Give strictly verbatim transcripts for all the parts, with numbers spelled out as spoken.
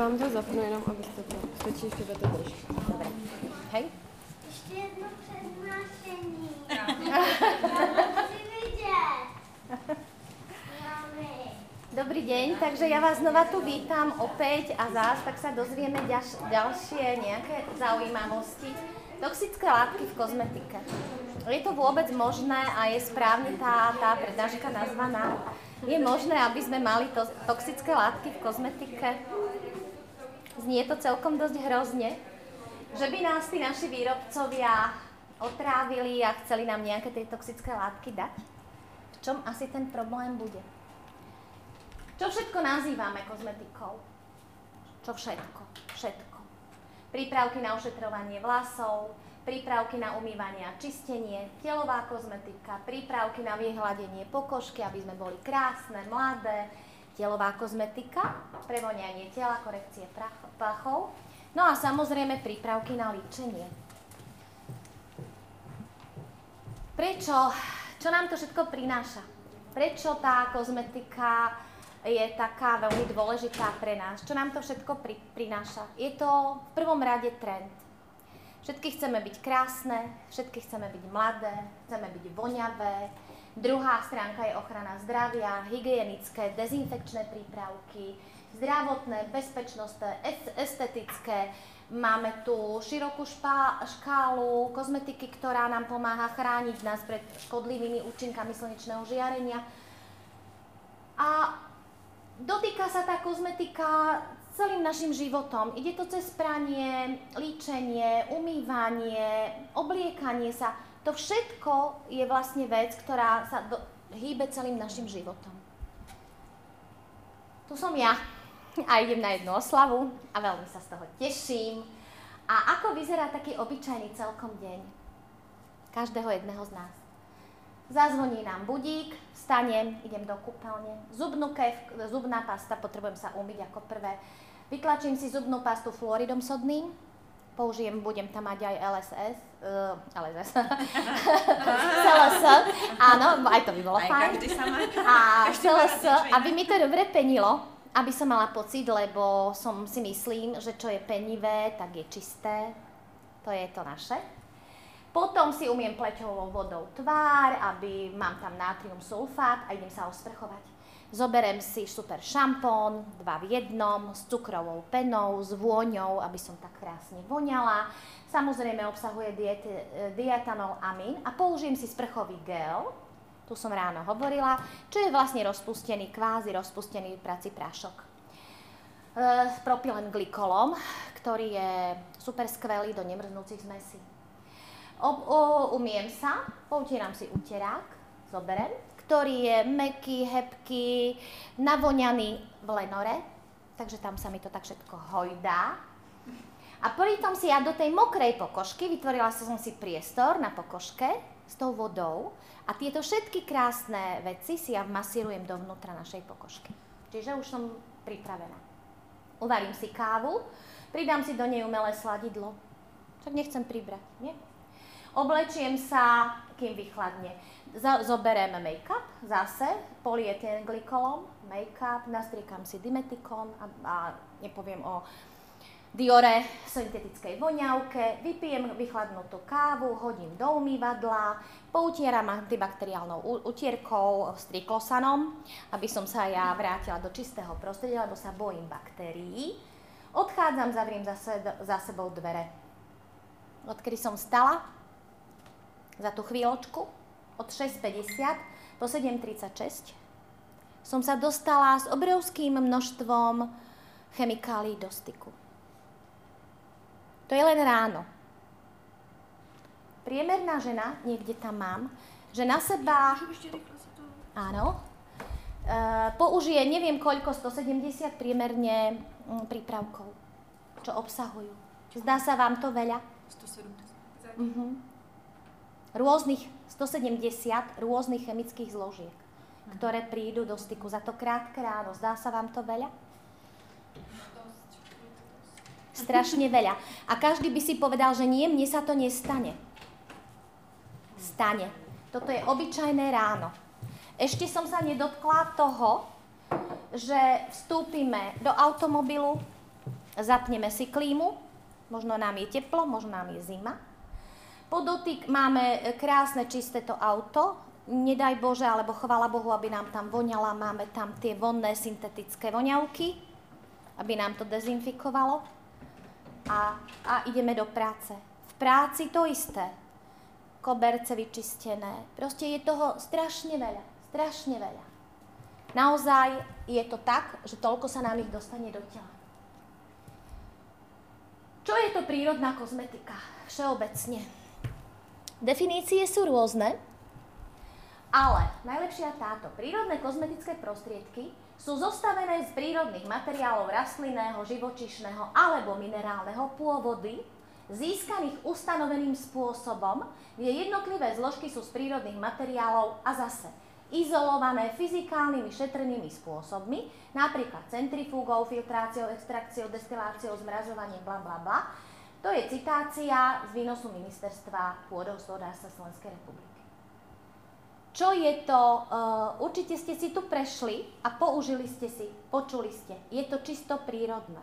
Vám to zapnu jenom, abyste to stačí, ještě to trošku. Dobré. Hej. Ještě jedno přednášení. Dobrý deň, takže ja vás znova tu vítam opäť a zás, tak sa dozvieme ďalšie nejaké zaujímavosti. Toxické látky v kozmetike. Je to vôbec možné a je správne tá, tá prednáška nazvaná? Je možné, aby sme mali to, toxické látky v kozmetike? Znie to celkom dosť hrozne, že by nás tí naši výrobcovia otrávili a chceli nám nejaké tie toxické látky dať? V čom asi ten problém bude? Čo všetko nazývame kozmetikou? Čo všetko? Všetko. Prípravky na ošetrovanie vlasov, prípravky na umývanie a čistenie, telová kozmetika, prípravky na vyhladenie pokožky, aby sme boli krásne, mladé, telová kozmetika, prevoňanie tela, korekcie plachov, no a samozrejme prípravky na líčenie. Prečo? Čo nám to všetko prináša? Prečo tá kozmetika je taká veľmi dôležitá pre nás? Čo nám to všetko pri, prináša? Je to v prvom rade trend. Všetky chceme byť krásne, všetky chceme byť mladé, chceme byť voňavé. Druhá stránka je ochrana zdravia, hygienické, dezinfekčné prípravky, zdravotné, bezpečnostné, estetické. Máme tu širokú špá, škálu kozmetiky, ktorá nám pomáha chrániť nás pred škodlivými účinkami slnečného žiarenia. A dotýka sa tá kozmetika celým našim životom. Ide to cez pranie, líčenie, umývanie, obliekanie sa. To všetko je vlastne vec, ktorá sa do, hýbe celým našim životom. Tu som ja a idem na jednu oslavu a veľmi sa z toho teším. A ako vyzerá taký obyčajný celkom deň každého jedného z nás? Zazvoní nám budík, vstanem, idem do kúpeľne, zubnú kef, zubná pasta, potrebujem sa umyť ako prvé. Vytlačím si zubnú pastu fluoridom sodným, použijem, budem tam mať aj el es es, uh, el es es, el es es, áno, aj to by bolo fajn. A el es es, aby mi to dobre penilo, aby som mala pocit, lebo som si myslím, že čo je penivé, tak je čisté, to je to naše. Potom si umiem pleťovou vodou tvár, aby mám tam nátrium sulfát a idem sa osprchovať. Zoberem si super šampón, dva v jednom, s cukrovou penou, s vôňou, aby som tak krásne voňala. Samozrejme obsahuje diatanol amín a použijem si sprchový gel, tu som ráno hovorila, čo je vlastne rozpustený, kvázi rozpustený prací prášok s propylen glykolom, ktorý je super skvelý do nemrznúcich zmesí. Ob, o, umiem sa, poutieram si uterák, zoberem, ktorý je mäkký, hebký, navoňaný v Lenore, takže tam sa mi to tak všetko hojdá. A pritom si ja do tej mokrej pokožky vytvorila som si priestor na pokožke s tou vodou a tieto všetky krásne veci si ja masírujem dovnútra našej pokožky. Čiže už som pripravená. Uvarím si kávu, pridám si do nej umelé sladidlo, však nechcem pribrať, nie? Oblečiem sa, kým vychladne. Zoberiem make-up zase, polietylenglikolom, make-up, nastriekam si dimetikon a, a nepoviem o Diore, syntetickej voňavke, vypijem vychladnutú kávu, hodím do umývadla, poutieram antibakteriálnou utierkou, striklosanom, aby som sa ja vrátila do čistého prostredia, lebo sa bojím baktérií. Odchádzam, zavriem za, se, za sebou dvere. Odkedy som stala, za tú chvíľočku, od šesť päťdesiat do sedem tridsaťšesť, som sa dostala s obrovským množstvom chemikálií do styku. To je len ráno. Priemerná žena, niekde tam mám, že na seba... Áno. Použije neviem koľko, sto sedemdesiat priemerne prípravkov, čo obsahujú. Zdá sa vám to veľa? sto sedemdesiat. Mhm. Rôznych sto sedemdesiat rôznych chemických zložiek, ktoré prídu do styku za to krátke ráno. Zdá sa vám to veľa? Strašne veľa. A každý by si povedal, že nie, mne sa to nestane. Stane. Toto je obyčajné ráno. Ešte som sa nedotkla toho, že vstúpime do automobilu, Zapneme si klímu, možno nám je teplo, možno nám je zima. Po dotyk máme krásne čisté to auto, nedaj Bože, alebo chvála Bohu, aby nám tam voňala, máme tam tie vonné syntetické voňavky, aby nám to dezinfikovalo a, a ideme do práce. V práci to isté, koberce vyčistené, proste je toho strašne veľa, strašne veľa. Naozaj je to tak, že toľko sa nám ich dostane do tela. Čo je to prírodná kozmetika všeobecne? Definície sú rôzne, ale najlepšia táto. Prírodné kozmetické prostriedky sú zostavené z prírodných materiálov rastlinného, živočišného alebo minerálneho pôvodu, získaných ustanoveným spôsobom, kde jednotlivé zložky sú z prírodných materiálov a zase izolované fyzikálnymi šetrnými spôsobmi, napríklad centrifúgou, filtráciou, extrakciou, destiláciou, zmrazovaním, bla bla bla. To je citácia z výnosu Ministerstva pôdohospodárstva Slovenskej republiky. Čo je to? Určite ste si tu prešli a použili ste si, počuli ste. Je to čisto prírodné.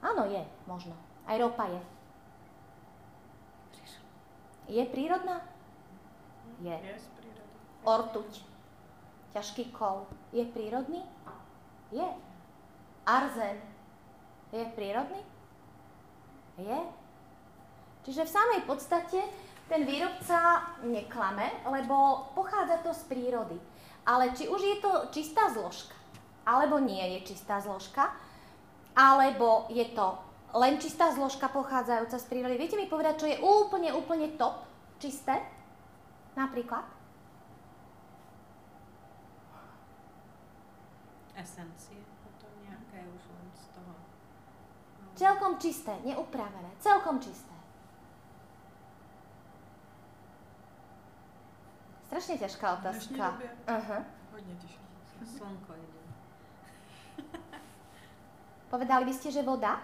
Áno, je, možno. Aj ropa je. Je prírodná? Je. Ortuť, ťažký kov, je prírodný? Je. Arzen je prírodný? Je. Čiže v samej podstate ten výrobca neklame, lebo pochádza to z prírody. Ale či už je to čistá zložka, alebo nie je čistá zložka, alebo je to len čistá zložka pochádzajúca z prírody. Viete mi povedať, čo je úplne, úplne top čisté? Napríklad? Esencie, potom nejaké už len z toho. Celkom čisté, neupravené, celkom čisté. Strašne ťažká otázka. Uh-huh. Hodne ťažká. Slnko ide. Povedali by ste, že voda?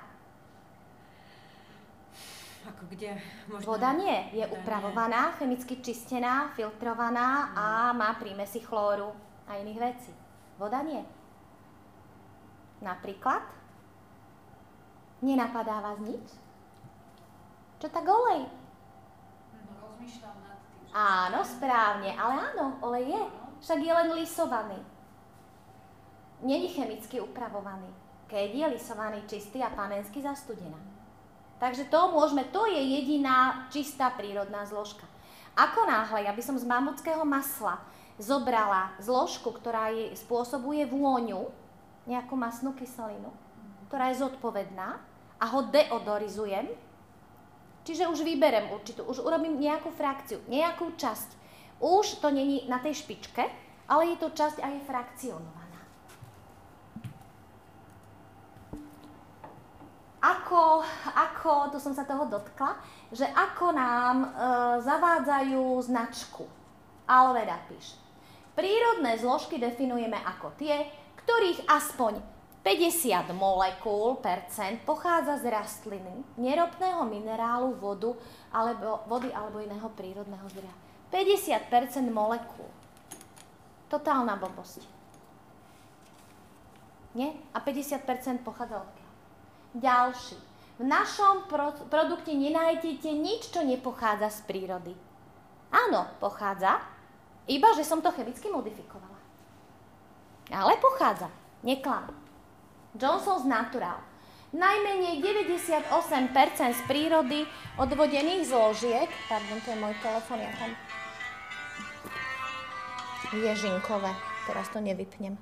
Ako kde? Možná... Voda nie, je voda upravovaná, nie. Chemicky čistená, filtrovaná no. A má prímesi chlóru a iných vecí. Voda nie. Napríklad? Nenapadá vás nič? Čo tak olej? No, rozmýšľam nad tým. Áno, správne, ale áno, olej je. Však je len lisovaný. Nie je chemicky upravovaný. Keď je lisovaný, čistý a panenský zastudená. Takže to môžeme, to je jediná čistá prírodná zložka. Ako náhle, ja by som z mamutského masla zobrala zložku, ktorá jej spôsobuje vôňu, nejakú masnú kyselinu, ktorá je zodpovedná a ho deodorizujem, čiže už vyberem určitú, už urobím nejakú frakciu, nejakú časť. Už to není na tej špičke, ale je to časť a je frakcionovaná. Ako, ako, tu som sa toho dotkla, že ako nám e, zavádzajú značku. Alveda píše. Prírodné zložky definujeme ako tie, ktorých aspoň päťdesiat molekúl percent pochádza z rastliny, neropného minerálu, vodu alebo, vody alebo iného prírodného zdroja. päťdesiat percent molekúl. Totálna blbosť. Nie? A päťdesiat percent pochádza od... Ďalší. V našom pro- produkte nenájdete nič, čo nepochádza z prírody. Áno, pochádza, iba že som to chemicky modifikovala. Ale pochádza, neklam. Johnson's Natural. Najmenej deväťdesiatosem percent z prírody odvodených zložiek. Pardon, to je môj telefón, ja tam... Je žinkové, teraz to nevypnem.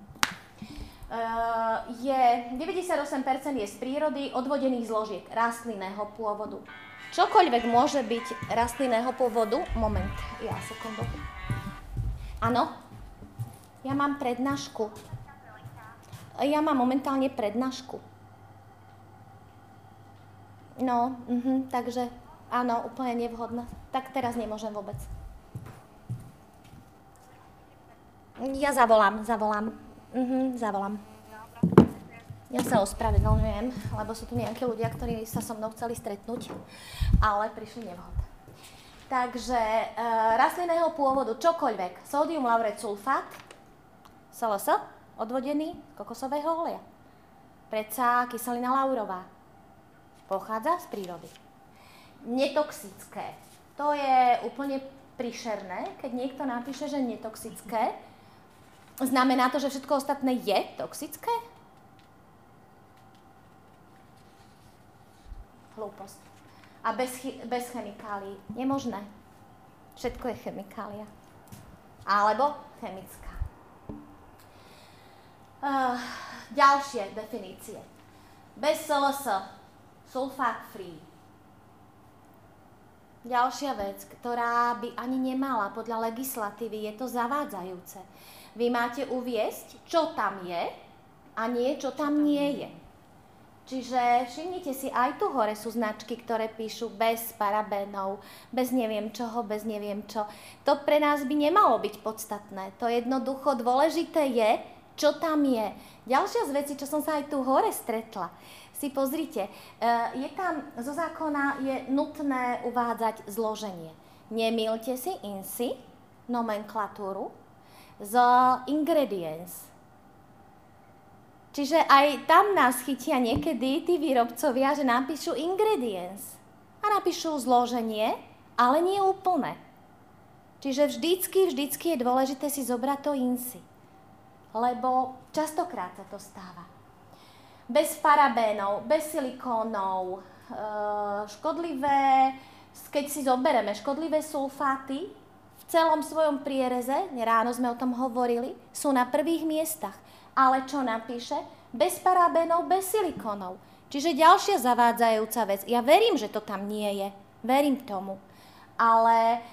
Je deväťdesiatosem percent je z prírody odvodených zložiek rastlinného pôvodu. Čokoľvek môže byť rastlinného pôvodu. Moment, ja sekundu. Áno, ja mám prednášku. Ja mám momentálne prednášku. No, mhm, takže áno, úplne nevhodné. Tak teraz nemôžem vôbec. Ja zavolám, zavolám. Mhm, zavolám. Ja sa ospravedlňujem, lebo sú tu nejakí ľudia, ktorí sa so mnou chceli stretnúť, ale prišli nevhod. Takže e, rastlinného pôvodu čokoľvek, sódium lauret sulfát, es el es, odvodený z kokosového oleja. Predsa kyselina laurová pochádza z prírody. Netoxické. To je úplne príšerné, keď niekto napíše, že netoxické. Znamená to, že všetko ostatné je toxické? Hlúposť. A bez, bez chemikálií. Nemožné. Všetko je chemikália. Alebo chemická. Uh, ďalšie definície. Bez es el es, sulfat free. Ďalšia vec, ktorá by ani nemala podľa legislatívy, je to zavádzajúce. Vy máte uviesť, čo tam je a nie, čo tam nie je. Čiže všimnite si, aj tu hore sú značky, ktoré píšu bez parabénov, bez neviem čoho, bez neviem čo. To pre nás by nemalo byť podstatné. To jednoducho dôležité je, čo tam je. Ďalšia z vecí, čo som sa aj tu hore stretla, si pozrite, je tam zo zákona je nutné uvádzať zloženie. Nemýlte si insi, nomenklatúru, z ingredients. Čiže aj tam nás chytia niekedy tí výrobcovia, že napíšu ingredients a napíšu zloženie, ale nie úplné. Čiže vždycky, vždycky je dôležité si zobrať to insi. Lebo častokrát sa to stáva. Bez parabénov, bez silikónov, škodlivé, keď si zobereme škodlivé sulfáty, v celom svojom priereze, ráno sme o tom hovorili, sú na prvých miestach. Ale čo napíše? Bez parabénov, bez silikónov. Čiže ďalšia zavádzajúca vec. Ja verím, že to tam nie je. Verím tomu. Ale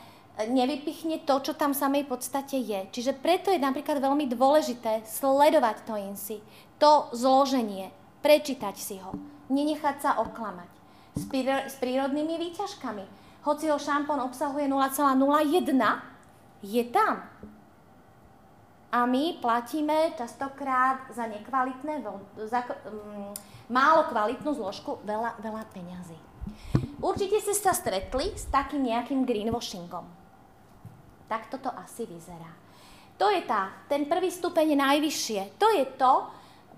nevypichne to, čo tam v samej podstate je. Čiže preto je napríklad veľmi dôležité sledovať to insi, to zloženie, prečítať si ho, nenechať sa oklamať. S, príro, s prírodnými výťažkami. Hoci ho šampón obsahuje nula celá nula jedna, je tam. A my platíme častokrát za nekvalitné, za um, málo kvalitnú zložku veľa, veľa peňazí. Určite ste sa stretli s takým nejakým greenwashingom. Tak toto asi vyzerá. To je tá, ten prvý stupeň najvyššie. To je to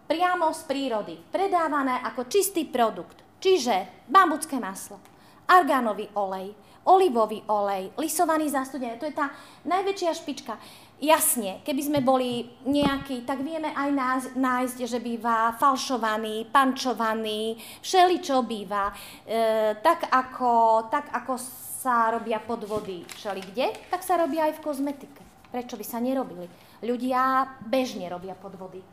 priamo z prírody, predávané ako čistý produkt. Čiže bambucké maslo, argánový olej, olivový olej, lisovaný zastudený. To je tá najväčšia špička. Jasne, keby sme boli nejakí, tak vieme aj nájsť, nájsť že býva falšovaný, pančovaný, všeličo býva. E, tak, ako, tak ako sa robia podvody všelikde, tak sa robia aj v kozmetike. Prečo by sa nerobili? Ľudia bežne robia podvody.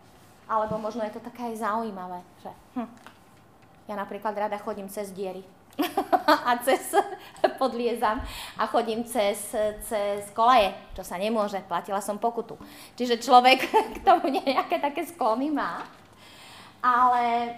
Alebo možno je to také aj zaujímavé, že hm, ja napríklad rada chodím cez diery. A cez podliezam a chodím cez, cez koleje, čo sa nemôže, platila som pokutu. Čiže človek k tomu nejaké také sklony má. Ale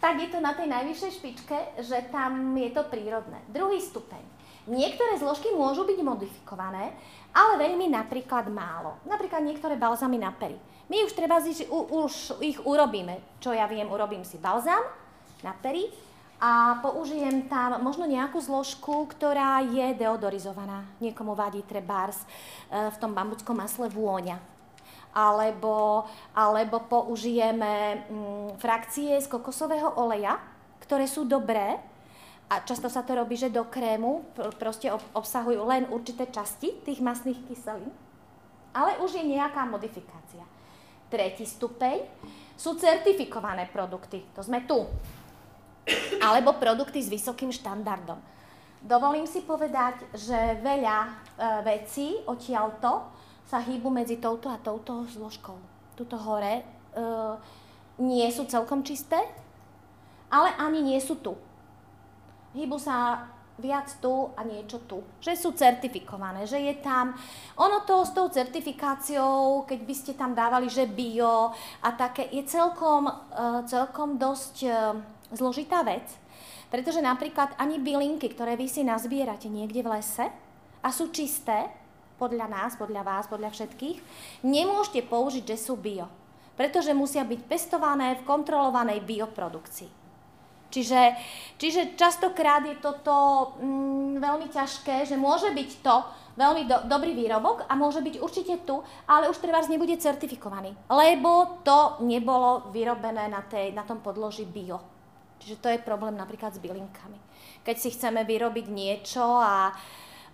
tak je to na tej najvyššej špičke, že tam je to prírodné. Druhý stupeň. Niektoré zložky môžu byť modifikované, ale veľmi napríklad málo. Napríklad niektoré balzamy na pery. My už treba ziť, u, už ich urobíme. Čo ja viem, urobím si balzám na pery, a použijem tam možno nejakú zložku, ktorá je deodorizovaná. Niekomu vadí trebárs v tom bambuckom masle vôňa. Alebo, alebo použijeme mm, frakcie z kokosového oleja, ktoré sú dobré. A často sa to robí, že do krému proste obsahujú len určité časti tých masných kyselín. Ale už je nejaká modifikácia. Tretí stupeň sú certifikované produkty. To sme tu. Alebo produkty s vysokým štandardom. Dovolím si povedať, že veľa e, vecí odtiaľto sa hýbu medzi touto a touto zložkou. Tuto hore e, nie sú celkom čisté, ale ani nie sú tu. Hýbu sa viac tu a niečo tu. Že sú certifikované, že je tam... Ono to s tou certifikáciou, keď by ste tam dávali, že bio a také, je celkom, e, celkom dosť... E, zložitá vec, pretože napríklad ani bylinky, ktoré vy si nazbierate niekde v lese a sú čisté, podľa nás, podľa vás, podľa všetkých, nemôžete použiť, že sú bio, pretože musia byť pestované v kontrolovanej bioprodukcii. Čiže, čiže častokrát je toto mm, veľmi ťažké, že môže byť to veľmi do, dobrý výrobok a môže byť určite tu, ale už trebárs nebude certifikovaný, lebo to nebolo vyrobené na, tej, na tom podloží bio. Čiže to je problém napríklad s bylinkami. Keď si chceme vyrobiť niečo a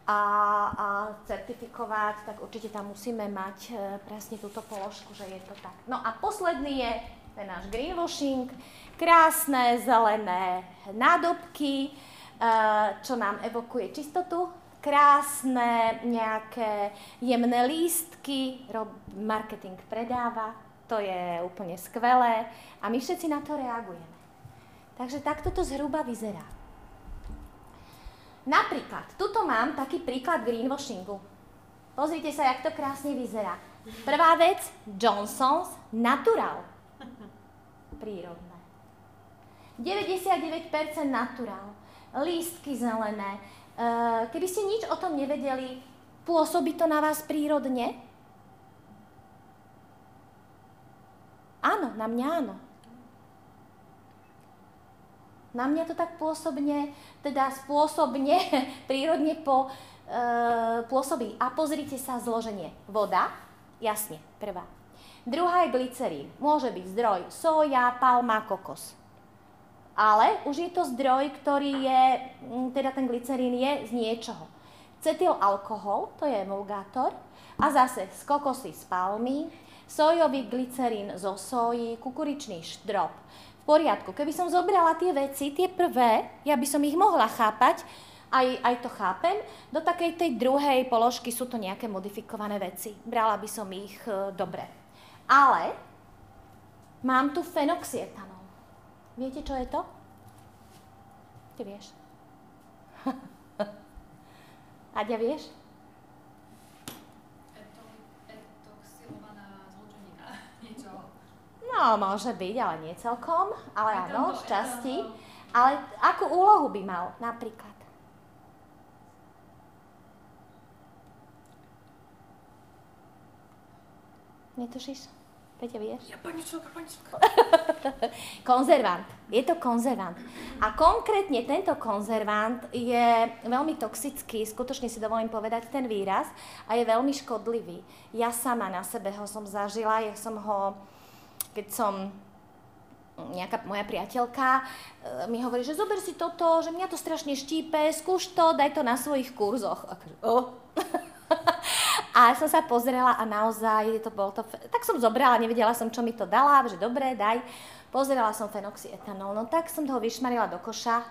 A, a certifikovať, tak určite tam musíme mať presne túto položku, že je to tak. No a posledný je ten náš greenwashing. Krásne zelené nádobky, čo nám evokuje čistotu. Krásne nejaké jemné lístky, marketing predáva, to je úplne skvelé a my všetci na to reagujeme. Takže takto to zhruba vyzerá. Napríklad, tuto mám taký príklad greenwashingu. Pozrite sa, jak to krásne vyzerá. Prvá vec, Johnson's Natural. Prírodné. deväťdesiatdeväť percent natural. Lístky zelené. Keby ste nič o tom nevedeli, pôsobí to na vás prírodne? Áno, na mňa áno. Na mňa to tak pôsobne, teda spôsobne, prírodne po, e, pôsobí. A pozrite sa zloženie. Voda, jasne, prvá. Druhá je glycerín. Môže byť zdroj soja, palma, kokos. Ale už je to zdroj, ktorý je, teda ten glycerín je z niečoho. Cetylalkohol, to je emulgátor. A zase z kokosy, z palmy. Sojový glycerín zo soji, kukuričný štrop. V poriadku, keby som zobrala tie veci, tie prvé, ja by som ich mohla chápať, aj, aj to chápem, do takej tej druhej položky sú to nejaké modifikované veci. Brala by som ich e, dobre. Ale mám tu fenoxietanol. Viete, čo je to? Ty vieš. Aďa, vieš? No, môže byť, ale nie celkom, ale áno, z časti. Ale akú úlohu by mal napríklad? Netušíš? Peťa, vieš? Ja panička, panička. Konzervant. Je to konzervant. A konkrétne tento konzervant je veľmi toxický, skutočne si dovolím povedať ten výraz, a je veľmi škodlivý. Ja sama na sebe ho som zažila, ja som ho... Keď som, nejaká moja priateľka mi hovorí, že zober si toto, že mňa to strašne štípe, skúš to, daj to na svojich kurzoch. Oh. A som sa pozrela a naozaj to bol to... Tak som zobrala, nevedela som, čo mi to dala, že dobre, daj. Pozrela som fenoxietanol, no tak som ho vyšmarila do koša,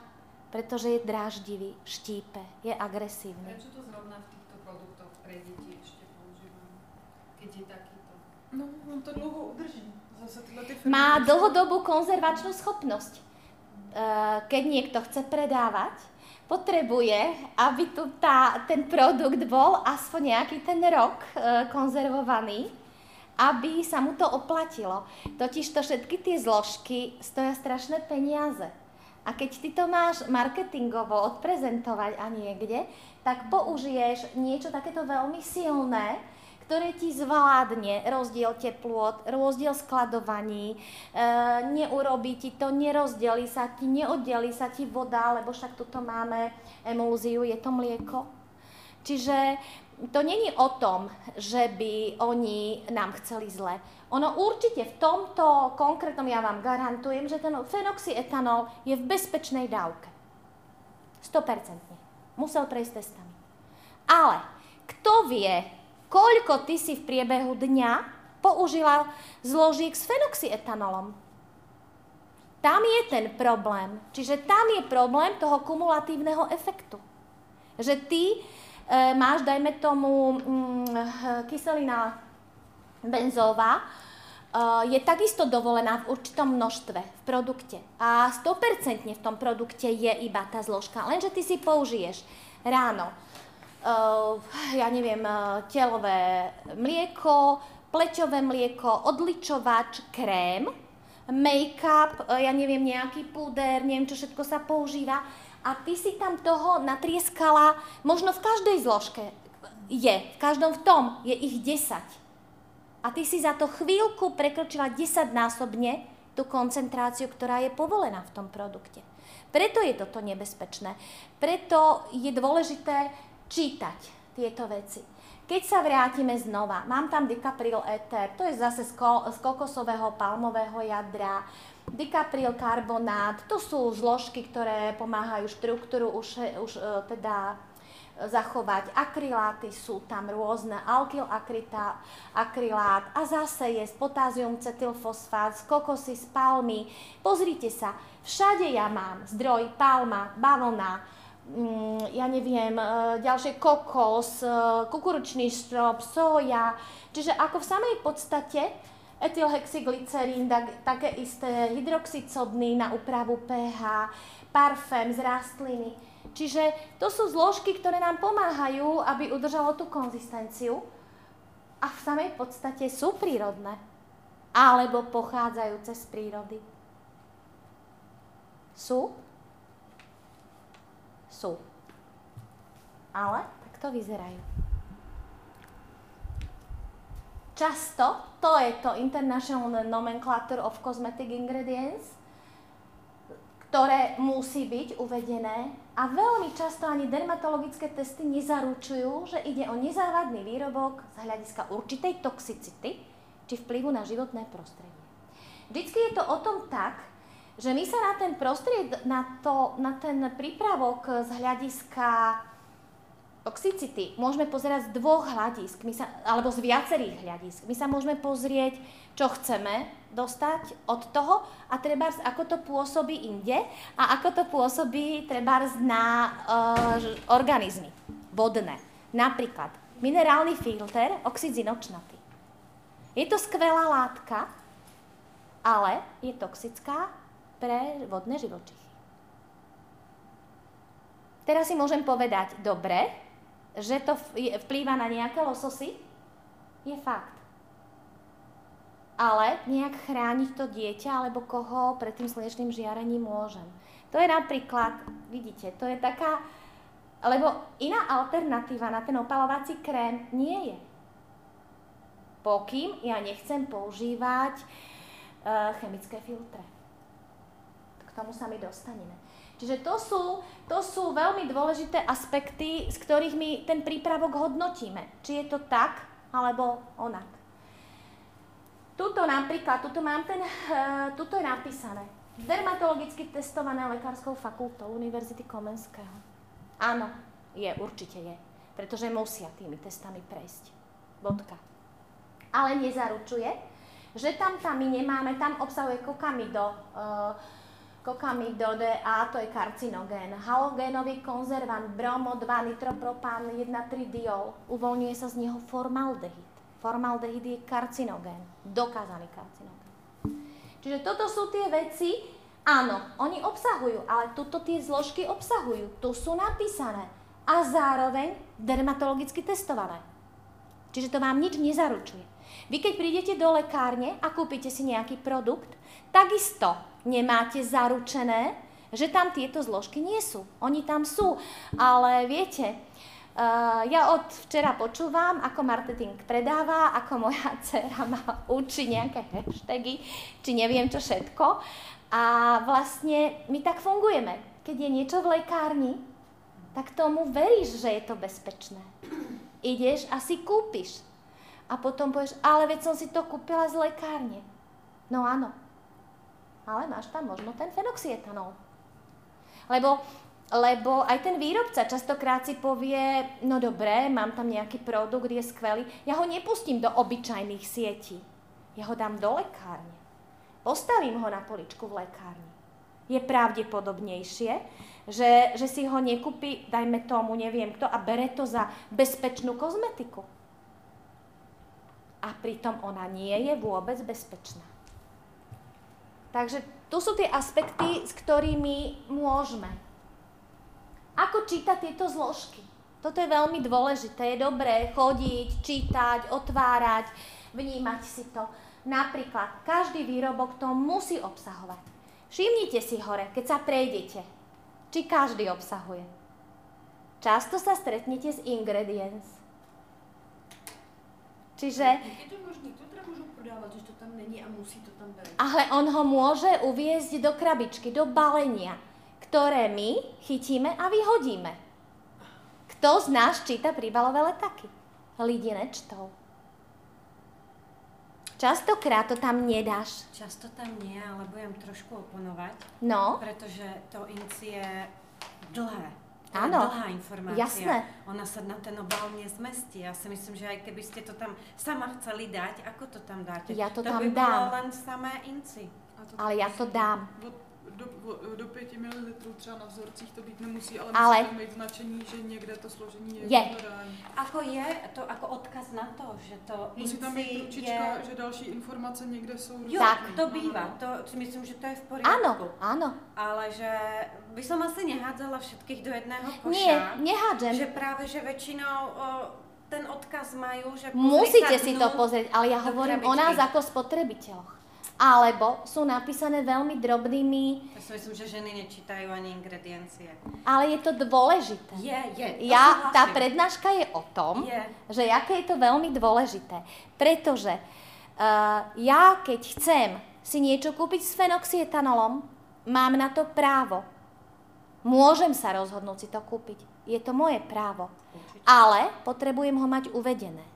pretože je dráždivý, štípe, je agresívny. Prečo to zrovna v týchto produktoch pre deti ešte používam, keď je takýto? No, on to dlho udrží. Má dlhodobú konzervačnú schopnosť. Keď niekto chce predávať, potrebuje, aby tu tá, ten produkt bol aspoň nejaký ten rok konzervovaný, aby sa mu to oplatilo. Totižto všetky tie zložky stoja strašné peniaze. A keď ty to máš marketingovo odprezentovať a niekde, tak použiješ niečo takéto veľmi silné, ktoré ti zvládne rozdiel teplôt, rozdiel skladovaní, e, neurobí ti to, nerozdelí sa ti, neoddelí sa ti voda, lebo však tuto máme emulziu, je to mlieko. Čiže to není o tom, že by oni nám chceli zle. Ono určite v tomto konkrétnom, ja vám garantujem, že ten fenoxyetanol je v bezpečnej dávke. sto percent. Musel prejsť testami. Ale kto vie, koľko ty si v priebehu dňa použila zložiek s fenoxyetanolom? Tam je ten problém. Čiže tam je problém toho kumulatívneho efektu. Že ty e, máš, dajme tomu, mm, kyselina benzóva, e, je takisto dovolená v určitom množstve v produkte. A sto percent v tom produkte je iba tá zložka. Lenže ty si použiješ ráno. Uh, ja neviem, uh, telové mlieko, pleťové mlieko, odličovač, krém, make-up, uh, ja neviem, nejaký púder, neviem, čo všetko sa používa. A ty si tam toho natrieskala, možno v každej zložke je, v každom v tom je ich desať. A ty si za to chvíľku prekročila desaťnásobne tú koncentráciu, ktorá je povolená v tom produkte. Preto je toto nebezpečné. Preto je dôležité čítať tieto veci. Keď sa vrátime znova, mám tam dikapril éter, to je zase z kokosového palmového jadra, dikapril karbonát, to sú zložky, ktoré pomáhajú štruktúru už, už teda zachovať. Akryláty sú tam rôzne, alkylakrylát a zase je potázium cetylfosfát, z kokosy, z palmy. Pozrite sa, všade ja mám zdroj palma, bavlna, ja neviem, ďalšie kokos, kukuručný strop, soja. Čiže ako v samej podstate etylhexyglycerín, také isté hydroxycodný na úpravu pH, parfém z rastliny. Čiže to sú zložky, ktoré nám pomáhajú, aby udržalo tú konzistenciu a v samej podstate sú prírodné alebo pochádzajúce z prírody. Sú? Sú. Ale takto vyzerajú. Často, to je to International Nomenclature of Cosmetic Ingredients, ktoré musí byť uvedené a veľmi často ani dermatologické testy nezaručujú, že ide o nezávadný výrobok z hľadiska určitej toxicity či vplyvu na životné prostredie. Vždycky je to o tom tak, že my sa na ten prostried, na, to, na ten prípravok z hľadiska toxicity môžeme pozerať z dvoch hľadisk, my sa, alebo z viacerých hľadisk. My sa môžeme pozrieť, čo chceme dostať od toho a trebárs, ako to pôsobí inde a ako to pôsobí trebárs na e, organizmy vodné. Napríklad minerálny filter, oxid zinočnatý. Je to skvelá látka, ale je toxická pre vodné živočichy. Teraz si môžem povedať, dobre, že to vplýva na nejaké lososy, je fakt. Ale nejak chrániť to dieťa alebo koho pred tým slnečným žiarením môžem. To je napríklad, vidíte, to je taká, lebo iná alternatíva na ten opalovací krém nie je. Pokým ja nechcem používať e, chemické filtre. K tomu sa my dostaneme. Čiže to sú, to sú veľmi dôležité aspekty, z ktorých my ten prípravok hodnotíme. Či je to tak, alebo onak. Tuto napríklad, tuto mám ten, tuto je napísané. Dermatologicky testované lekárskou fakultou Univerzity Komenského. Áno, je, určite je. Pretože musia tými testami prejsť. Bodka. Ale nezaručuje, že tam tam my nemáme, tam obsahuje kokamido, e, Kokamido D A, to je karcinogén, halogénový konzervant, bromo dva, nitropropán, jeden tri diol, uvoľňuje sa z neho formaldehyd. Formaldehyd je karcinogén, dokázaný karcinogén. Čiže toto sú tie veci, áno, oni obsahujú, ale tuto tie zložky obsahujú, tu sú napísané a zároveň dermatologicky testované. Čiže to vám nič nezaručuje. Vy keď prídete do lekárne a kúpite si nejaký produkt, takisto nemáte zaručené, že tam tieto zložky nie sú. Oni tam sú, ale viete, ja od včera počúvam, ako marketing predáva, ako moja dcéra ma učí nejaké hashtagy, či neviem čo všetko. A vlastne my tak fungujeme. Keď je niečo v lekárni, tak tomu veríš, že je to bezpečné. Ideš a si kúpiš. A potom povieš, ale veď som si to kúpila z lekárne. No áno. Ale máš tam možno ten fenoxietanol. Lebo, lebo aj ten výrobca častokrát si povie, no dobré, mám tam nejaký produkt, je skvelý. Ja ho nepustím do obyčajných sietí. Ja ho dám do lekárne. Postavím ho na poličku v lekárni. Je pravdepodobnejšie, že, že si ho nekúpi, dajme tomu, neviem kto, a bere to za bezpečnú kozmetiku. A pritom ona nie je vôbec bezpečná. Takže tu sú tie aspekty, s ktorými môžeme. Ako čítať tieto zložky? Toto je veľmi dôležité. Je dobré chodiť, čítať, otvárať, vnímať si to. Napríklad, každý výrobok to musí obsahovať. Všimnite si hore, keď sa prejdete, či každý obsahuje. Často sa stretnete s ingredients. Čiže... Je to možný, to teda môžu prodávať, že to tam není a musí to tam dať. Ale on ho môže uviezť do krabičky, do balenia, ktoré my chytíme a vyhodíme. K Kto z nás číta príbalové letáky? Lidi nečtou. Častokrát to tam nedáš. Často tam nie, ale budem trošku oponovať. No. Pretože to inci je dlhé. To ano. Je dlhá informácia. Jasné. Ona sa na ten obal nezmestí. Ja si myslím, že aj keby ste to tam sama chceli dať, ako to tam dáte? Ja to, to tam by dám. To by bolo len samé inci. Ale ja to dám. Do, do pěti mililitrů třeba na vzorcích to být nemusí, ale, ale musí to mít značení, že někde to složení je. je. Ako je to jako odkaz na to, že to musí tam mít ručička, je... že další informace někde jsou. Jo, tak to bývá, to si myslím, že to je v pořádku. Ano, ano. Ale že by som asi nehádzala všetkých do jedného koša. Nie, nehádžem. Že právě, že většinou ten odkaz mají, že musíte si to pozrieť, ale já hovorím o nás jako spotrebiteloch. Alebo sú napísané veľmi drobnými... Ja si myslím, že ženy nečítajú ani ingrediencie. Ale je to dôležité. Je, je. Ja, tá prednáška je o tom, je. že aké je to veľmi dôležité. Pretože uh, ja, keď chcem si niečo kúpiť s fenoxyetanolom, mám na to právo. Môžem sa rozhodnúť si to kúpiť. Je to moje právo. Určite. Ale potrebujem ho mať uvedené.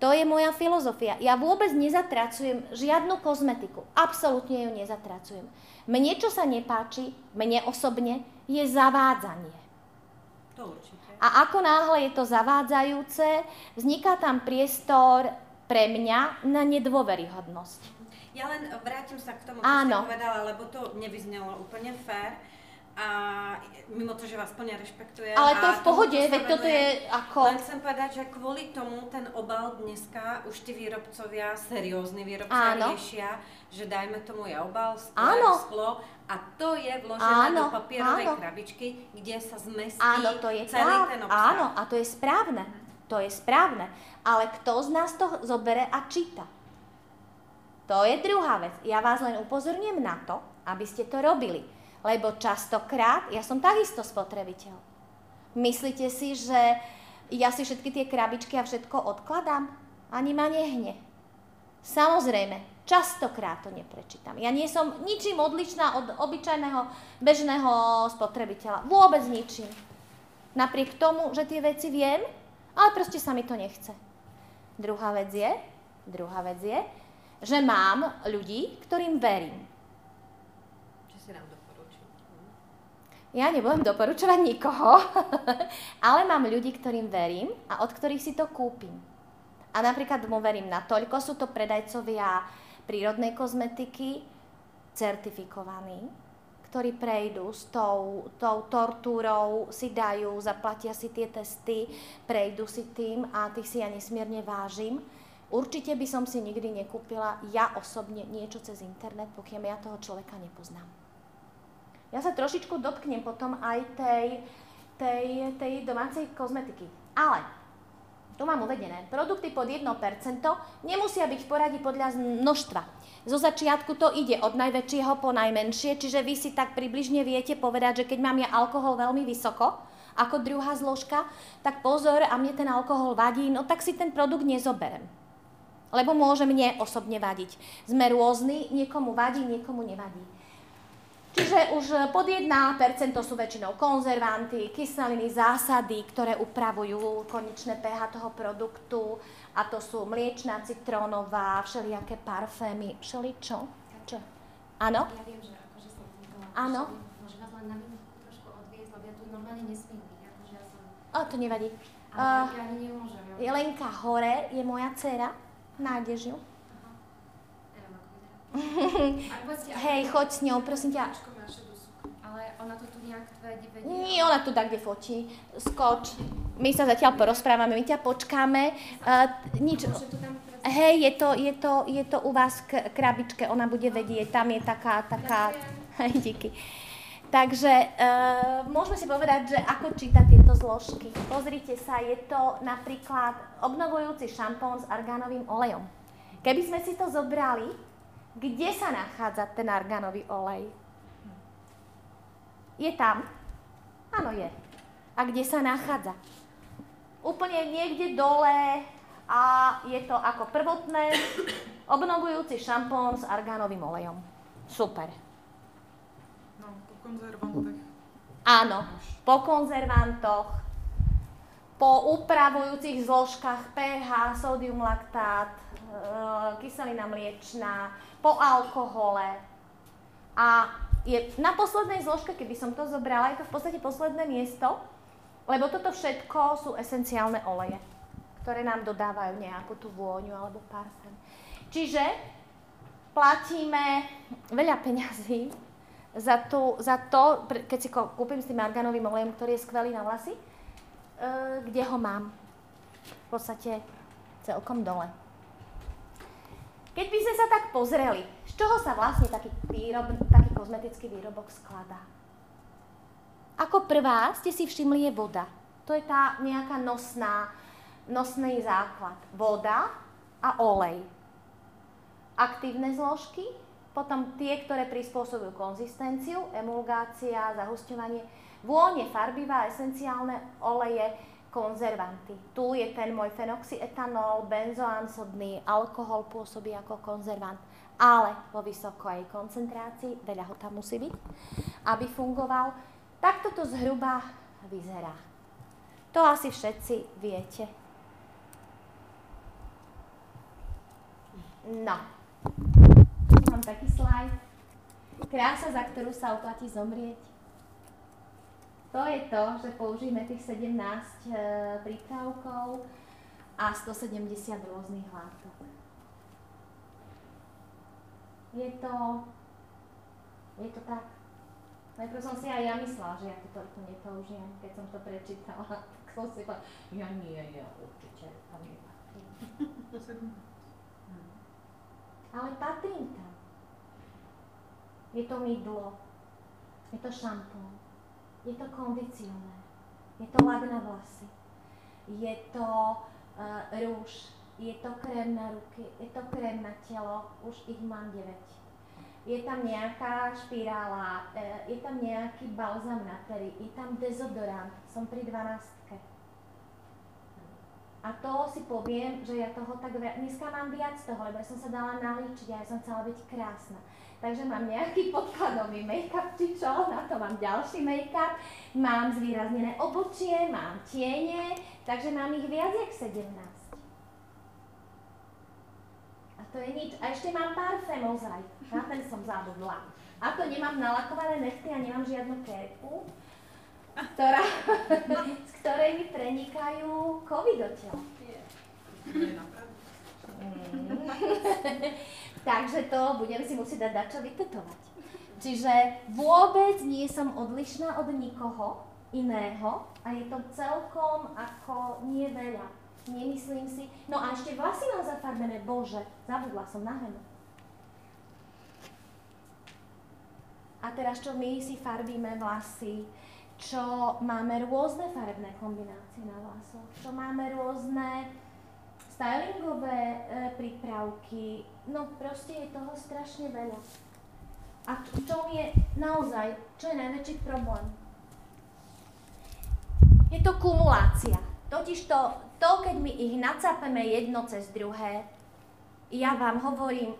To je moja filozofia. Ja vôbec nezatracujem žiadnu kozmetiku. Absolútne ju nezatracujem. Mne, čo sa nepáči, mne osobne, je zavádzanie. To určite. A ako náhle je to zavádzajúce, vzniká tam priestor pre mňa na nedôveryhodnosť. Ja len vrátim sa k tomu, čo ste povedala, lebo to nevyznelo úplne fér. A mimo to, že vás plně respektuje. Ale to je v pohodě, veď toto je ako... Len chcem povedať, že kvôli tomu ten obal dneska už tí výrobcovia, seriózni výrobcovia riešia, že dajme tomu je obal, sklo a to je vložené do papierovej krabičky, kde sa zmestí áno, to je celý tá, ten obsah. Áno, a to je správne, to je správne. Ale kto z nás to zobere a číta? To je druhá vec. Ja vás len upozorním na to, aby ste to robili. Lebo častokrát, ja som takisto spotrebiteľ. Myslíte si, že ja si všetky tie krabičky a všetko odkladám? Ani ma nehne. Samozrejme, častokrát to neprečítam. Ja nie som ničím odlišná od obyčajného bežného spotrebiteľa. Vôbec ničím. Napriek tomu, že tie veci viem, ale proste sa mi to nechce. Druhá vec je, druhá vec je, že mám ľudí, ktorým verím. Čo si nám dopovedal? Ja nebudem doporučovať nikoho, ale mám ľudí, ktorým verím a od ktorých si to kúpim. A napríklad mu verím natoľko, sú to predajcovia prírodnej kozmetiky, certifikovaní, ktorí prejdú s tou, tou tortúrou, si dajú, zaplatia si tie testy, prejdú si tým a tých si ja nesmierne vážim. Určite by som si nikdy nekúpila ja osobne niečo cez internet, pokiaľ ja toho človeka nepoznám. Ja sa trošičku dotknem potom aj tej, tej, tej domácej kozmetiky. Ale tu mám uvedené. Produkty pod jedno percento nemusia byť v poradí podľa množstva. Zo začiatku to ide od najväčšieho po najmenšie, čiže vy si tak približne viete povedať, že keď mám ja alkohol veľmi vysoko, ako druhá zložka, tak pozor a mne ten alkohol vadí, no tak si ten produkt nezoberem. Lebo môže mne osobne vadiť. Sme rôzni, niekomu vadí, niekomu nevadí. Čiže už pod jedno percento sú väčšinou konzervanty, kyseliny, zásady, ktoré upravujú konečné pH toho produktu. A to sú mliečna, citrónová, všelijaké parfémy. Všeličo? Čo? Áno? Ja viem, že akože som vznikala. Áno? Môže vás len na minútku trošku odviezť, lebo ja tu normálne nesmím byť. Akože ja som... O, to nevadí. Ale ja ani nemôžem. Jelenka Hore je moja dcera. Nájdež ju. Hej, choď s ňou, prosím ťa. Ale ona to tu nejak vedie. Nie, ona tu tak, kde fotí. Skoč. My sa zatiaľ porozprávame, my ťa počkáme. Hej, je to u vás k krabičke, ona bude vedieť. Tam je taká, taká... Díky. Takže môžeme si povedať, že ako čítať tieto zložky. Pozrite sa, je to napríklad obnovujúci šampón s argánovým olejom. Keby sme si to zobrali, kde sa nachádza ten argánový olej? Je tam? Áno, je. A kde sa nachádza? Úplne niekde dole a je to ako prvotné obnovujúci šampón s argánovým olejom. Super. No, po konzervantoch. Áno, po konzervantoch. po upravujúcich zložkách pH, sódium, laktát, kyselina mliečná, po alkohole. A je na poslednej zložke, keby som to zobrala, je to v podstate posledné miesto, lebo toto všetko sú esenciálne oleje, ktoré nám dodávajú nejakú tú vôňu alebo parfém. Čiže platíme veľa peňazí za, tú, za to, keď si kúpim s tým argánovým olejom, ktorý je skvelý na vlasy, kde ho mám? V podstate celkom dole. Keď by sme sa tak pozreli, z čoho sa vlastne taký, výrob, taký kozmetický výrobok skladá? Ako prvá ste si všimli je voda. To je tá nejaká nosná, nosný základ. Voda a olej. Aktívne zložky, potom tie, ktoré prispôsobujú konzistenciu, emulgácia, zahusťovanie, vône, farbivá, esenciálne oleje, konzervanty. Tu je ten môj fenoxyetanol, benzoansodný, alkohol pôsobí ako konzervant, ale vo vysokej koncentrácii, veľa ho tam musí byť, aby fungoval. Takto to zhruba vyzerá. To asi všetci viete. No. Mám taký slajd. Krása, za ktorú sa oplatí zomrieť. To je to, že použijeme tých sedemnásť e, prípravkov a stosedemdesiat rôznych látok. Je to, je to tak. Najprv som si aj ja myslela, že ja to toľko nepoužijem, keď som to prečítala. Tak som si povedala, ja nie, ja určite. Ale patrím tam. Je to mydlo, je to šampón. Je to kondicionér, je to lak na vlasy, je to uh, rúž, je to krém na ruky, je to krém na telo, už ich mám deväť. Je tam nejaká špirála, uh, je tam nejaký balzam na pery, je tam dezodorant, som pri dvanástke. A to si poviem, že ja toho tak... Dneska mám viac toho, lebo ja som sa dala nalíčiť a ja som chcela byť krásna. Takže mám nejaký podkladový make-up, či čo, na to mám ďalší make-up, mám zvýraznené obočie, mám tiene, takže mám ich viac jak sedemnásť. A to je nič. A ešte mám parfém ozaj, na ten som zabudla. A to nemám nalakované nechty a nemám žiadnu kérku, ktorá, z ktorej mi prenikajú kovy do tela. Takže to budem si musieť dať dačo vytetovať. Čiže vôbec nie som odlišná od nikoho iného a je to celkom ako nie veľa. Nemyslím si. No a ešte vlasy mám zafarbené. Bože, zabudla som na henu. A teraz čo my si farbíme vlasy, čo máme rôzne farebné kombinácie na vlasoch, čo máme rôzne stylingové e, prípravky, no proste je toho strašne veľa. A v čom je naozaj, čo je najväčší problém? Je to kumulácia. Totiž to, to keď my ich nacapeme jedno cez druhé, ja vám hovorím, e,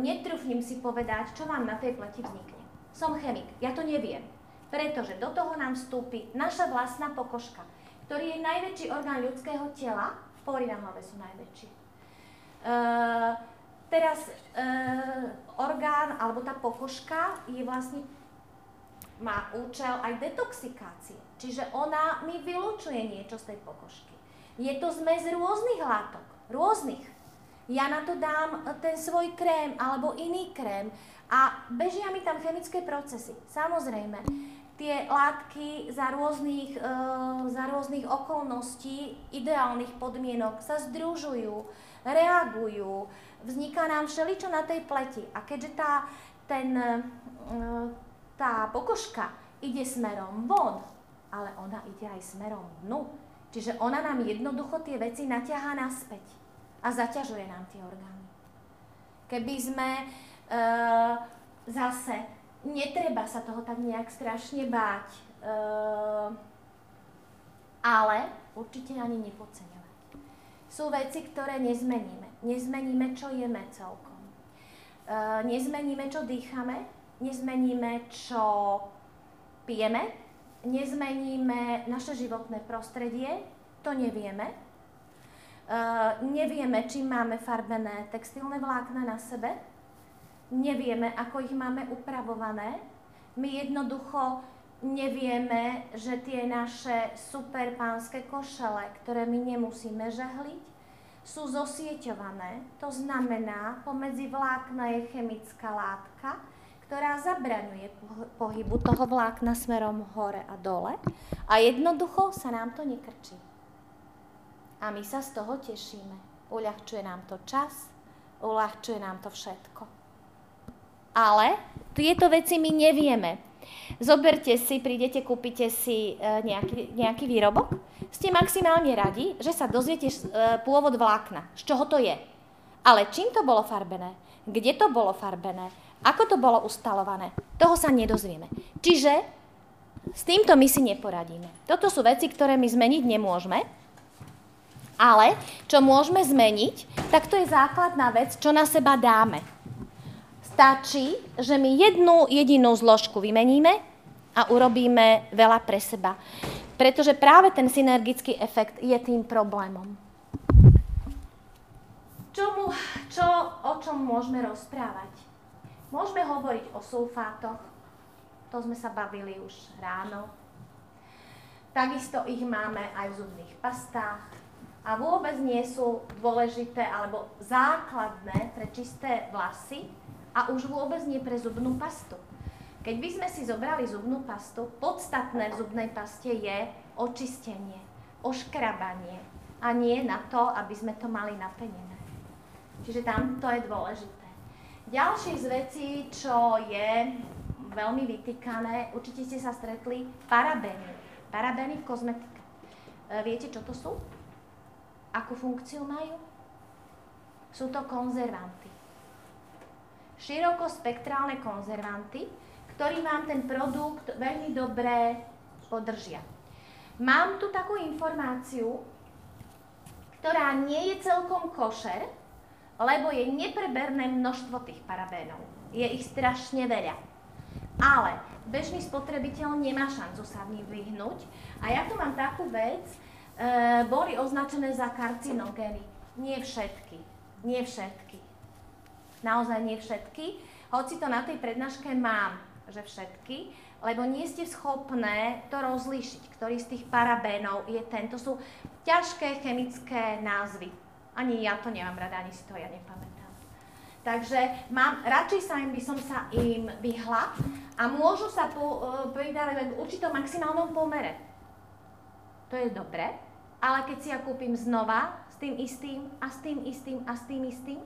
netrúfnim si povedať, čo vám na tej pleti vznikne. Som chemik, ja to neviem, pretože do toho nám vstúpi naša vlastná pokožka, ktorý je najväčší orgán ľudského tela. Pory na hlave sú najväčšie. Uh, teraz uh, orgán, alebo tá pokožka je vlastne, má účel aj detoxikácie. Čiže ona mi vylučuje niečo z tej pokožky. Je to zmes rôznych látok, rôznych. Ja na to dám ten svoj krém, alebo iný krém a bežia mi tam chemické procesy, samozrejme. Tie látky za rôznych, e, za rôznych okolností, ideálnych podmienok sa združujú, reagujú, vzniká nám všeličo na tej pleti. A keďže tá, ten, e, tá pokožka ide smerom von, ale ona ide aj smerom dnu, čiže ona nám jednoducho tie veci naťahá naspäť a zaťažuje nám tie orgány. Keby sme e, zase... Netreba sa toho tak nejak strašne báť, uh, ale určite ani nepodceňovať. Sú veci, ktoré nezmeníme. Nezmeníme, čo jeme celkom. Uh, nezmeníme, čo dýchame, nezmeníme, čo pijeme, nezmeníme naše životné prostredie, To nevieme. Uh, nevieme, či máme farbené textilné vlákna na sebe. Nevieme, ako ich máme upravované. My jednoducho nevieme, že tie naše super pánske košele, ktoré my nemusíme žehliť, sú zosieťované. To znamená, pomedzi vlákna je chemická látka, ktorá zabraňuje pohybu toho vlákna smerom hore a dole a jednoducho sa nám to nekrčí. A my sa z toho tešíme. Uľahčuje nám to čas, uľahčuje nám to všetko. Ale tieto veci my nevieme. Zoberte si, prídete, kúpite si nejaký, nejaký výrobok, ste maximálne radi, že sa dozviete pôvod vlákna, z čoho to je. Ale čím to bolo farbené? Kde to bolo farbené? Ako to bolo ustalované? Toho sa nedozvieme. Čiže s týmto my si neporadíme. Toto sú veci, ktoré my zmeniť nemôžeme, ale čo môžeme zmeniť, tak to je základná vec, čo na seba dáme. Stačí, že my jednu jedinú zložku vymeníme a urobíme veľa pre seba. Pretože práve ten synergický efekt je tým problémom. Čomu, čo, o čom môžeme rozprávať? Môžeme hovoriť o sulfátoch, to sme sa bavili už ráno. Takisto ich máme aj v zubných pastách a vôbec nie sú dôležité alebo základné pre čisté vlasy a už vôbec nie pre zubnú pastu. Keď by sme si zobrali zubnú pastu, podstatné v zubnej paste je očistenie, oškrabanie a nie na to, aby sme to mali napenené. Čiže tam to je dôležité. Ďalšie z vecí, čo je veľmi vytýkané, určite ste sa stretli, parabény. Parabény v kozmetike. Viete, čo to sú? Akú funkciu majú? Sú to konzervanty. Širokospektrálne konzervanty, ktorý vám ten produkt veľmi dobre podržia. Mám tu takú informáciu, ktorá nie je celkom košer, lebo je nepreberné množstvo tých parabénov. Je ich strašne veľa. Ale bežný spotrebiteľ nemá šancu sa v nich vyhnúť. A ja tu mám takú vec, e, boli označené za karcinogény. Nie všetky. Nie všetky. Naozaj nie všetky. Hoci to na tej prednáške mám, že všetky, lebo nie ste schopné to rozlíšiť, ktorý z tých parabénov je ten. To sú ťažké chemické názvy. Ani ja to nemám rada, ani si to ja nepamätám. Takže mám, radšej sa im by som sa im vyhla a môžu sa pridávať len v určitom maximálnom pomere. To je dobre, ale keď si ja kúpim znova s tým istým a s tým istým a s tým istým,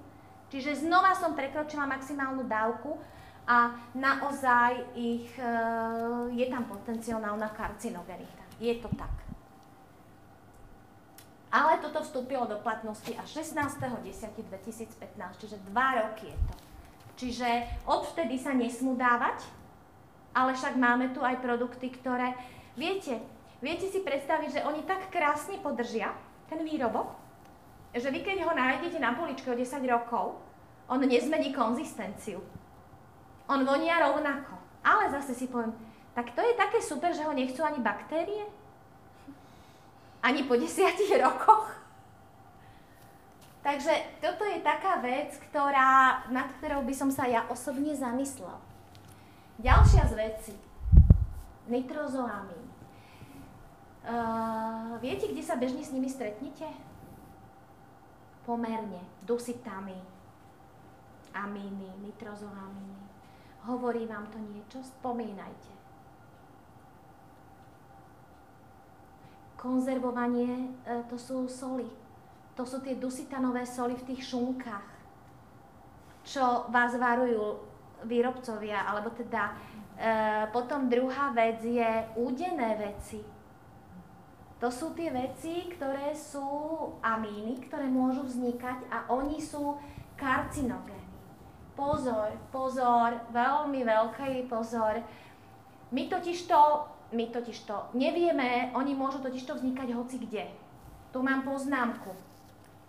čiže znova som prekročila maximálnu dávku a naozaj ich, je tam potenciálna karcinogenita. Je to tak. Ale toto vstúpilo do platnosti až šestnásteho december dvetisícpätnásť, čiže dva roky je to. Čiže odvtedy sa nesmú dávať, ale však máme tu aj produkty, ktoré... Viete, viete si predstaviť, že oni tak krásne podržia ten výrobok, že vy keď ho nájdete na poličke o desať rokov, on nezmení konzistenciu. On vonia rovnako. Ale zase si poviem, tak to je také super, že ho nechcú ani baktérie? Ani po desiatich rokoch. Takže toto je taká vec, ktorá, nad ktorou by som sa ja osobne zamyslela. Ďalšia z vecí. Nitrozoamín. Uh, viete, kde sa bežne s nimi stretnete? Pomerne. Dusitami, amíny, nitrozoamíny. Hovorí vám to niečo? Spomínajte. Konzervovanie, to sú soli. To sú tie dusitanové soli v tých šunkách, čo vás varujú výrobcovia, alebo teda e, potom druhá vec je údené veci. To sú tie veci, ktoré sú amíny, ktoré môžu vznikať a oni sú karcinogény. Pozor, pozor, veľmi veľký pozor. My totiž to My totižto nevieme, oni môžu totižto vznikať hoci kde. Tu mám poznámku.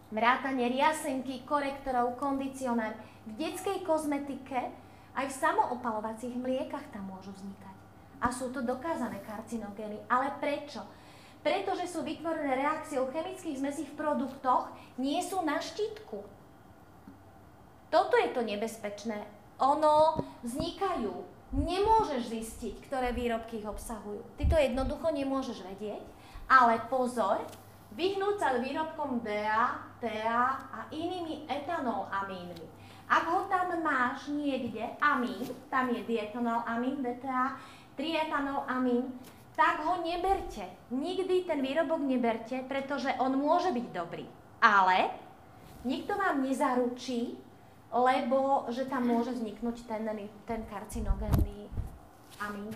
Vrátane riasenky, korektorov, kondicionér. V detskej kozmetike aj v samoopalovacích mliekach tam môžu vznikať. A sú to dokázané karcinogény. Ale prečo? pretože sú vytvorené reakciou chemických zmesí v produktoch, nie sú na štítku. Toto je to nebezpečné. Ono vznikajú. Nemôžeš zistiť, ktoré výrobky ich obsahujú. Ty to jednoducho nemôžeš vedieť, ale pozor, vyhnúť sa výrobkom D A, T A a inými etanolamínmi. Ak ho tam máš niekde, amín, tam je dietanolamín, D T A, trietanolamín, tak ho neberte. Nikdy ten výrobok neberte, pretože on môže byť dobrý. Ale nikto vám nezaručí, lebo že tam môže vzniknúť ten, ten karcinogénny amín.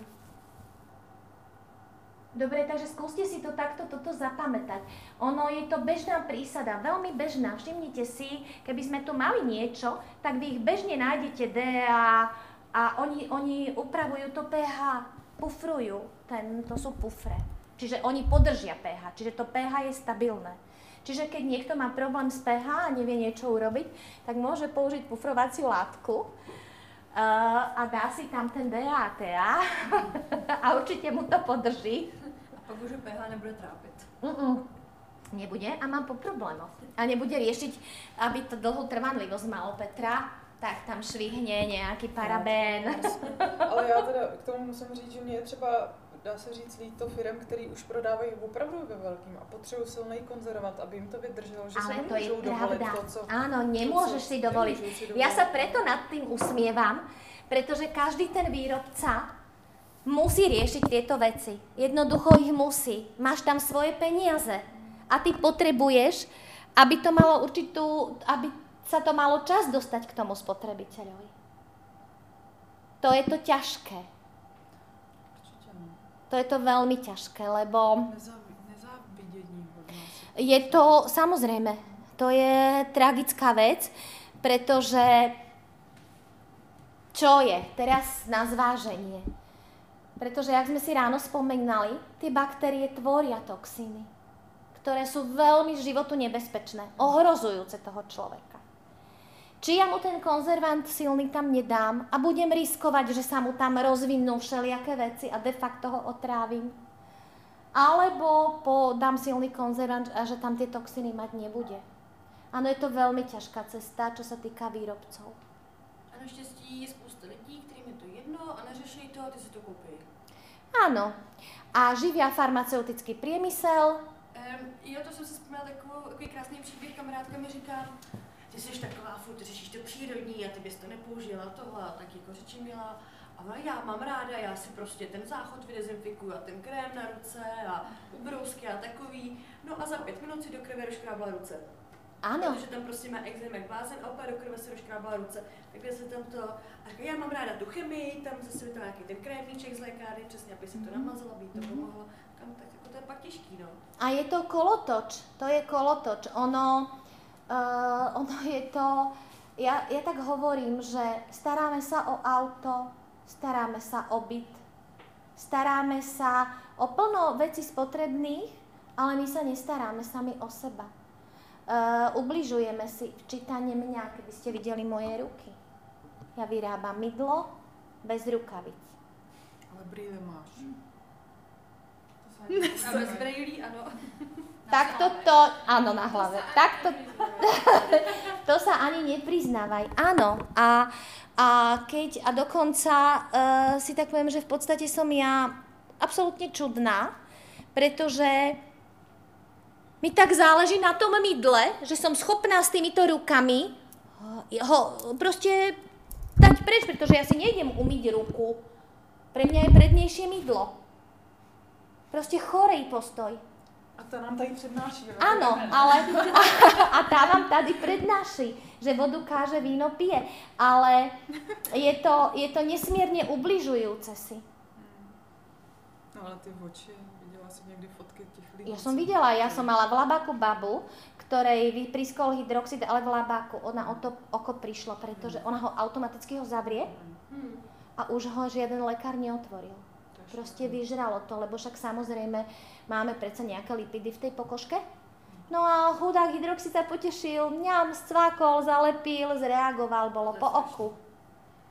Dobre, takže skúste si to takto toto zapamätať. Ono je to bežná prísada, veľmi bežná. Všimnite si, keby sme tu mali niečo, tak vy ich bežne nájdete D A a oni, oni upravujú to pH, pufrujú, ten, to sú pufre. Čiže oni podržia pH, čiže to pH je stabilné. Čiže keď niekto má problém s pH a nevie niečo urobiť, tak môže použiť pufrovaciu látku uh, a dá si tam ten D A T A a určite mu to podrží. A pak už pH nebude trápiť. Mm -mm. Nebude a mám po problémoch. A nebude riešiť, aby to dlhú trvanlivosť malo Petra, tak tam švihne nějaký parabén. Ale já teda k tomu musím říct, že mě je třeba, dá se říct, líto firem, který už prodávají opravdu ve velkým a potřebují silnej konzervant, aby jim to vydrželo, že ale si nemůžou to je dovolit to, co... Áno, nemůžeš si dovolit. Si dovolit. Já se preto nad tým usmívám, protože každý ten výrobca musí riešiť tieto veci. Jednoducho ich musí. Máš tam svoje peniaze a ty potrebuješ, aby to malo určitú, aby sa to malo čas dostať k tomu spotrebiteľovi. To je to ťažké. To je to veľmi ťažké, lebo je to, samozrejme, to je tragická vec, pretože čo je teraz na zváženie? Pretože, jak sme si ráno spomínali, tie baktérie tvoria toxíny, ktoré sú veľmi životu nebezpečné, ohrozujúce toho človeka. Či ja mu ten konzervant silný tam nedám a budem riskovať, že sa mu tam rozvinú všelijaké veci a de facto ho otrávim. Alebo po, dám silný konzervant a že tam tie toxiny mať nebude. Áno, je to veľmi ťažká cesta, čo sa týka výrobcov. A našťastí je spousta lidí, ktorým je to jedno a neřeší to a ty si to kúpí. Áno. A živia farmaceutický priemysel. Um, jo, to som si spomínala takový krásný příběh, kamarádka mi říká, ty jsi taková, furt řešíš to přírodní a ty bys to nepoužila tohle a tak jako řeči měla. A no, já mám ráda, já si prostě ten záchod vydezinfikuju a ten krém na ruce a ubrousky a takový. No a za pět minut si do krve rozkrábla ruce. Ano. Protože tam prostě má exém jak blázen a opět do krve se rozkrábla ruce. Takže se tam to, a říká, já mám ráda tu chemii, tam zase vytáhla nějaký ten krémíček z lékárny, přesně, aby se to namazalo, aby to pomohlo. Kam tak, jako to je pak těžký, no. A je to kolotoč, to je kolotoč, ono... Uh, ono je to, ja, ja tak hovorím, že staráme sa o auto, staráme sa o byt, staráme sa o plno vecí spotrebných, ale my sa nestaráme sami o seba. Uh, ubližujeme si včítanie mňa, keby ste videli moje ruky. Ja vyrábam mydlo bez rukavic. Ale brýle máš. A bez brýlí, áno. Takto to, áno, na hlave, takto, to sa ani nepriznávaj, áno. A, a keď, a dokonca uh, si tak poviem, že v podstate som ja absolútne čudná, pretože mi tak záleží na tom mydle, že som schopná s týmito rukami ho proste dať preč, pretože ja si nejdem umyť ruku. Pre mňa je prednejšie mydlo. Proste chorej postoj. A to nám tady přednáší. Ano, ale a, a tá vám tady přednáší, že vodu káže, víno pije, ale je to, je to nesmírně ubližujúce si. No ale ty oči, viděla si někdy fotky těch lidí? Já jsem viděla, já jsem mala v Labáku babu, ktorej vyprískol hydroxid, ale v Labáku ona o to oko prišlo, pretože ona ho automaticky ho zavrie a už ho žiaden lekár neotvoril. Proste vyžralo to, lebo však samozrejme máme predsa nejaké lipidy v tej pokožke. No a chudák hydroxid sa potešil, mňam, scvákol, zalepil, zreagoval, bolo po oku.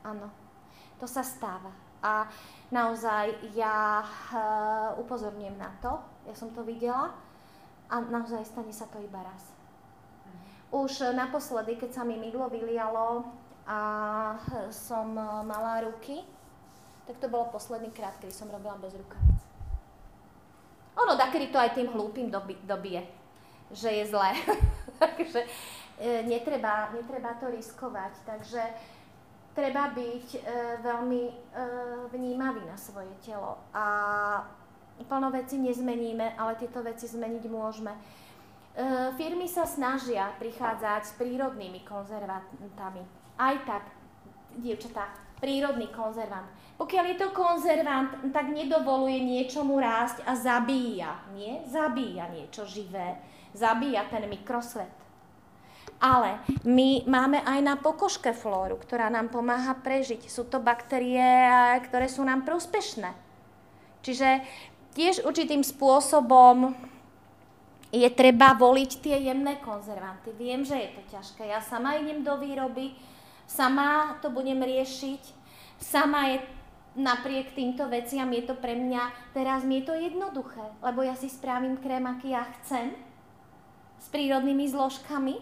Áno, to sa stáva. A naozaj ja uh, upozorním na to, ja som to videla a naozaj stane sa to iba raz. Už naposledy, keď sa mi mydlo vylialo a som mala ruky, tak to bolo posledný krát, kedy som robila bez rukavic. Ono dakedy to aj tým hlúpým dobije, že je zlé. Takže e, netreba, netreba to riskovať. Takže treba byť e, veľmi e, vnímavý na svoje telo. A plno veci nezmeníme, ale tieto veci zmeniť môžeme. E, firmy sa snažia prichádzať s prírodnými konzervantami. Aj tak, dievčatá, prírodný konzervant. Pokiaľ je to konzervant, tak nedovoluje niečomu rásť a zabíja. Nie? Zabíja niečo živé. Zabíja ten mikrosvet. Ale my máme aj na pokožke flóru, ktorá nám pomáha prežiť. Sú to baktérie, ktoré sú nám prospešné. Čiže tiež určitým spôsobom je treba voliť tie jemné konzervanty. Viem, že je to ťažké. Ja sama idem do výroby, sama to budem riešiť, sama je napriek týmto veciam, je to pre mňa, teraz mi je to jednoduché, lebo ja si spravím krém, aký ja chcem, s prírodnými zložkami,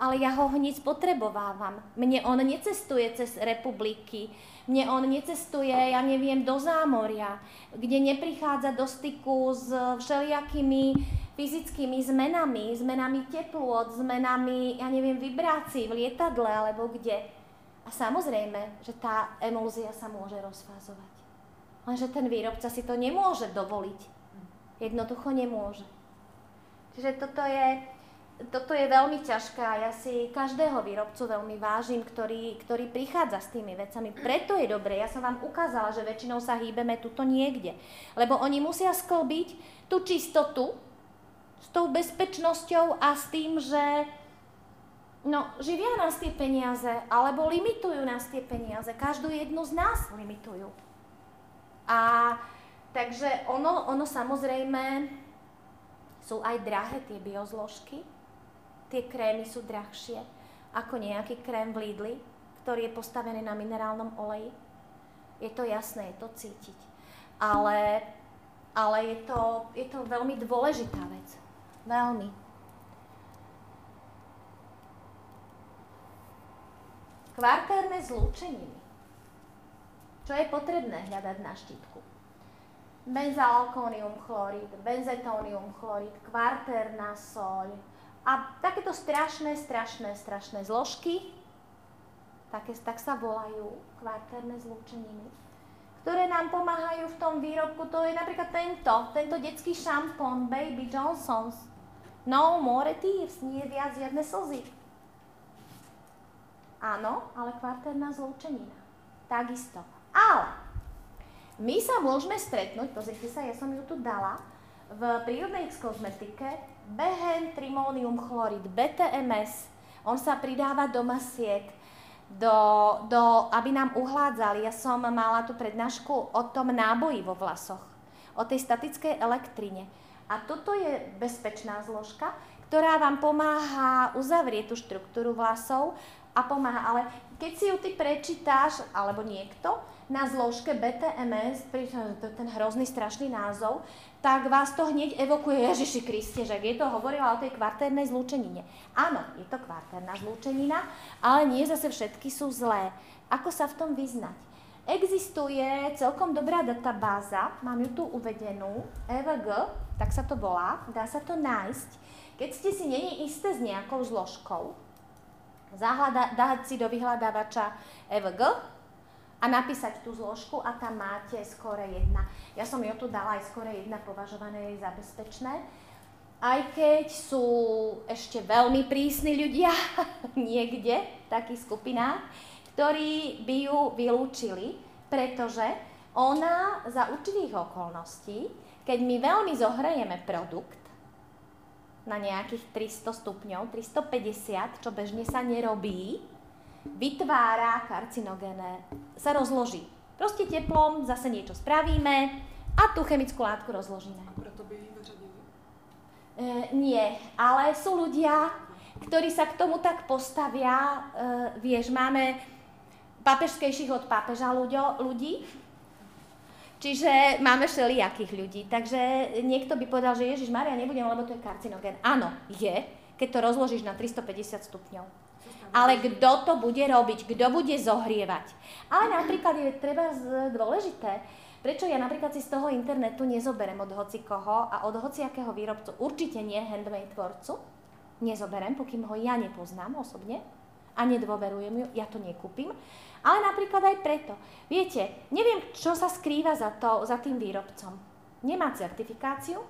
ale ja ho hneď spotrebovávam. Mne on necestuje cez republiky, mne on necestuje, ja neviem, do zámoria, kde neprichádza do styku s všelijakými fyzickými zmenami, zmenami teplôt, zmenami, ja neviem, vibrácií v lietadle alebo kde. A samozrejme, že tá emulzia sa môže rozfázovať. Lenže ten výrobca si to nemôže dovoliť. Jednoducho nemôže. Čiže toto je, toto je veľmi ťažké a ja si každého výrobcu veľmi vážim, ktorý, ktorý prichádza s tými vecami. Preto je dobré, ja som vám ukázala, že väčšinou sa hýbeme tuto niekde. Lebo oni musia sklbiť tú čistotu s tou bezpečnosťou a s tým, že no, živia nás tie peniaze, alebo limitujú nás tie peniaze. Každú jednu z nás limitujú. A takže ono, ono samozrejme sú aj drahé tie biozložky. Tie krémy sú drahšie ako nejaký krém v Lidli, ktorý je postavený na minerálnom oleji. Je to jasné, je to cítiť. Ale, ale je, to, je to veľmi dôležitá vec. Veľmi. Kvartérne zlúčeniny. Čo je potrebné hľadať na štítku? Benzalkónium chlorid, benzetónium chlorid, kvartérna soľ a takéto strašné, strašné, strašné zložky, také, tak sa volajú kvartérne zlúčeniny, ktoré nám pomáhajú v tom výrobku. To je napríklad tento, tento detský šampón Baby Johnson's. No more tears, nie viac žiadne slzy. Áno, ale kvartérna zlúčenina. Takisto. Ale my sa môžeme stretnúť, pozrite sa, ja som ju tu dala, v prírodnej kozmetike behen trimonium chlorid, bé té em es. On sa pridáva do masiek, do, do, aby nám uhládzali. Ja som mala tú prednášku o tom náboji vo vlasoch, o tej statickej elektrine. A toto je bezpečná zložka, ktorá vám pomáha uzavrieť tú štruktúru vlasov a pomáha. Ale keď si ju ty prečítáš, alebo niekto, na zložke bé té em es, to je ten hrozný, strašný názov, tak vás to hneď evokuje. Ježiši Kriste, že je to hovorila o tej kvartérnej zlúčenine. Áno, je to kvartérna zlúčenina, ale nie zase všetky sú zlé. Ako sa v tom vyznať? Existuje celkom dobrá databáza, mám ju tu uvedenú, é vé gé, tak sa to volá, dá sa to nájsť. Keď ste si není isté s nejakou zložkou, dať si do vyhľadávača é vé gé a napísať tú zložku a tam máte skore jedna. Ja som ju tu dala aj skore jedna, považované za bezpečné. Aj keď sú ešte veľmi prísni ľudia niekde v takých skupinách, ktorí by ju vylúčili, pretože ona za určitých okolností, keď my veľmi zohrejeme produkt na nejakých tristo stupňov, tristopäťdesiat, čo bežne sa nerobí, vytvára karcinogénne, sa rozloží. Proste teplom zase niečo spravíme a tú chemickú látku rozložíme. A preto by ich vyradili? E, nie, ale sú ľudia, ktorí sa k tomu tak postavia, e, vieš, máme papežskejších od pápeža ľudí, Čiže máme všelijakých ľudí, takže niekto by povedal, že Ježiš Maria, nebudem, lebo to je karcinogén. Áno, je, keď to rozložíš na tristopäťdesiat stupňov. Ale kto to bude robiť, kto bude zohrievať. Ale napríklad je treba dôležité, prečo ja napríklad si z toho internetu nezoberem od hocikoho a od hociakého výrobcu, určite nie handmade tvorcu, nezoberem, pokým ho ja nepoznám osobne a nedôverujem ju, ja to nekúpim. Ale napríklad aj preto. Viete, neviem, čo sa skrýva za, to, za tým výrobcom. Nemá certifikáciu,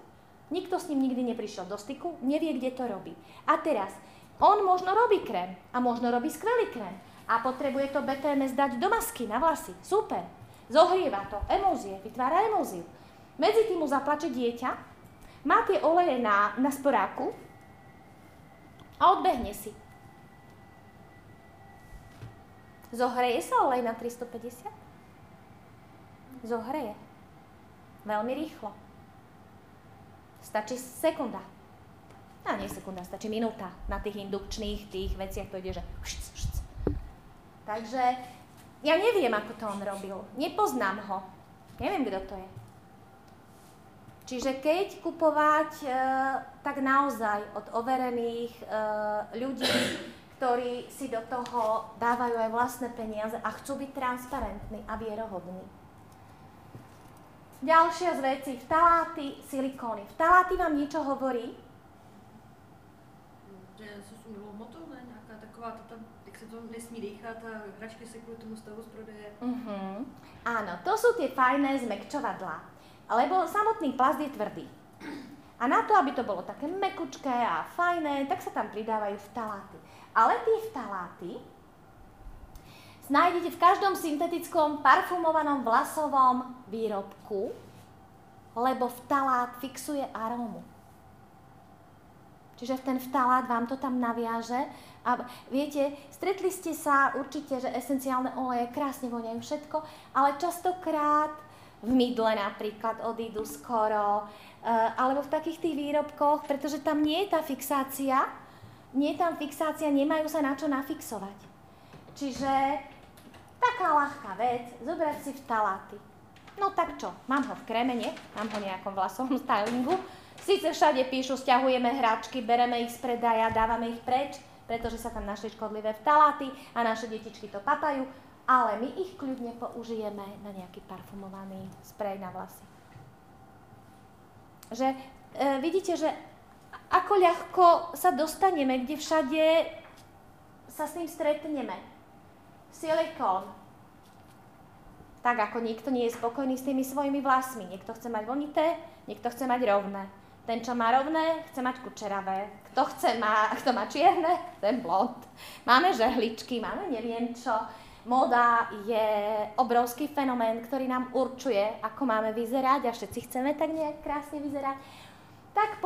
nikto s ním nikdy neprišiel do styku, nevie, kde to robí. A teraz, on možno robí krém a možno robí skvelý krém a potrebuje to bé té em es dať do masky, na vlasy, super. Zohrieva to, emulzie, vytvára emulziu. Medzi tým mu zaplače dieťa, má tie oleje na, na sporáku a odbehne si. Zohreje sa olej na tristopäťdesiat? Zohreje. Veľmi rýchlo. Stačí sekunda. A nie sekunda, stačí minúta. Na tých indukčných, tých veciach to ide, že... Takže ja neviem, ako to on robil. Nepoznám ho. Neviem, kto to je. Čiže keď kupovať, tak naozaj od overených ľudí, ktorí si do toho dávajú aj vlastné peniaze a chcú byť transparentní a vierohodní. Ďalšia z vecí, vtaláty, silikóny. Vtaláty vám niečo hovorí? Že sú hmotovné, nejaká taková, tam, jak sa to nesmí dýchať a hračky sa kvôli tomu stavu sprodeje. Uh-huh. Áno, to sú tie fajné zmäkčovadlá, lebo samotný plast je tvrdý. A na to, aby to bolo také mekučké a fajné, tak sa tam pridávajú vtaláty. Ale tie vtaláty nájdete v každom syntetickom parfumovanom vlasovom výrobku, lebo vtalát fixuje arómu. Čiže ten vtalát vám to tam naviaže. A viete, stretli ste sa určite, že esenciálne oleje krásne voňajú všetko, ale častokrát v mydle napríklad odídu skoro, alebo v takých tých výrobkoch, pretože tam nie je tá fixácia, nie je tam fixácia, nemajú sa na čo nafixovať. Čiže taká ľahká vec, zobrať si vtaláty. No tak čo, mám ho v kréme, nie? Mám ho v nejakom vlasovom stylingu. Sice všade píšu, stiahujeme hračky, bereme ich z predaja, dávame ich preč, pretože sa tam našli škodlivé vtaláty a naše detičky to patajú, ale my ich kľudne použijeme na nejaký parfumovaný sprej na vlasy. Že e, vidíte, že ako ľahko sa dostaneme, kde všade sa s ním stretneme. Silikón. Tak ako niekto nie je spokojný s tými svojimi vlasmi. Niekto chce mať vonité, niekto chce mať rovné. Ten, čo má rovné, chce mať kučeravé. Kto chce má, kto má čierne, ten blond. Máme žehličky, máme neviem čo. Móda je obrovský fenomén, ktorý nám určuje, ako máme vyzerať a všetci chceme tak nejak krásne vyzerať. Tak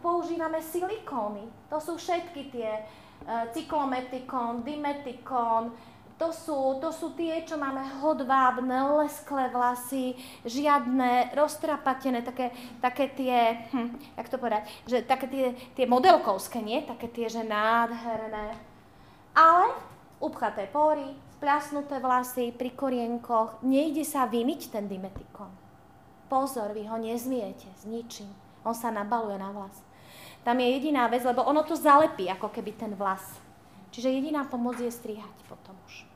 používame silikóny. To sú všetky tie uh, cyklometikón, dimetikón, to sú, to sú tie, čo máme hodvábne, lesklé vlasy, žiadne roztrapatené, také, také tie, hm, jak to povedať, že také tie, tie modelkovské, nie? Také tie, že nádherné. Ale upchaté pory, spľasnuté vlasy pri korienkoch, nejde sa vymyť ten dimetikon. Pozor, vy ho nezmijete s ničím, on sa nabaluje na vlas. Tam je jediná vec, lebo ono to zalepí ako keby ten vlas. Čiže jediná pomoc je strihať potom už.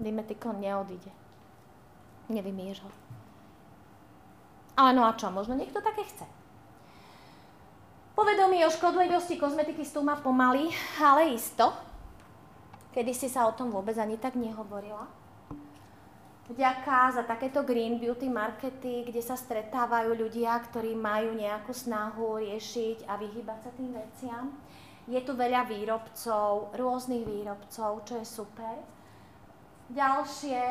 Dimetikon neodíde, nevymíješ ho. Ale no a čo, možno niekto také chce. Povedomie o škodlivosti kozmetiky stúma pomaly, ale isto. Kedy si sa o tom vôbec ani tak nehovorila. Vďaka za takéto green beauty markety, kde sa stretávajú ľudia, ktorí majú nejakú snahu riešiť a vyhýbať sa tým veciam. Je tu veľa výrobcov, rôznych výrobcov, čo je super. Ďalšie,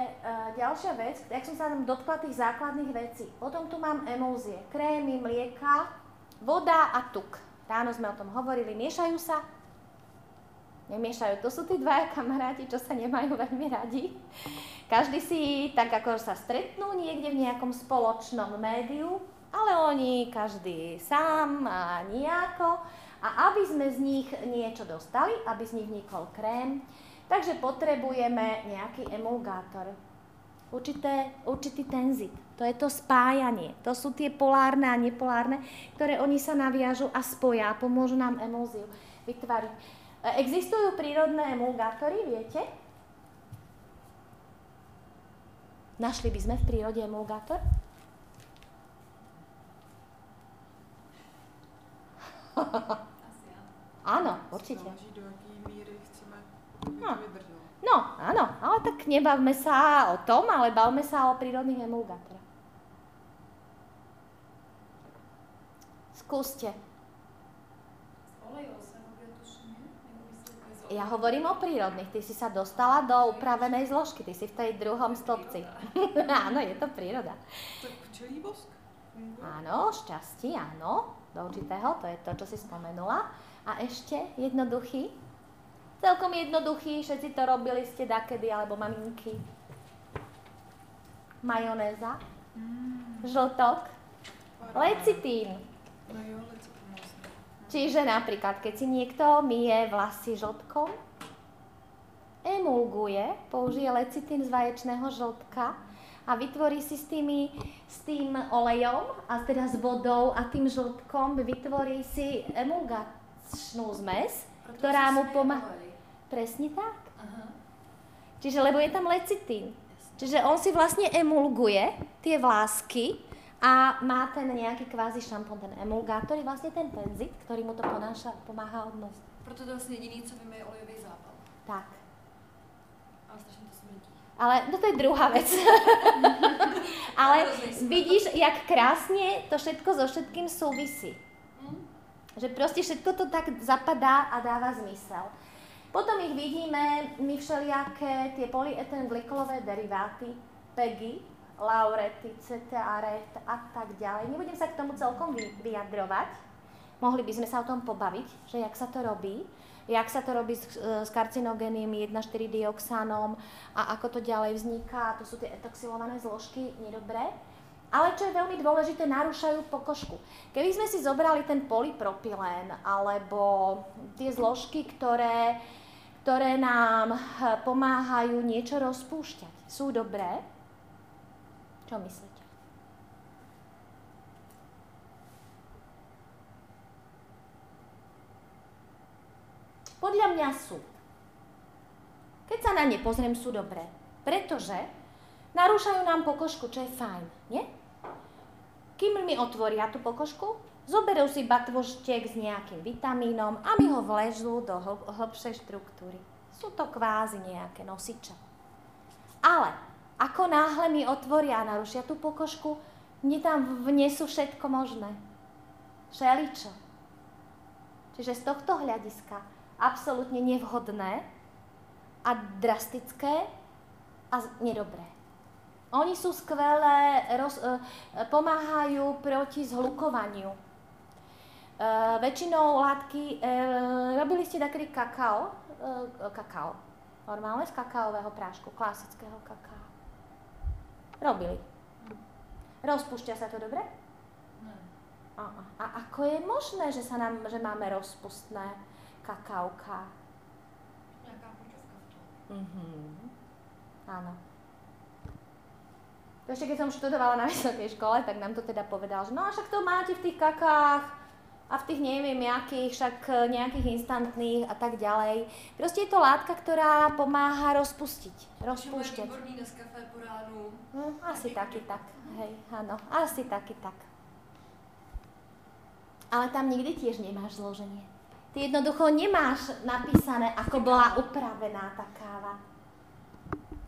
ďalšia vec, jak som sa tam dotkla tých základných vecí. Potom tu mám emulzie, krémy, mlieka, voda a tuk. Ráno sme o tom hovorili, miešajú sa. Nemiešajú. To sú tí dvaja kamaráti, čo sa nemajú veľmi radi. Každý si tak ako sa stretnú niekde v nejakom spoločnom médiu, ale oni každý sám a nejako. A aby sme z nich niečo dostali, aby z nich vnikol krém, takže potrebujeme nejaký emulgátor. určité, určitý tenzit. To je to spájanie. To sú tie polárne a nepolárne, ktoré oni sa naviažu a spoja a pomôžu nám emulziu vytvoriť. Existujú prírodné emulgátory, viete? Našli by sme v prírode emulgátor? Áno, určite. No, no, áno, ale tak nebavme sa o tom, ale bavme sa o prírodných emulgátorách. Skúste. Ja hovorím o prírodných, ty si sa dostala do upravenej zložky, ty si v tej druhom stĺpci. Áno, je to príroda. Tak včelí bosk? Áno, šťastie, áno, do určitého, to je to, čo si spomenula. A ešte jednoduchý, celkom jednoduchý, všetci to robili ste dakedy, alebo maminky. Majonéza, mm. žltok, lecitín. No jo, lecitín. Čiže napríklad, keď si niekto myje vlasy žltkom, emulguje, použije lecitín z vaječného žltka a vytvorí si s, tými, s tým olejom a teda s vodou a tým žltkom vytvorí si emulgátor. Zmes, ktorá mu pomáha. Presne tak. Aha. Čiže, lebo je tam lecitín. Čiže on si vlastne emulguje tie vlásky a má ten nejaký kvázi šampón, ten emulgátor, je vlastne ten tenzit, ktorý mu to ponáša, pomáha odnosť. Proto to je vlastne jediný, co víme, je olejový zápal. Tak. Ale strašne to smrdí. Ale no to je druhá vec. Ale vidíš, jak krásne to všetko so všetkým súvisí. Že proste všetko to tak zapadá a dáva zmysel. Potom ich vidíme, my všelijaké tie polyetylenglikolové deriváty, PEGy, laurety, cé té á, a tak ďalej. Nebudem sa k tomu celkom vyjadrovať. Mohli by sme sa o tom pobaviť, že jak sa to robí, jak sa to robí s, s karcinogénnym jedna,štyri dioxánom a ako to ďalej vzniká, to sú tie etoxilované zložky, nedobré. Ale čo je veľmi dôležité, narúšajú pokožku. Keby sme si zobrali ten polypropylén alebo tie zložky, ktoré, ktoré nám pomáhajú niečo rozpúšťať, sú dobré? Čo myslíte? Podľa mňa sú. Keď sa na ne pozriem, sú dobré. Pretože narúšajú nám pokožku, čo je fajn, nie? Kým mi otvoria tú pokožku, zoberú si batvoštiek s nejakým vitamínom a mi ho vležú do hlbšej štruktúry. Sú to kvázi nejaké nosiče. Ale ako náhle mi otvoria a narušia tú pokožku, mne tam vnesú všetko možné. Všeličo. Čiže z tohto hľadiska absolútne nevhodné a drastické a nedobré. Oni sú skvelé, roz, pomáhajú proti zhlukovaniu. E, väčšinou látky, e, robili ste taký kakao, e, kakao, normálne z kakaového prášku, klasického kakao. Robili. Rozpúšťa sa to dobre? Ne. A, a ako je možné, že, sa nám, že máme rozpustné kakaoká? Nejaká počaská v tom. Mhm. Áno. Ešte keď som študovala na vysokej škole, tak nám to teda povedal, že no však to máte v tých kakách a v tých neviem jakých, však nejakých instantných a tak ďalej. Proste je to látka, ktorá pomáha rozpustiť, rozpúšťať. Čo je výborný dnes kafe po ránu. Hm, asi taký tak, hej, áno, asi taký tak. Ale tam nikdy tiež nemáš zloženie. Ty jednoducho nemáš napísané, ako bola upravená tá káva.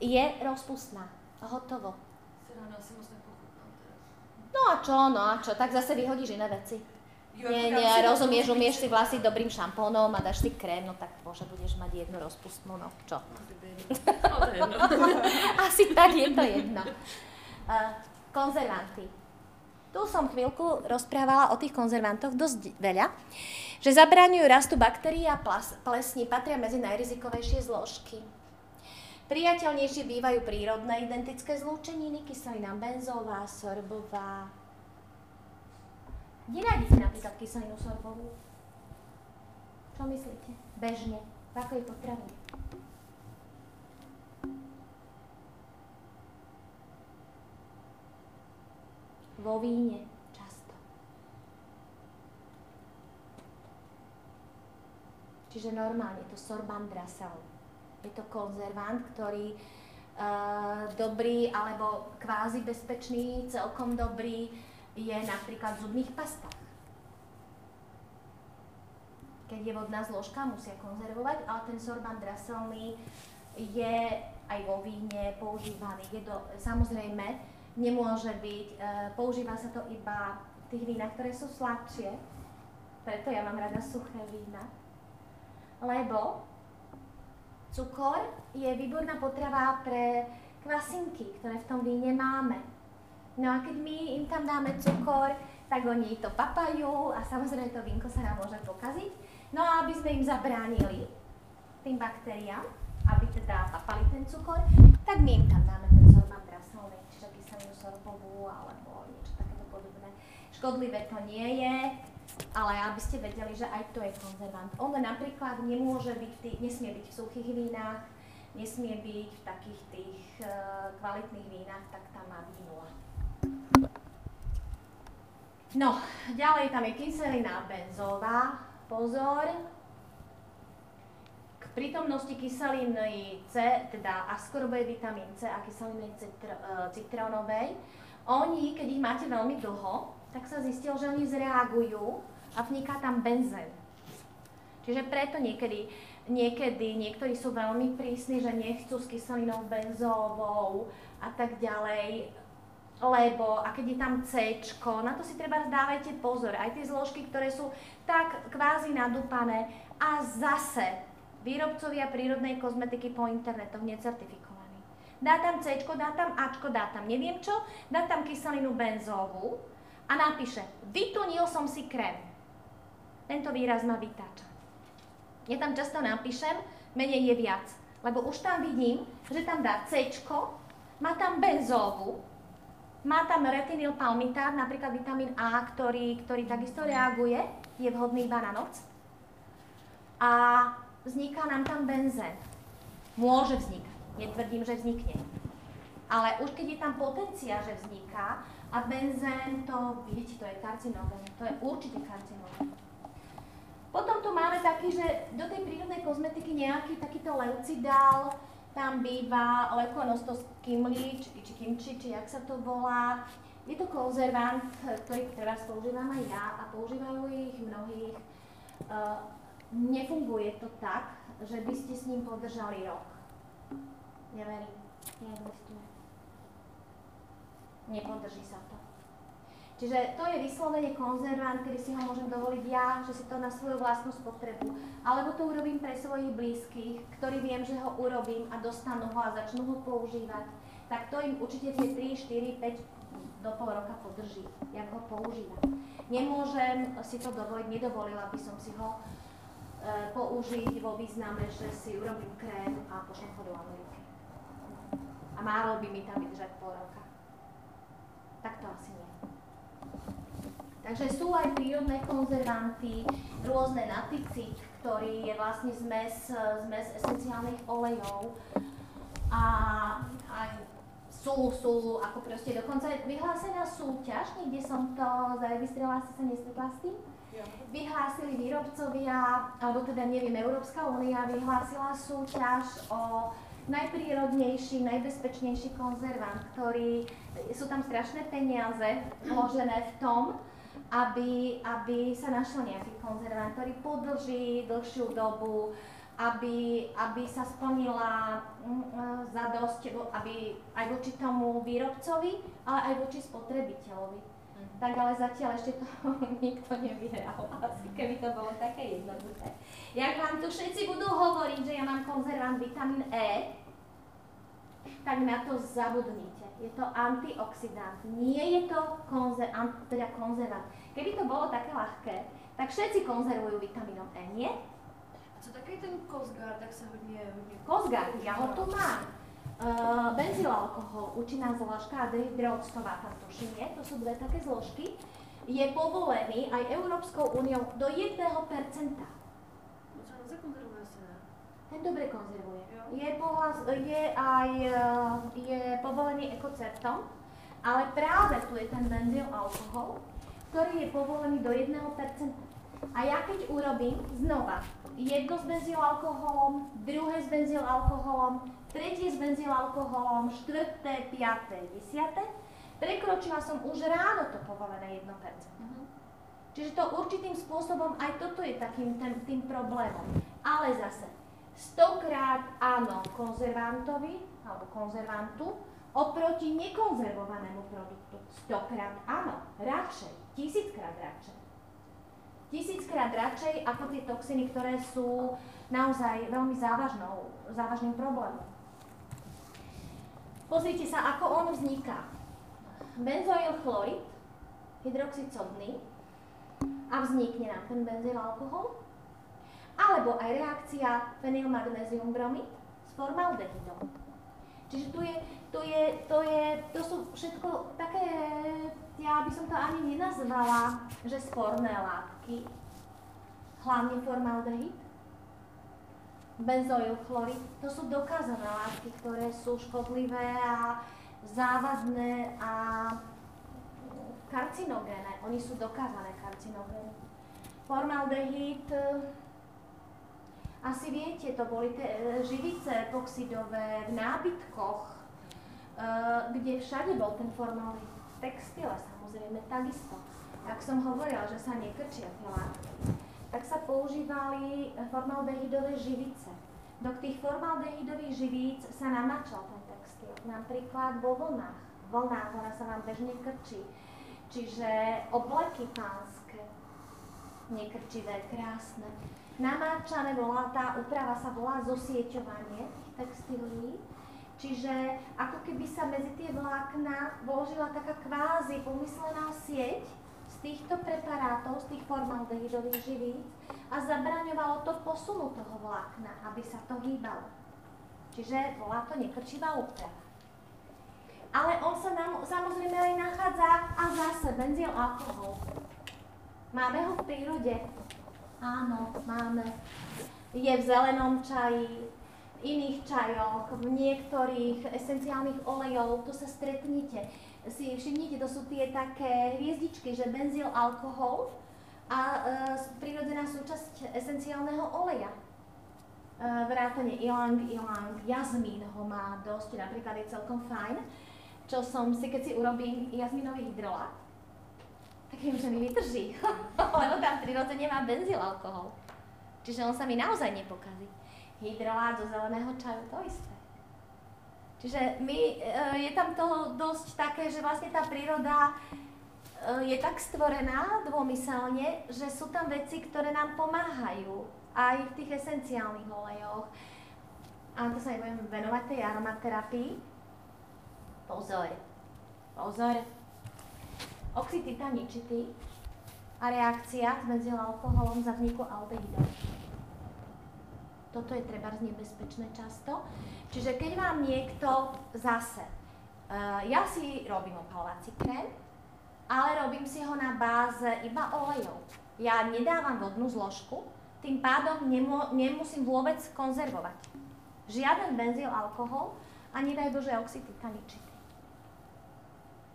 Je rozpustná, hotovo. No a čo, no a čo, tak zase vyhodíš iné veci. Nie, nie, rozumieš, umieš si vlasy dobrým šampónom a dáš si krém, no tak bože, budeš mať jednu rozpustnú, no čo? Asi tak je to jedno. Uh, konzervanty. Tu som chvíľku rozprávala o tých konzervantoch dosť veľa, že zabraňujú rastu baktérií a plesní, patria medzi najrizikovejšie zložky. Priateľnejšie bývajú prírodné identické zlúčeniny, kyselina benzová, sorbová. Nenájdete napríklad kyselinu sorbovú? Čo myslíte? Bežne. V akej potrave? V vo víne často. Čiže normálne je to sorbandrasal. Je to konzervant, ktorý e, dobrý alebo kvázi bezpečný, celkom dobrý je napríklad v zubných pastách. Keď je vodná zložka, musia konzervovať, ale ten sorbandraselný je aj vo víne používaný. Je do, samozrejme, nemôže byť, e, používa sa to iba v tých vínach, ktoré sú sladšie, preto ja mám rada suché vína, lebo cukor je výborná potrava pre kvasinky, ktoré v tom víne máme. No a keď my im tam dáme cukor, tak oni to papajú a samozrejme to vínko sa nám môže pokaziť. No a aby sme im zabránili, tým baktériám, aby teda papali ten cukor, tak my im tam dáme ten sorbandrasolný, čiže kyselinu sorbovú alebo niečo takéto podobné. Škodlivé to nie je, ale aby ste vedeli, že aj to je konzervant. On napríklad nemôže byť, nesmie byť v suchých vínach, nesmie byť v takých tých uh, kvalitných vínach, tak tam má nula. No, ďalej tam je kyselina benzová. Pozor, k prítomnosti kyseliny C, teda askorbe, vitamín C a kyseliny citr, citrónovej, oni, keď ich máte veľmi dlho, tak sa zistilo, že oni zreagujú a vniká tam benzén. Čiže preto niekedy, niekedy niektorí sú veľmi prísni, že nechcú s kyselinou benzóvou a tak ďalej. Lebo, a keď je tam C-čko, na to si treba dávajte pozor, aj tie zložky, ktoré sú tak kvázi nadúpané a zase výrobcovia prírodnej kozmetiky po internetoch necertifikovaní. Dá tam C-čko, dá tam A-čko, dá tam neviem čo, dá tam kyselinu benzóvu a napíše, vytunil som si krém. Tento výraz ma vytáča. Ja tam často napíšem, menej je viac, lebo už tam vidím, že tam dá C-čko, má tam benzóvu, má tam retinil palmitát, napríklad vitamín A, ktorý, ktorý takisto reaguje, je vhodný iba na noc. A vzniká nám tam benzén. Môže vznikať, netvrdím, že vznikne. Ale už keď je tam potencia, že vzniká, a benzén to, vidíte, to je karcinogén, to je určite karcinogén. Potom tu máme taký, že do tej prírodnej kozmetiky nejaký takýto leucidál, tam býva leukonostos kimchi, či kimči, či jak sa to volá. Je to konzervant, ktorý teraz používam aj ja a používajú ich mnohých. Uh, nefunguje to tak, že by ste s ním podržali rok. Neverím, neexistuje. Nepodrží sa to. Čiže to je vyslovene konzervant, kedy si ho môžem dovoliť ja, že si to na svoju vlastnú spotrebu. Alebo to urobím pre svojich blízkych, ktorí viem, že ho urobím a dostanú ho a začnú ho používať. Tak to im určite tie tri, štyri, päť do pol roka podrží, jak ho používať. Nemôžem si to dovoliť, nedovolila by som si ho e, použiť vo význame, že si urobím krém a pošlem ho do Ameriky. A málo by mi tam vydržať pol roka. Tak to asi nie. Takže sú aj prírodné konzervanty, rôzne naticid, ktorý je vlastne zmes, zmes esenciálnych olejov. A, a sú, sú, ako proste, dokonca je vyhlásená súťaž, niekde som to zaregistrovala, si sa nestretla s tým. Vyhlásili výrobcovia, alebo teda neviem, Európska únia vyhlásila súťaž o najprírodnejší, najbezpečnejší konzervant, ktorý, sú tam strašné peniaze vložené v tom, Aby, aby sa našiel nejaký konzervant, ktorý podlží dlhšiu dobu, aby, aby sa splnila mm, zadosť, aby aj voči tomu výrobcovi, ale aj voči spotrebiteľovi. Mm. Tak ale zatiaľ ešte to nikto nevyhral, asi keby to bolo také jednoduché. Jak vám tu všetci budú hovoriť, že ja mám konzervant vitamín E, tak na to zabudnite. Je to antioxidant, nie je to konzer, an, teda konzervant. Keby to bolo také ľahké, tak všetci konzervujú vitamínom E, nie? A co taký ten Cosgard, tak sa hodne... hodne Cosgard, ja ho tu mám. Uh, Benzylalkohol, účinná zložka, dehydrooctová tam tuším, nie? To sú dve také zložky. Je povolený aj Európskou úniou do jedného percenta. No čo, nezakonzervuje sa, ne? Ten dobre konzervuje. Je, pohlas, je aj je povolený ekocertom Ale práve tu je ten benzyl alkohol, ktorý je povolený do jedného percenta. A ja keď urobím znova jedno s benzyl alkoholom, druhé s benzyl alkoholom, tretie s benzyl alkoholom, štvrté, piaté, desiaté, prekročila som už ráno to povolené jedno percento. Čiže to určitým spôsobom, aj toto je takým tým, tým problémom. Ale zase, stokrát áno konzervantovi, alebo konzervantu, oproti nekonzervovanému produktu. Stokrát áno, radšej, tisíckrát radšej. Tisíckrát radšej ako tie toxiny, ktoré sú naozaj veľmi závažnou, závažným problémom. Pozrite sa, ako on vzniká. Benzoylchlorid, hydroxid sodný, a vznikne nám ten benzylalkohol, alebo aj reakcia fenylmagnézium bromid s formaldehydom. Čiže tu je, tu je, to, je, to sú všetko také, ja by som to ani nenazvala, že sporné látky, hlavne formaldehyd, benzoylchlorid, to sú dokázané látky, ktoré sú škodlivé a závadné a karcinogéne, oni sú dokázané karcinogéne. Formaldehyd, asi viete, to boli te, živice epoxidové v nábytkoch, e, kde všade bol ten formaldehyd. Textile samozrejme takisto. Ak som hovorila, že sa nekrčia tie látky, tak sa používali formaldehydové živice. Do tých formaldehydových živíc sa namačal ten textil, napríklad vo vlnách. Vlnách, ona sa vám bežne krčí. Čiže obleky pánske, nekrčivé, krásne. Namáčané volá, tá úprava sa volá zosieťovanie textilí. Čiže ako keby sa medzi tie vlákna vložila taká kvázi pomyslená sieť z týchto preparátov, z tých formaldehydových živíc a zabraňovalo to posunu toho vlákna, aby sa to hýbalo. Čiže volá to nekrčivá úprava. Ale on sa nám, samozrejme aj nachádza a zase benzyl alkohol. Máme ho v prírode? Áno, máme. Je v zelenom čaji, v iných čajoch, v niektorých esenciálnych olejov, tu sa stretnite. Si všimnite, to sú tie také hviezdičky, že benzyl alkohol a e, prírodzená súčasť esenciálneho oleja. E, vrátane ilang, ilang, jazmín ho má dosť, napríklad je celkom fajn. Čo som si, keď si urobím jazminový hydrolát, tak viem, že mi vydrží, lebo tam prirodzene má benzyl alkohol. Čiže on sa mi naozaj nepokazí. Hydrolát zo zeleného čaju, to isté. Čiže my, je tam toho dosť také, že vlastne tá príroda je tak stvorená dvomyselne, že sú tam veci, ktoré nám pomáhajú aj v tých esenciálnych olejoch. A to sa aj budeme venovať tej aromaterapii. Pozor, pozor, oxid titaničitý a reakcia s benzylalkoholom za vzniku aldehydov. Toto je trebárs nebezpečné často. Čiže keď vám niekto zase, uh, ja si robím opalovací krém, ale robím si ho na báze iba olejov. Ja nedávam vodnú zložku, tým pádom nemu, nemusím vôbec konzervovať. Žiaden benzylalkohol a nedaj Bože oxid titaničitý.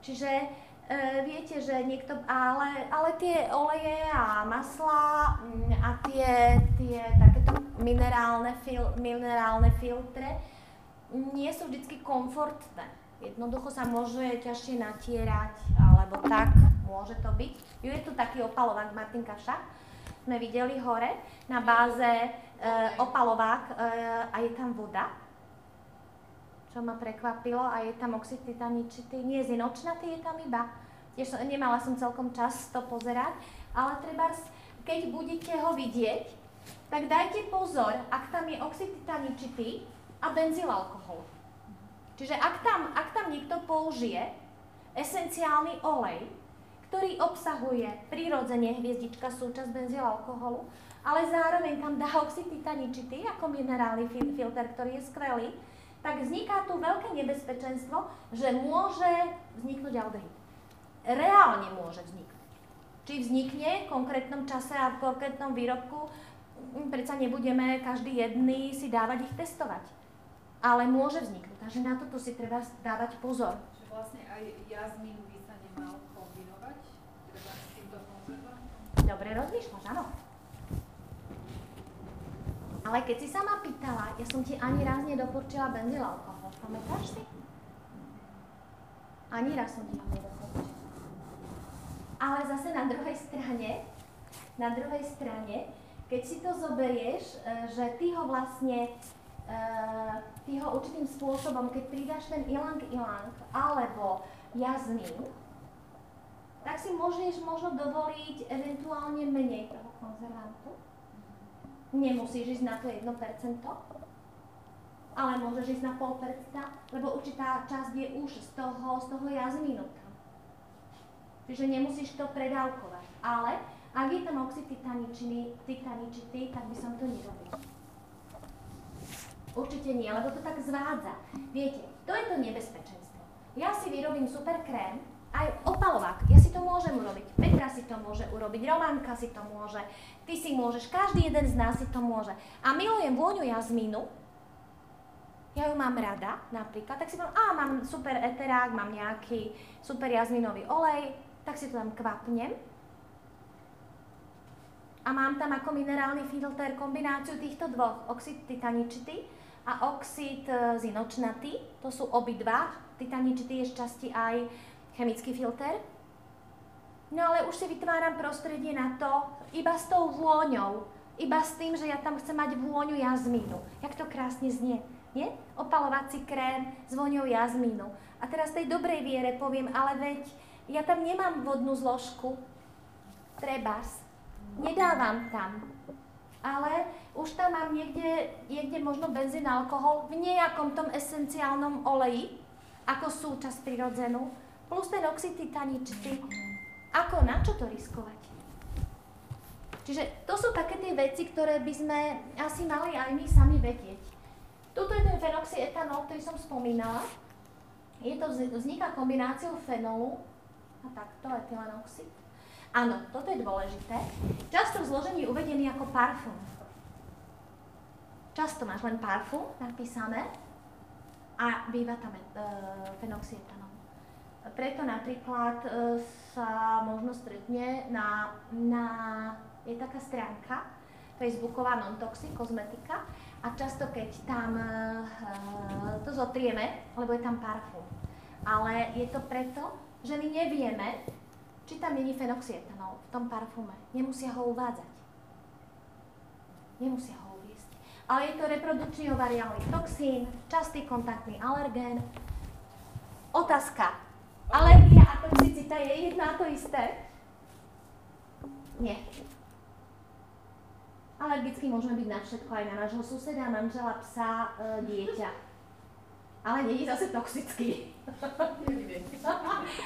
Čiže e, viete, že niekto, ale, ale tie oleje a maslá a tie, tie takéto minerálne, fil, minerálne filtre nie sú vždy komfortné. Jednoducho sa môže ťažšie natierať, alebo tak, môže to byť. Je tu taký opalovák Martinka Šach, sme videli hore, na báze e, opalovák e, a je tam voda. Čo ma prekvapilo, a je tam oxid titaničitý, nie je zinočnatý, je tam iba. Tiež nemala som celkom čas to pozerať, ale trebárs, keď budete ho vidieť, tak dajte pozor, ak tam je oxid titaničitý a benzylalkohol. Čiže ak tam, ak tam niekto použije esenciálny olej, ktorý obsahuje prirodzene hviezdička súčasť benzylalkoholu, ale zároveň tam dá oxid titaničitý ako minerálny filter, ktorý je skvelý, tak vzniká tu veľké nebezpečenstvo, že môže vzniknúť aldehyd. Reálne môže vzniknúť. Či vznikne v konkrétnom čase a v konkrétnom výrobku, predsa nebudeme každý jedný si dávať ich testovať. Ale môže vzniknúť, takže na toto si treba dávať pozor. vlastne aj jazmín by sa nemal kombinovať? Treba s týmto konzervantom? Dobre rozmýšľaš, áno. Ale keď si sama pýtala, ja som ti ani raz nedoporčila benzyl alkohol. Pamätáš si? Ani raz som ti ho nedoporčila. Ale zase na druhej strane, na druhej strane, keď si to zoberieš, že ty ho vlastne Uh, ty ho určitým spôsobom, keď pridáš ten ilang-ilang alebo jazmín, tak si môžeš možno dovoliť eventuálne menej toho konzervantu. Nemusíš ísť na to jedno percento, ale môžeš ísť na pol percenta, lebo určitá časť je už z toho, z toho jazmínu tam. Čiže nemusíš to predávkovať. Ale ak je tam oxid titaničitý, tak by som to nerobila. Určite nie, lebo to tak zvádza. Viete, to je to nebezpečenstvo. Ja si vyrobím super krém, aj opalovák, ja si to môžem urobiť. Petra si to môže urobiť, Románka si to môže, ty si môžeš, každý jeden z nás si to môže. A milujem vôňu jazmínu, ja ju mám rada napríklad, tak si poviem, á, mám super eterák, mám nejaký super jazmínový olej, tak si to tam kvapnem. A mám tam ako minerálny filter kombináciu týchto dvoch, oxid titaničitý a oxid zinočnatý, to sú obidva, titaničitý je z časti aj chemický filter. No ale už si vytváram prostredie na to, iba s tou vôňou, iba s tým, že ja tam chcem mať vôňu jazmínu. Jak to krásne znie, nie? Opalovací krém s vôňou jazmínu. A teraz tej dobrej viere poviem, ale veď ja tam nemám vodnú zložku, trebárs. Nedávam tam, ale už tam mám niekde, niekde možno benzín, alkohol v nejakom tom esenciálnom oleji, ako súčasť prirodzenú, plus ten oxid titaničitý. Ako, na čo to riskovať? Čiže to sú také tie veci, ktoré by sme asi mali aj my sami vedieť. Tuto je ten fenoxyetanol, ktorý som spomínala. Je to, vzniká kombináciou fenolu a takto etylenoxid. Áno, toto je dôležité. Často v zložení uvedený ako parfum. Často máš len parfum napísané a býva tam fenoxyetanol. Preto napríklad e, sa možno stretne na, na... je taká stránka facebooková non-toxic kozmetika a často keď tam e, to zotrieme, lebo je tam parfum. Ale je to preto, že my nevieme, či tam není fenoxyetanol v tom parfume. Nemusia ho uvádzať. Nemusia ho uviesť. Ale je to reprodukčný ovariálny toxín, častý kontaktný alergén. Otázka. Alergia a toxicita je jedno a to isté? Nie. Alergicky môžeme byť na všetko, aj na nášho suseda, manžela, psa, dieťa. Ale nie je zase toxický.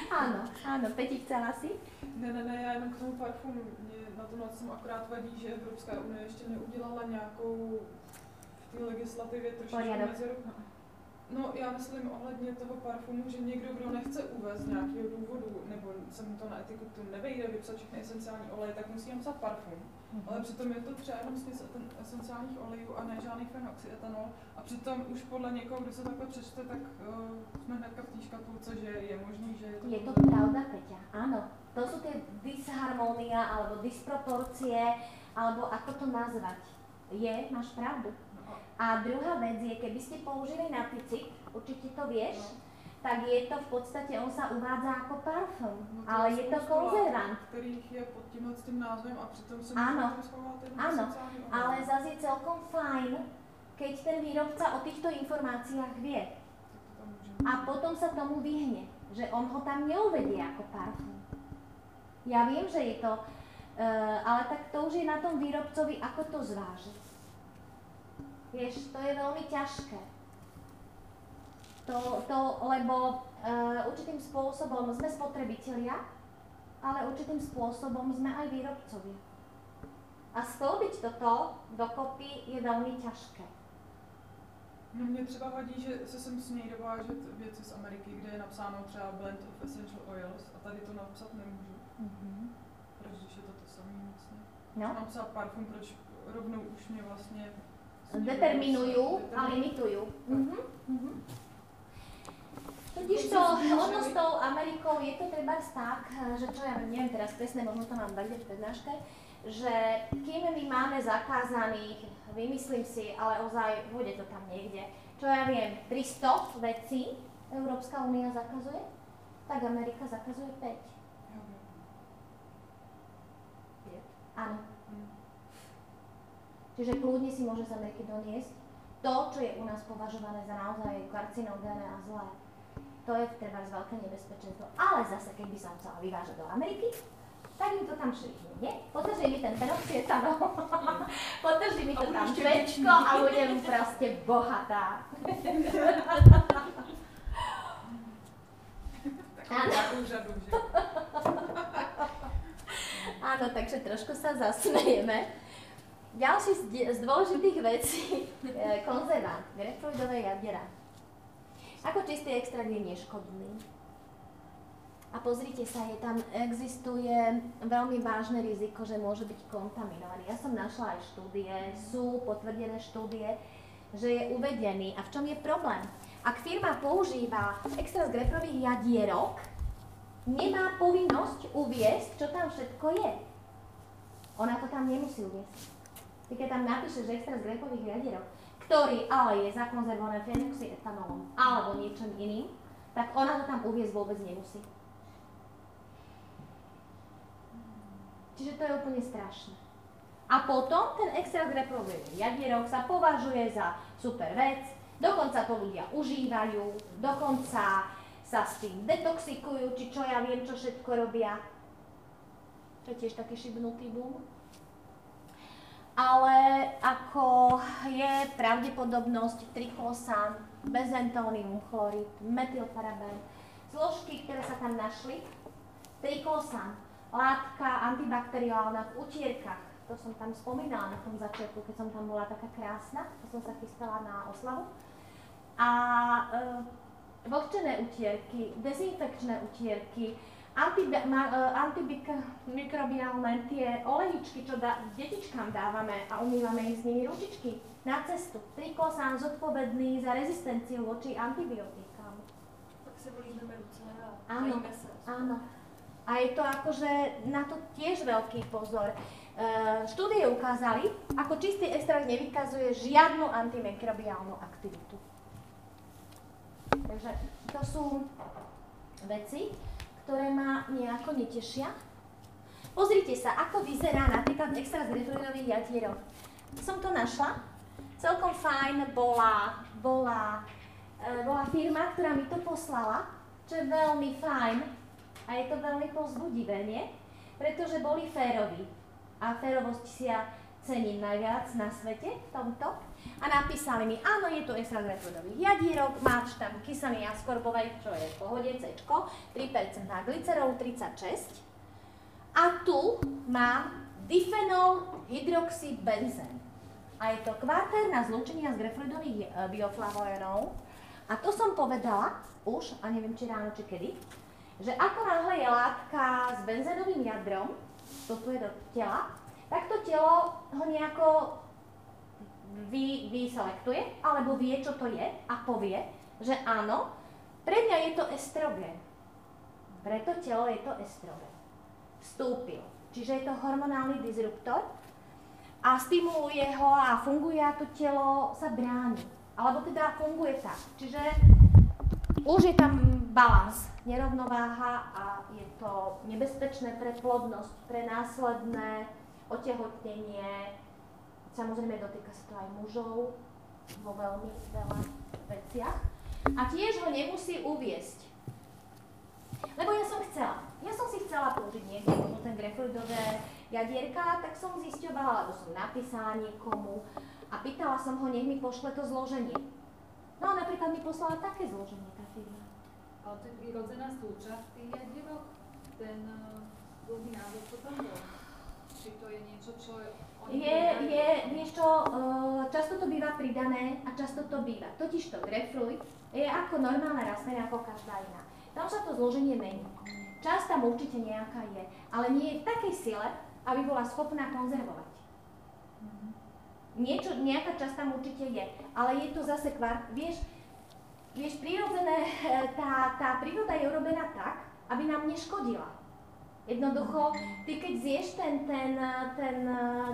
Áno, áno. Peti, chcela si? Ne, ne, ne, já jenom k tomu parfumu. Mě na tomhle jsem akorát vadí, že Evropská unie ještě neudělala nějakou v té legislativě trošičku mezeru. No, já myslím ohledně toho parfumu, že někdo, kdo nechce uvést z nějakého důvodu, nebo se mu to na etiketu nevejde vypsat všechny esenciální oleje, tak musí napsat parfum. Ale přitom je to třeba jenom směs esenciálních olejů a ne žádný fenoxyetanol. A přitom už podle někoho, kdo se takhle přečte, tak uh, jsme hnedka v té škatulce, že je možný, že je to... Je to pravda, Peťa, áno. To sú tie disharmónia, alebo disproporcie, alebo ako to nazvať. Je, máš pravdu. A druhá vec je, keby ste použili napicit, určite to vieš, no. Tak je to v podstate, on sa uvádza ako parfum, no to ale je to konzervant. Ktorých je pod tímhle s tým názvem a pritom som môžem schovávala ten áno, ale zase je celkom fajn, keď ten výrobca o týchto informáciách vie. A potom sa tomu vyhne, že on ho tam neuvedie ako parfum. Ja viem, že je to, uh, ale tak to už je na tom výrobcovi, ako to zvážiť. Vieš, to je veľmi ťažké, to, to, lebo e, určitým spôsobom sme spotrebitelia, ale určitým spôsobom sme aj výrobcovia. A sklobiť toto dokopy je veľmi ťažké. No mě třeba vadí, že se sem smějí dovážet věci z Ameriky, kde je napsáno třeba blend of essential oils a tady to napsat nemůžu. Mm-hmm. Protože je to to samé mocně. No. Napsat parfum, proč rovnou už mě vlastně determinujú a limitujú. Uh-huh. Uh-huh. Vidíš to, ono s tou Amerikou je to treba tak, že čo ja neviem teraz presne, možno to mám dať v prednáške, že kým my máme zakázaných, vymyslím si, ale ozaj bude to tam niekde, čo ja viem, tristo vecí Európska únia zakazuje, tak Amerika zakazuje päť. Áno. Čiže kľudne si môže z Ameriky doniesť to, čo je u nás považované za naozaj karcinogénne a zlé. To je treba z veľké nebezpečenstvo. Ale zase, keď by sa chcela vyvážať do Ameriky, tak mi to tam šlihne, nie? Potrží mi ten peroxietanol, potrží mi to tam švečko a budem proste bohatá. Takovou žadu, že? Áno, takže trošku sa zasmejeme. Ďalší z dôležitých vecí, konzervant, grapefruitové jadera. Ako čistý extrakt je neškodný. A pozrite sa, je tam existuje veľmi vážne riziko, že môže byť kontaminovaný. Ja som našla aj štúdie, sú potvrdené štúdie, že je uvedený. A v čom je problém? Ak firma používa extrakt z grapefruitových jadierok, nemá povinnosť uviesť, čo tam všetko je. Ona to tam nemusí uviesť. Ty keď tam napíšeš extrakt z grapefruitových jadierok, ktorý ale je zakonzervovaný fenoxyetanolom alebo niečom iným, tak ona to tam uviesť vôbec nemusí. Čiže to je úplne strašné. A potom ten extrakt z grapefruitových jadierok sa považuje za super vec, dokonca to ľudia užívajú, dokonca sa s tým detoxikujú, či čo ja viem, čo všetko robia. Čo je tiež taký šibnutý boom. Ale ako je pravdepodobnosť trichlosán, bezentónium chlorid, metylparaben, zložky, ktoré sa tam našli, trichlosán, látka antibakteriálna v utierkach, to som tam spomínala na tom začiatku, keď som tam bola taká krásna, to som sa chystala na oslavu. A e, vlhčené utierky, dezinfekčné utierky, antimikrobiálne tie olejičky, čo detičkám dávame a umývame ich s nimi ručičky na cestu. Trichlosán zodpovedný za rezistenciu voči antibiotikám. Tak si volíme ruce a volíme sa. Áno. A je to akože na to tiež veľký pozor. Štúdie ukázali, ako čistý extrakt nevykazuje žiadnu antimikrobiálnu aktivitu. Takže to sú veci, ktoré ma nejako netešia. Pozrite sa, ako vyzerá napríklad extrakt z grapefruitových jadierok. Som to našla. Celkom fajn bola, bola, bola firma, ktorá mi to poslala, čo je veľmi fajn a je to veľmi povzbudivé, nie? Pretože boli féroví a férovosť si ja cením najviac na svete v tomto. A napísali mi, áno, je tu extrakt z grapefruitových jadierok, máš tam kyseliny askorbovej, čo je v pohode, céčko, tri percentá glycerol, tridsaťšesť. A tu mám difenol hydroxybenzén. A je to kvartérna zlúčenina z grapefruitových bioflavoenov. A to som povedala už, a neviem či ráno, či kedy, že ako náhle je látka s benzénovým jadrom, toto je do tela, tak to telo ho nejako Vy, vyselektuje, alebo vie, čo to je a povie, že áno, pre mňa je to estrogen. Preto telo je to estrogen. Vstúpil. Čiže je to hormonálny disruptor a stimuluje ho a funguje a to telo sa bráni. Alebo teda funguje tak. Čiže už je tam balans, nerovnováha a je to nebezpečné pre plodnosť, pre následné otehotnenie. Samozrejme, dotýka sa to aj mužov vo veľmi veľa veciach. A tiež ho nemusí uviesť. Lebo ja som chcela. Ja som si chcela použiť niekde ten grapefruitové jadierka, tak som zisťovala, alebo som napísala niekomu a pýtala som ho, nech mi pošle to zloženie. No a napríklad mi poslala také zloženie, tá firma. Ale to je prirodzená súčasť tých jadierok? Ten dlhý návod to tam bol? Či to je niečo, čo... Je, je, vieš čo, často to býva pridané a často to býva. Totižto grapefruit je ako normálna rastlina, ako každá iná. Tam sa to zloženie mení. Časť tam určite nejaká je, ale nie je v takej sile, aby bola schopná konzervovať. Niečo, nejaká časť tam určite je, ale je to zase kvart, vieš, Vieš, prirodzené, tá, tá príroda je urobená tak, aby nám neškodila. Jednoducho, ty keď zješ ten, ten, ten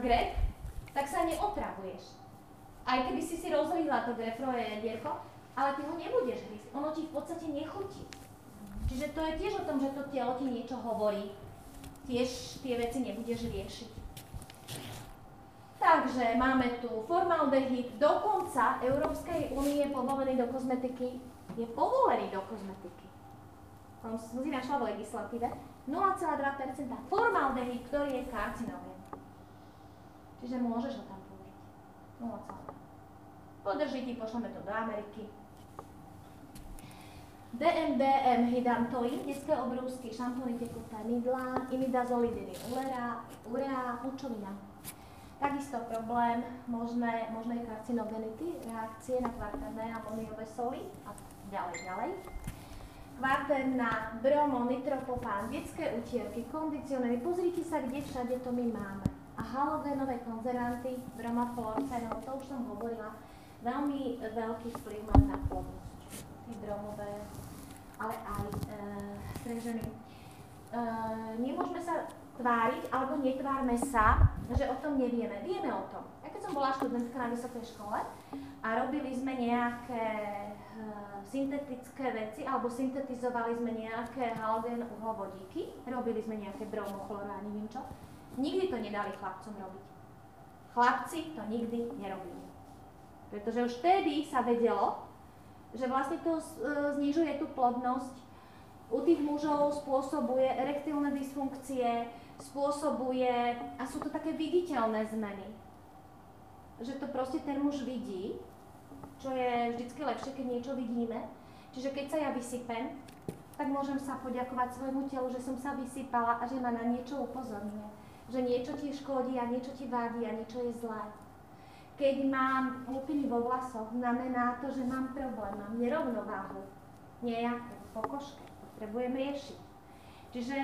grep, tak sa neotravuješ. Aj keby si si rozhodila to grefové dierko, ale ty ho nebudeš hrísť, ono ti v podstate nechutí. Čiže to je tiež o tom, že to telo ti niečo hovorí, tiež tie veci nebudeš riešiť. Takže máme tu formaldehyd, dokonca Európskej únie povolený do kozmetiky, je povolený do kozmetiky. On si našla v legislatíve nula celá dva percenta formaldehyd, ktorý je karcinogén. Čiže môžeš ho tam použiť. nula celá dva. Podrží ti, pošleme to do Ameriky. D M D M, hydantoin, detské obrúsky, šampóny, tekutá mydlá, imidazolidiny, urea, hučovina. Takisto problém možné, možné karcinogenity, reakcie na kvartárne amoniové soli a ďalej, ďalej. Kvartérna, bromo, nitropopán, detské utierky, kondicionéry, pozrite sa, kde všade to my máme. A halogénové konzeranty, broma, fluorcenol, to už som hovorila, veľmi veľký vplyv má na plodnosť. Tí bromové, ale aj e, strežený. E, nemôžeme sa tváriť, alebo netvárme sa, že o tom nevieme. Vieme o tom. Ja keď som bola študentka na vysokej škole a robili sme nejaké e, syntetické veci, alebo syntetizovali sme nejaké halogén uhlovodíky, robili sme nejaké bromochlora, neviem čo, nikdy to nedali chlapcom robiť. Chlapci to nikdy nerobili. Pretože už vtedy sa vedelo, že vlastne to znižuje tú plodnosť, u tých mužov spôsobuje erektilné dysfunkcie, spôsobuje, a sú to také viditeľné zmeny, že to proste ten muž vidí, čo je vždycky lepšie, keď niečo vidíme. Čiže keď sa ja vysypem, tak môžem sa poďakovať svojmu telu, že som sa vysypala a že ma na niečo upozorňuje. Že niečo ti škodí a niečo ti vádí a niečo je zlé. Keď mám lupiny vo vlasoch, znamená to, že mám problém, mám nerovnováhu, nejaké pokožke, potrebujem riešiť. Čiže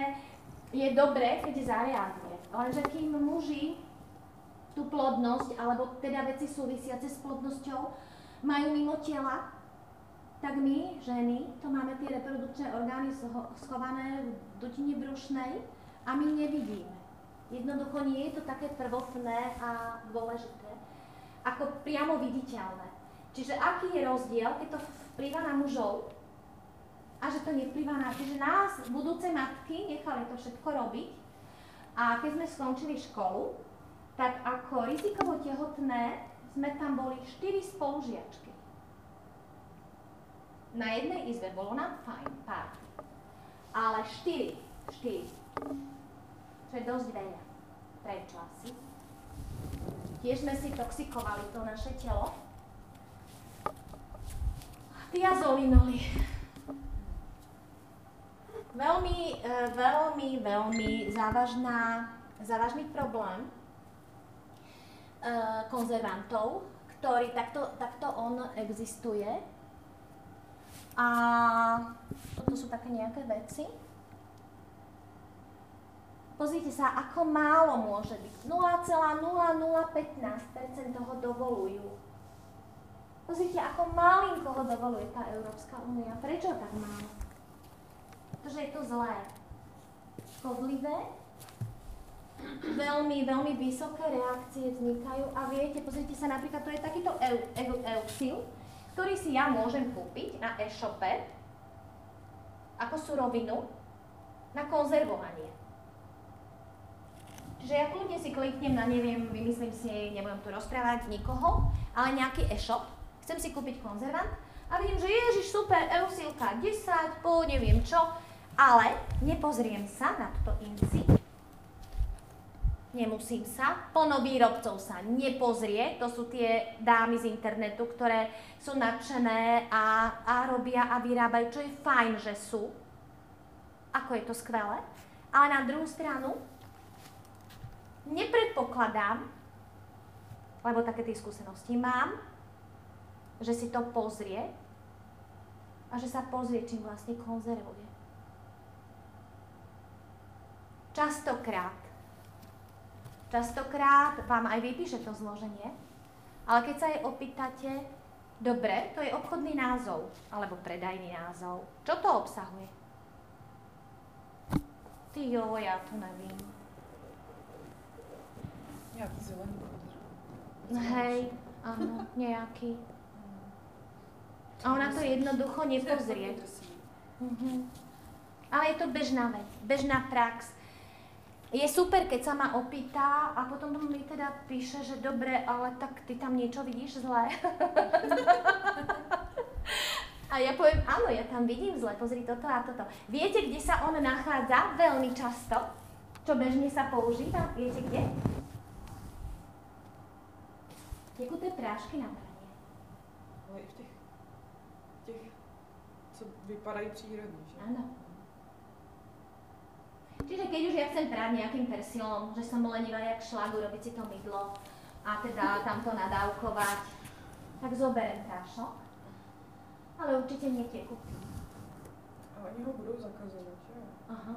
je dobré, keď zareaguje, lenže kým muži tú plodnosť, alebo teda veci súvisiace s plodnosťou, majú mimo tela, tak my, ženy, to máme tie reprodukčné orgány schované v dutine brušnej a my nevidíme. Jednoducho nie je to také prvotné a dôležité, ako priamo viditeľné. Čiže aký je rozdiel, keď to vplýva na mužov a že to nevplýva na... Čiže nás, budúce matky, nechali to všetko robiť a keď sme skončili školu, tak ako rizikovo tehotné sme tam boli štyri spolužiačky. Na jednej izbe bolo nám fajn pár, ale štyri, štyri, čo je dosť veľa. Prečo asi? Tiež sme si toxikovali to naše telo. Tiazolinoly. Veľmi, veľmi, veľmi závažná, závažný problém konzervantov, ktorý takto, takto on existuje. A toto sú také nejaké veci. Pozrite sa, ako málo môže byť. nula celá nula nula pätnásť percent ho dovolujú. Pozrite, ako malinko ho dovoluje tá Európska únia. Prečo tak málo? Pretože je to zlé. Škodlivé. Veľmi, veľmi vysoké reakcie vznikajú. A viete, pozrite sa, napríklad, to je takýto euxil, ktorý si ja môžem kúpiť na e-shope ako surovinu na konzervovanie. Čiže ja kľudne si kliknem na, neviem, vymyslím si, nebudem tu rozprávať nikoho, ale nejaký e-shop, chcem si kúpiť konzervant a vidím, že ježiš, super, eusilka desať, po neviem čo, ale nepozriem sa na toto inci, nemusím sa, plno výrobcov sa nepozrie, to sú tie dámy z internetu, ktoré sú nadšené a, a robia a vyrábajú, čo je fajn, že sú, ako je to skvelé, ale na druhú stranu, nepredpokladám, lebo také tie skúsenosti mám, že si to pozrie a že sa pozrie, čím vlastne konzervuje. Častokrát, častokrát vám aj vypíše to zloženie, ale keď sa jej opýtate, Dobre, to je obchodný názov, alebo predajný názov. Čo to obsahuje? Ty jo, já to nevím. Nějaký zelený podrží. Hej, ano, nějaký. A ona to jednoducho nepozrie. Mhm. Ale je to bežná vec, bežná prax. Je super, keď sa ma opýta a potom mi teda píše, že dobre, ale tak ty tam niečo vidíš zlé. A ja poviem, áno, ja tam vidím zle, pozri toto a toto. Viete, kde sa on nachádza veľmi často? Čo bežne sa používa? Viete, kde? Tekuté prášky na pranie. Ale i v tých, tých, co vypadají přírodní, že? Áno. Čiže keď už ja chcem prať nejakým persilom, že som lenivá jak šlak, urobiť si to mydlo a teda tamto nadávkovať, tak zoberem prášok. Ale určite nie tie kúpim. A oni ho budú zakazovať, že? Aha.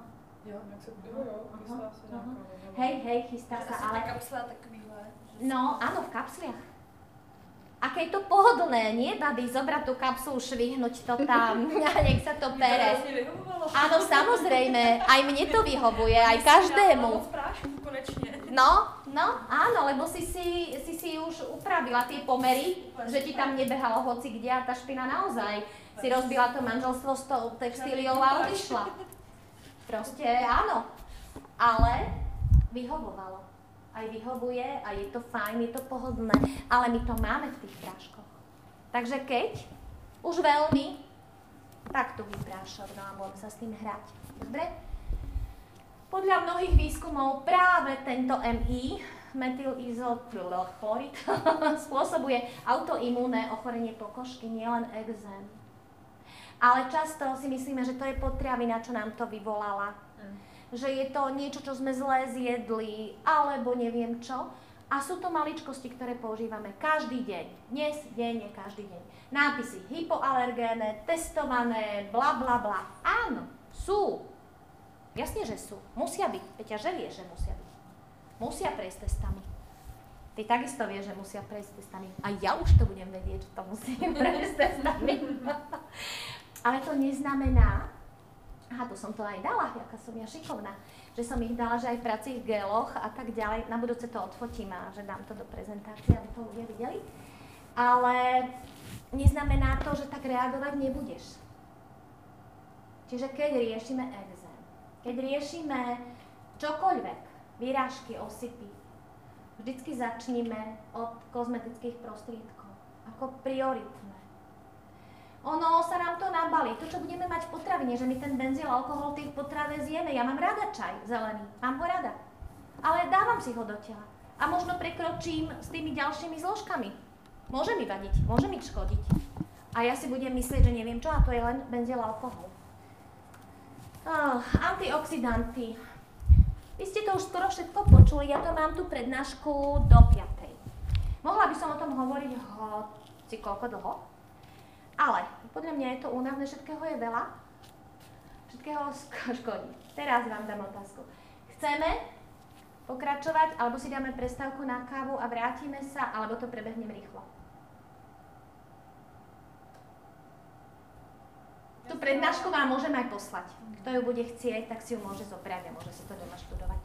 Jo, jak sa budú, jo, chystá sa nejaká. Hej, hej, chystá sa, ale... Asi tá kapsla takovýhle. No, áno, v kapsliach. Aké je to pohodlné, nie, babi, zobrať tú kapsulu, švihnúť to tam a nech sa to pere. Áno, samozrejme, aj mne to vyhovuje, aj každému. No, no, áno, lebo si si, si si už upravila tie pomery, že ti tam nebehalo hoci kde a tá špina naozaj si rozbila to manželstvo s tou textíliou a odišla. Proste áno, ale vyhovovalo. Aj vyhovuje a je to fajn, je to pohodlné, ale my to máme v tých práškoch. Takže keď už veľmi, tak tu vyprášok, no a budem sa s tým hrať. Dobre? Podľa mnohých výskumov práve tento em í, metylizochlorid, spôsobuje autoimúnne ochorenie pokožky, nielen exém. Ale často si myslíme, že to je potravina, čo nám to vyvolala. Že je to niečo, čo sme zlé zjedli, alebo neviem čo. A sú to maličkosti, ktoré používame každý deň. Dnes, denne, každý deň. Nápisy hypoalergénne, testované, bla bla bla. Áno, sú. Jasne, že sú. Musia byť. Peťa, že vie, že musia byť. Musia prejsť testami. Ty takisto vieš, že musia prejsť testami. A ja už to budem vedieť, že to musím prejsť testami. Ale to neznamená, aha, tu som to aj dala, jaká som ja šikovná, že som ich dala, že aj v pracích géloch a tak ďalej. Na budúce to odfotím a že dám to do prezentácie, aby to ľudia videli. Ale neznamená to, že tak reagovať nebudeš. Čiže keď riešime exém, keď riešime čokoľvek, výrážky, osypy, vždycky začníme od kozmetických prostriedkov ako prioritné. Ono sa nám to nabalí, to, čo budeme mať v potravine, že my ten benzyl, alkohol, tých potrave zjeme. Ja mám rada čaj zelený, mám ho rada, ale dávam si ho do tela a možno prekročím s tými ďalšími zložkami. Môže mi vadiť, môže mi škodiť a ja si budem myslieť, že neviem čo a to je len benzyl, alkohol. Oh, antioxidanty. Vy ste to už skoro všetko počuli, ja to mám tu prednášku do piatej. Mohla by som o tom hovoriť hoci koľko dlho? Ale podľa mňa je to únavné, všetkého je veľa, všetkého škodí. Teraz vám dám otázku. Chceme pokračovať, alebo si dáme prestávku na kávu a vrátime sa, alebo to prebehnem rýchlo. Tú prednášku vám môžem aj poslať. Kto ju bude chcieť, tak si ju môže zobrať a môže si to doma študovať.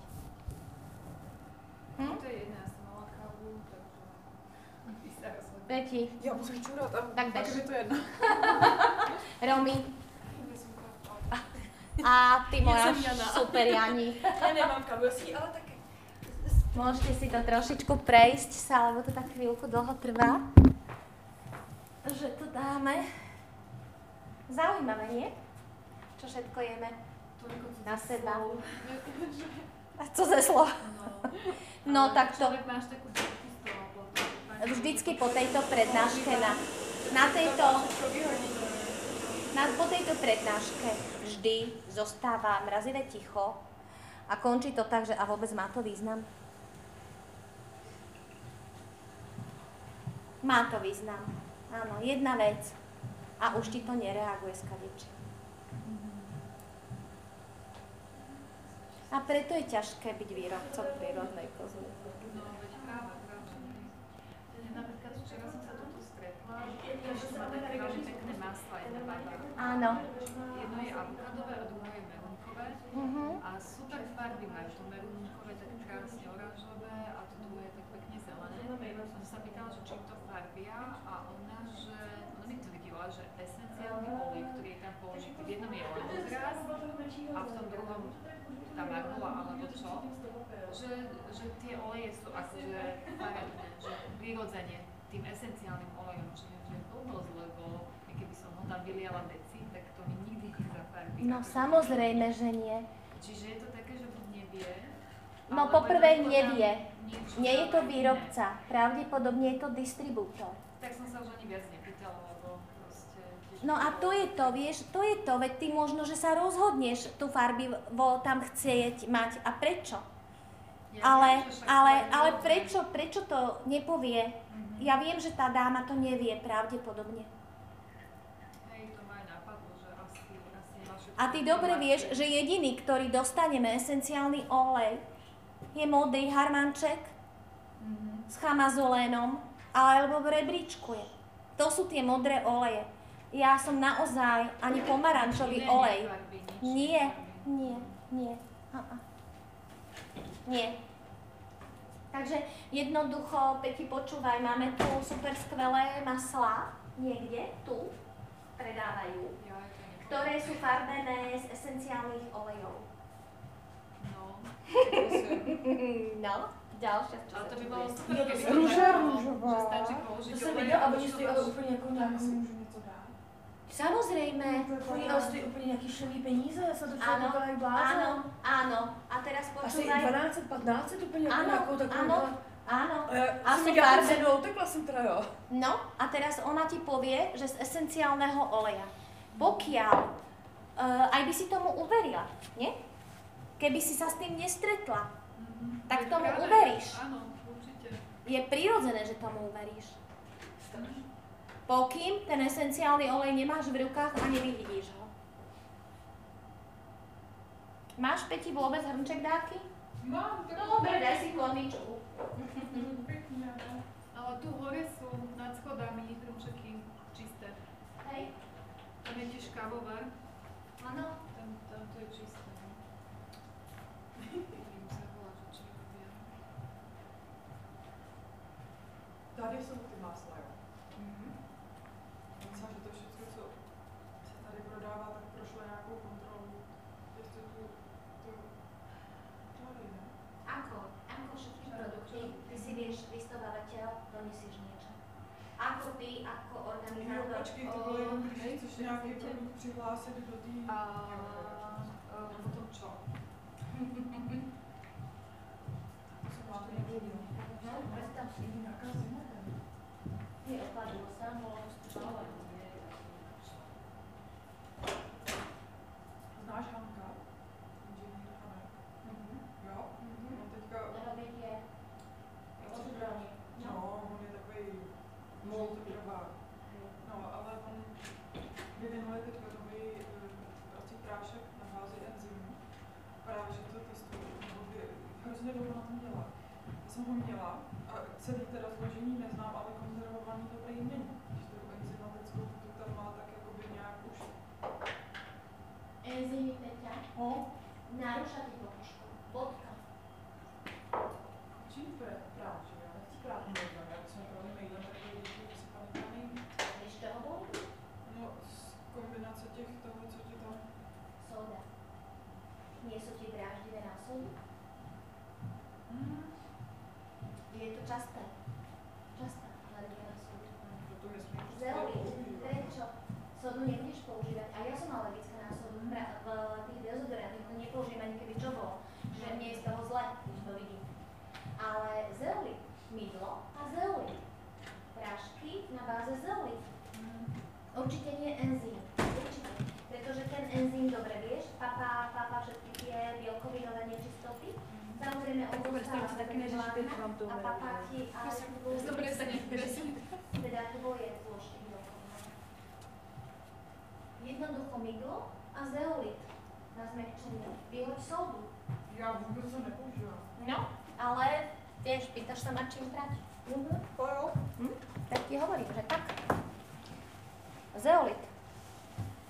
Hm? To je jedná, som mala kávu, takže... Peti. Já musím čurat, tak takže to jedno. Romy. A ty moja super Jani. Ja nemám kabelky, ale také. Môžete si to trošičku prejsť sa, lebo to tak chvíľku dlho trvá. Že to dáme. Zaujímavé, nie? Čo všetko jeme na seba. A co ze slov? No tak to... Vždycky po tejto prednáške, na, na tejto, na, po tejto prednáške vždy zostáva mrazivé ticho a končí to tak, že a vôbec má to význam? Má to význam, áno, jedna vec a už ti to nereaguje skadeči. A preto je ťažké byť výrobcom prírodnej kozmetiky. Napríklad včera som sa toto stretla. Áno. Jedno je avokádové a druhé je merunkové. A super farby majú, to merunkové tak krásne oranžové a to druhé je tak pekne zelené. Som sa pýtala, že čím to farbia a ona, že ona mi tvrdila, že esenciálny olej, ktorý je tam použitý, v jednom je lenogras a v tom druhom tá margola alebo čo, že tie oleje sú akože farebné, že prirodzene tým esenciálnym olejom, čo je blbosť, lebo keby som ho tam vyliala veci, tak to mi nikdy nezafarbí. No samozrejme, že nie. Čiže je to také, že buď nevie? No poprvé nevie. Nie je to výrobca. Pravdepodobne je to distribútor. Tak som sa už ani viac nepýtala, lebo proste... No a to je to, vieš, to je to. Veď ty možno, že sa rozhodneš tú farbivo tam chcieť mať. A prečo? Ale, ale, ale prečo, prečo to nepovie? Ja viem, že tá dáma to nevie pravdepodobne. A ty dobre vieš, že jediný, ktorý dostaneme esenciálny olej, je modrý harmanček s chamazolénom alebo v rebríčku je. To sú tie modré oleje. Ja som naozaj ani pomarančový olej. Nie, nie, nie. Nie. Takže jednoducho, Peti, počúvaj, máme tu super skvelé maslá niekde, tu predávajú, ktoré sú farbené z esenciálnych olejov. No, no, ďalšia. Ale to by bolo super, keby to dalo, že stačí použiť olej. To som videla, alebo či stojí úplne nejakú nákusu, že mi to dá. Samozrejme. Ale stojí úplne nejaký šelý peníze, ja sa to všetko aj bláza. Áno, áno. A teraz počúvaj. Asi dvanásť, pätnásť úplne nejakú takú. Áno, a sú farbené. Utekla som teda, jo. No, a teraz ona ti povie, že z esenciálneho oleja. Pokiaľ, uh, aj by si tomu uverila, nie? Keby si sa s tým nestretla, mm-hmm. tak tomu práve, uveríš. Áno, určite. Je prirodzené, že tomu uveríš. Mm-hmm. Pokým ten esenciálny olej nemáš v rukách a nevyvidíš ho. Máš, Peti, vôbec hrnček dávky? Mám. No, dobre, daj si kloničku. Pekne, no. Ale tu hore sú nad schodami hrnčeky čisté. Hej. Tam je tiež kávovar. Áno. Tam, tam to je čisté. Neviem sa volá, že či robia. Tady sú ty masla, jo. Myslím, že to všetko, co se tady prodává, tak prošlo nejakou kontrolu. Jestli tu... tu... to neviem. Ako? Ako všetky produkty? Ty si vieš vystavovateľ, donesieš niečo. Ako ty, ako organizátor... Počkej, to bolo jenom, když chceš nejaký produkt přihlásiť do tý... A... potom čo? To som ešte nevedel. Predstav si, nejaká zima tam. Nie, opadlo sa, bolo vstupávajú. Znáš Hanka? Inženýr Hanek? Jo? No teďka... Robí je... Odbrany. No, on je takový... Moldrobák. No, ale on vyvinuli teďka nový prací prášek na bázi enzymů. Právě, že to testují. Hrozně dlouho na tom dělá. Já jsem ho měla a celý teda zložení neznám, ale konzervovaný to prý není. Když tu enzymatickou tu tam má tak jakoby nějak už... Enzymy Teťa. No? Naruša ty pokožku. Bodka. Čím práši? Já nechci práši možná. Já to jsem právě nejde takové děti, že si panikám. Víš toho bol? No, z kombinace těch toho, co ti tam... Soda. Nie sú ti dráždivé na sodu? Je to časté. Časté alergie na sodu. Zelový. Prečo? Sodu nebudeš používať. A ja som alergická na sodu. V tých dezodorantoch to nepoužijem ani keby čo bolo. Že mne je z toho zle, když to vidím. Ale zeoli. Mydlo a zeoli. Prášky na báze zeoli. Určite nie enzym. Určite. Pretože ten enzym, dobre vieš, papá, papá všetky tie bielkovinové nečistoty. Samozrejme, obostáva sa vládna a papá ti... Dobre, sa nepresuň. Teda tvoje zložky bielkovinové. Jednoducho mydlo a zeolit na zmekčenie. Vyhoď sodu. Ja vôbec sa nepoužívam. No, ale... Vieš, pýtaš sa ma, čím brať? Mhm, jo. Hm? Tak ti hovorím, že tak. zeolit.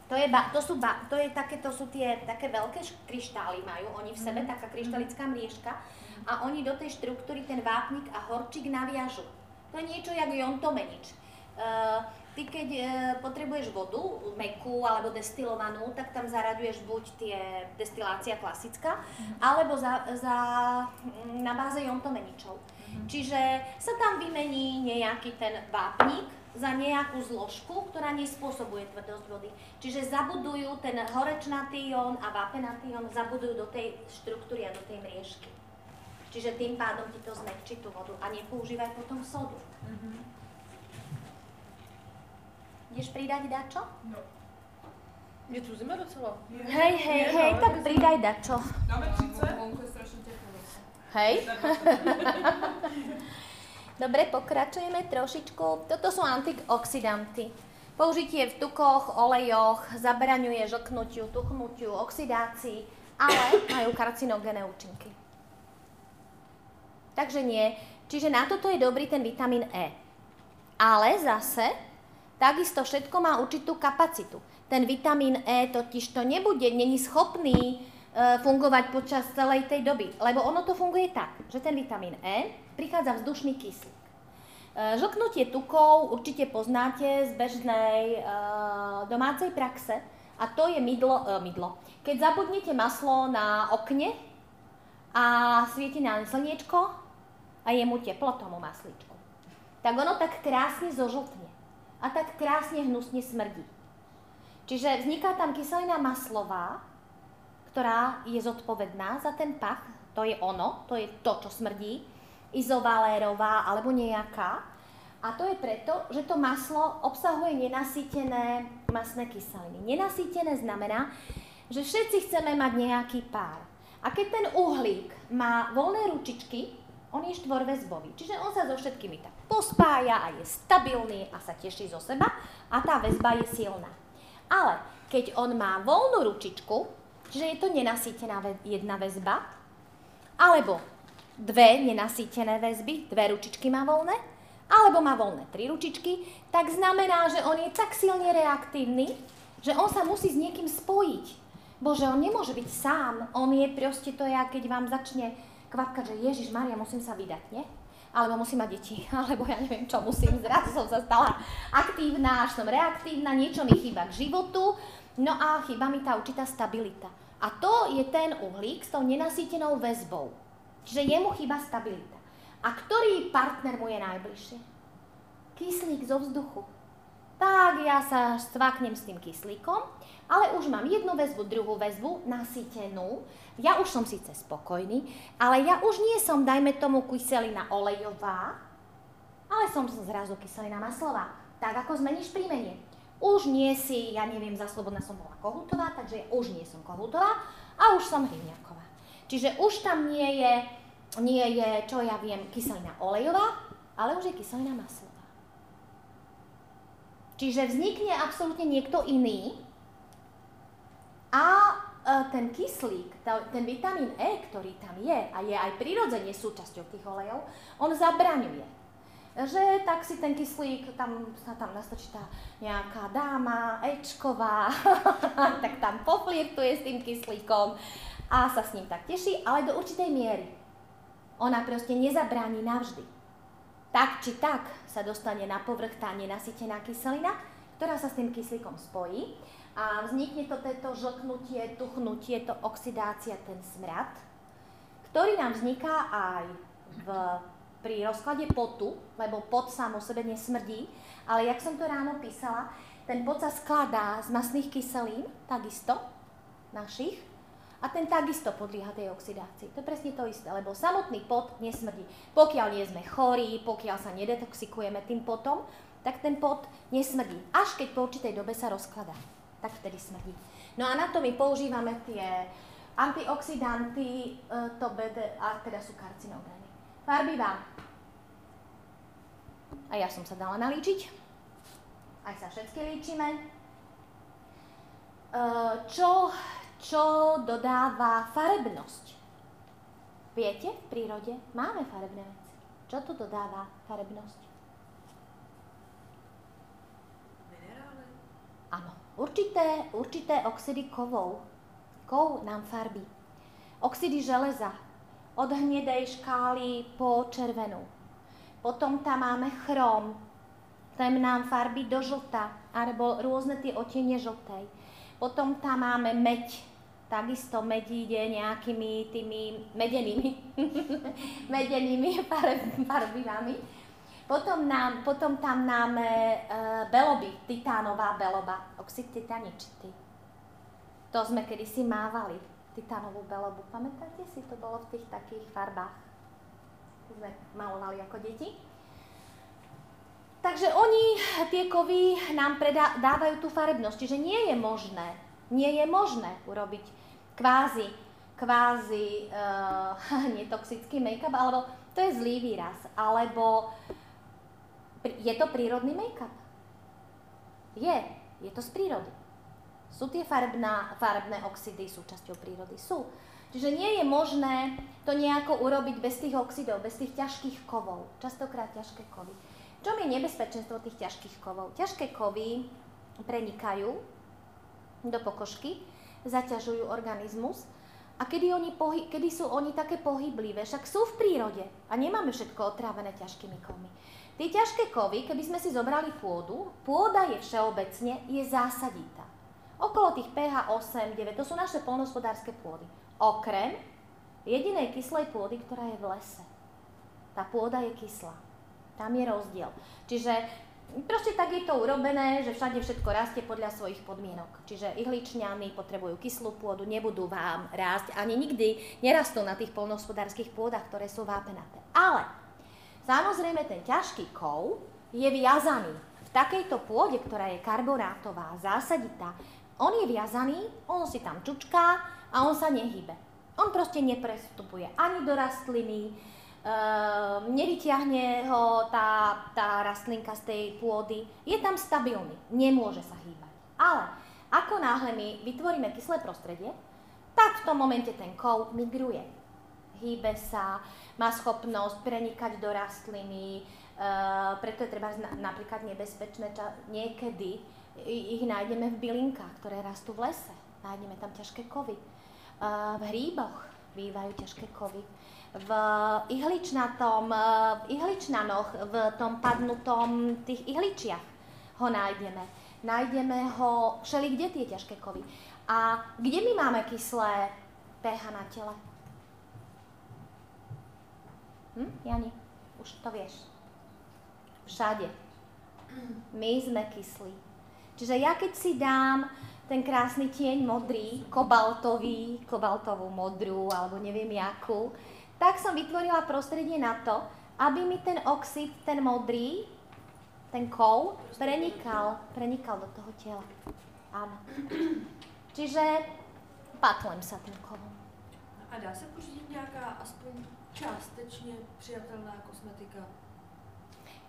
To, je ba, to, sú ba, to, je také, to sú tie také veľké kryštály majú, oni v sebe, mm. taká kryštalická mriežka a oni do tej štruktúry ten vápnik a horčík naviažu. To je niečo jak jontomenič. Uh, ty keď uh, potrebuješ vodu, mäkkú alebo destilovanú, tak tam zaraďuješ buď tie destilácia klasická, mm. alebo za, za, na báze jontomeničov. Mm. Čiže sa tam vymení nejaký ten vápnik za nejakú zložku, ktorá nespôsobuje tvrdosť vody. Čiže zabudujú ten horečnatý jón a vápenatý jón, zabudujú do tej štruktúry a do tej mriežky. Čiže tým pádom ti to zmekčí tú vodu a nepoužívaj potom sodu. Mm-hmm. Ideš pridať dačo? No. Je tu zima docela. Hej, hej, je, hej, tak pridaj dačo. Dáme třicet? Vonku je strašne teplé. Hej. Dobre, pokračujeme trošičku. Toto sú antioxidanty. Použitie v tukoch, olejoch, zabraňuje žlknutiu, tuchnutiu, oxidácii, ale majú karcinogénne účinky. Takže nie. Čiže na toto je dobrý ten vitamín E. Ale zase, takisto všetko má určitú kapacitu. Ten vitamín E totiž to nebude, není schopný fungovať počas celej tej doby. Lebo ono to funguje tak, že ten vitamín E prichádza vzdušný kyslík. Žlknutie tukov určite poznáte z bežnej e, domácej praxe a to je mydlo, e, mydlo. Keď zabudnete maslo na okne a svieti na slniečko a je mu teplo tomu maslíčku, tak ono tak krásne zožltne a tak krásne hnusne smrdí. Čiže vzniká tam kyselina maslová, ktorá je zodpovedná za ten pach, to je ono, to je to, čo smrdí, izovalérová alebo nejaká. A to je preto, že to maslo obsahuje nenasýtené masné kyseliny. Nenasýtené znamená, že všetci chceme mať nejaký pár. A keď ten uhlík má voľné ručičky, on je štvorväzbový. Čiže on sa so všetkými tak pospája a je stabilný a sa teší zo seba a tá väzba je silná. Ale keď on má voľnú ručičku, čiže je to nenasýtená jedna väzba, alebo dve nenasýtené väzby, dve ručičky má voľné, alebo má voľné tri ručičky, tak znamená, že on je tak silne reaktívny, že on sa musí s niekým spojiť. Bože, on nemôže byť sám, on je proste to, ja, keď vám začne kvapkať, že Ježiš Maria, musím sa vydať, nie? Alebo musím mať deti, alebo ja neviem čo musím, zrazu som sa stala aktívna, až som reaktívna, niečo mi chýba k životu, no a chýba mi tá určitá stabilita. A to je ten uhlík s tou nenasýtenou väzbou. Čiže jemu chýba stabilita. A ktorý partner mu je najbližšie? Kyslík zo vzduchu. Tak ja sa stvaknem s tým kyslíkom, ale už mám jednu väzbu, druhú väzbu, nasýtenú. Ja už som síce spokojný, ale ja už nie som, dajme tomu, kyselina olejová, ale som zrazu kyselina maslová. Tak ako zmeníš príjmenie. Už nie si, ja neviem, za Slobodná som bola Kohútová, takže už nie som Kohútová a už som Hrivňáková. Čiže už tam nie je, nie je, čo ja viem, kyselina olejová, ale už je kyselina maslová. Čiže vznikne absolútne niekto iný a ten kyslík, ten vitamín E, ktorý tam je a je aj prirodzene súčasťou tých olejov, on zabraňuje. Že tak si ten kyslík, tam sa tam nastačí tá nejaká dáma, Ečková, tak tam poflirtuje s tým kyslíkom a sa s ním tak teší, ale do určitej miery. Ona proste nezabráni navždy. Tak či tak sa dostane na povrch tá nenasýtená kyselina, ktorá sa s tým kyslíkom spojí a vznikne to toto žlknutie, tuchnutie, to oxidácia, ten smrad, ktorý nám vzniká aj v, pri rozklade potu, lebo pot sám o sebe nesmrdí, ale jak som to ráno písala, ten pot sa skladá z masných kyselín, takisto našich, a ten takisto podlieha tej oxidácii. To je presne to isté, lebo samotný pot nesmrdí. Pokiaľ nie sme chorí, pokiaľ sa nedetoxikujeme tým potom, tak ten pot nesmrdí. Až keď po určitej dobe sa rozkladá, tak vtedy smrdí. No a na to my používame tie antioxidanty, to bé dé á, teda sú karcinogény. Farbivá. A ja som sa dala nalíčiť. Aj sa všetky líčime. Čo... Čo dodáva farebnosť? Viete, v prírode máme farebné veci. Čo to dodáva farebnosť? Minerály. Ano, určité, určité oxidy kovov, kov nám farbí. Oxidy železa, od hnědej škály po červenou. Potom tam máme chrom, ten nám farbí do žlta, alebo různé ty otěně žltej. Potom tam máme meď, takisto meď jde nějakými tými medenými, medenými farbivami. Potom, nám, potom tam máme e, beloby, titánová beloba, oxid titaničitý. To jsme kedysi mávali, titánovou belobu. Pamätáte si, to bylo v těch takých farbách, jsme malovali jako děti. Takže oni, tie kovy, nám dávajú tú farebnosť, čiže nie je možné, nie je možné urobiť kvázi, kvázi uh, netoxický make-up, alebo to je zlý výraz, alebo je to prírodný make-up. Je, je to z prírody. Sú tie farbná, farbné oxidy súčasťou prírody, sú. Čiže nie je možné to nejako urobiť bez tých oxidov, bez tých ťažkých kovov, častokrát ťažké kovy. V čom je nebezpečenstvo tých ťažkých kovov? Ťažké kovy prenikajú do pokožky, zaťažujú organizmus a kedy, oni pohy kedy sú oni také pohyblivé, však sú v prírode a nemáme všetko otrávené ťažkými kovmi. Tie ťažké kovy, keby sme si zobrali pôdu, pôda je všeobecne, je zásaditá. Okolo tých pH osem, deväť, to sú naše poľnohospodárske pôdy. Okrem jedinej kyslej pôdy, ktorá je v lese. Tá pôda je kyslá. Tam je rozdiel. Čiže proste tak je to urobené, že všade všetko rastie podľa svojich podmienok. Čiže ihličňany potrebujú kyslú pôdu, nebudú vám rásť, ani nikdy nerastú na tých poľnohospodárskych pôdach, ktoré sú vápenaté. Ale samozrejme ten ťažký kov je viazaný. V takejto pôde, ktorá je karbonátová, zásaditá, on je viazaný, on si tam čučká a on sa nehybe. On proste neprestupuje ani do rastliny, Uh, nevyťahne ho tá, tá rastlinka z tej pôdy, je tam stabilný, nemôže sa hýbať. Ale ako náhle my vytvoríme kyslé prostredie, tak v tom momente ten kov migruje. Hýbe sa, má schopnosť prenikať do rastliny, uh, preto je treba napríklad nebezpečné, niekedy ich nájdeme v bylinkách, ktoré rastú v lese, nájdeme tam ťažké kovy, uh, v hríboch bývajú ťažké kovy. V ihličnatom, v ihličnanoch, v tom padnutom tých ihličiach ho nájdeme. Nájdeme ho všelikde tie ťažké kovy. A kde my máme kyslé pH na tele? Hm, Jani, už to vieš. Všade. My sme kyslí. Čiže ja keď si dám ten krásny tieň modrý, kobaltový, kobaltovú modrú, alebo neviem jakú, tak som vytvorila prostredie na to, aby mi ten oxid, ten modrý, ten kov, prenikal, prenikal do toho tela. Áno. Čiže patlem sa tým kovom. A dá sa použiť nejaká aspoň částečne přijatelná kosmetika?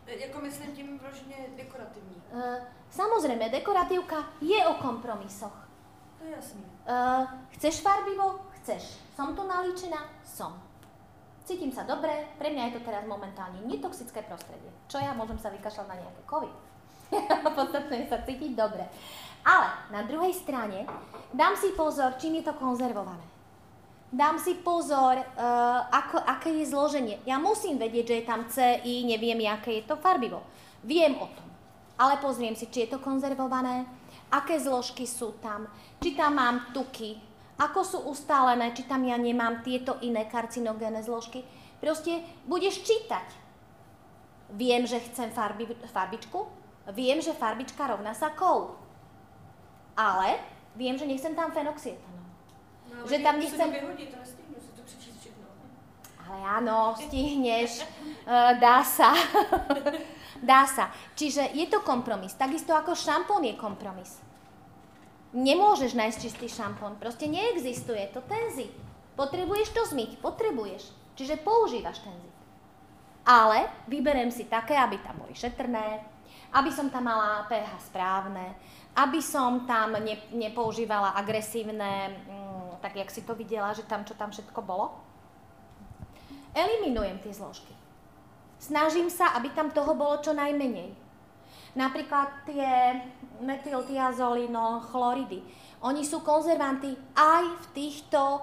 Jako myslím tím vloženě dekorativní. Uh, samozřejmě, dekorativka je o kompromisoch. To je jasný. Uh, chceš farbivo? Chceš. Som tu nalíčená? Som. Cítim sa dobre, pre mňa je to teraz momentálne netoxické prostredie. Čo ja môžem sa vykašľať na nejaké kovy? Podstatné je sa cítiť dobre. Ale na druhej strane dám si pozor, čím je to konzervované. Dám si pozor, uh, ako, aké je zloženie. Ja musím vedieť, že je tam C I, neviem, aké je to farbivo. Viem o tom, ale pozriem si, či je to konzervované, aké zložky sú tam, či tam mám tuky, ako sú ustálené, či tam ja nemám tieto iné karcinogénne zložky. Proste budeš čítať. Viem, že chcem farbi, farbičku, viem, že farbička rovná sa kov, ale viem, že nechcem tam fenoxietan. No, že tam nechcem... Vyhodí, to nestihnu, si to přečíst všechno. Ale áno, stihneš, dá sa. Dá sa. Čiže je to kompromis. Takisto ako šampón je kompromis. Nemôžeš nájsť čistý šampón, proste neexistuje to ten zip. Potrebuješ to zmyť, potrebuješ. Čiže používaš ten zip. Ale vyberiem si také, aby tam boli šetrné, aby som tam mala pH správne, aby som tam ne, nepoužívala agresívne... tak jak si to videla, že tam, čo tam všetko bolo. Eliminujem tie zložky. Snažím sa, aby tam toho bolo čo najmenej. Napríklad tie metyltiazolino, chloridy. Oni sú konzervanty aj v týchto e,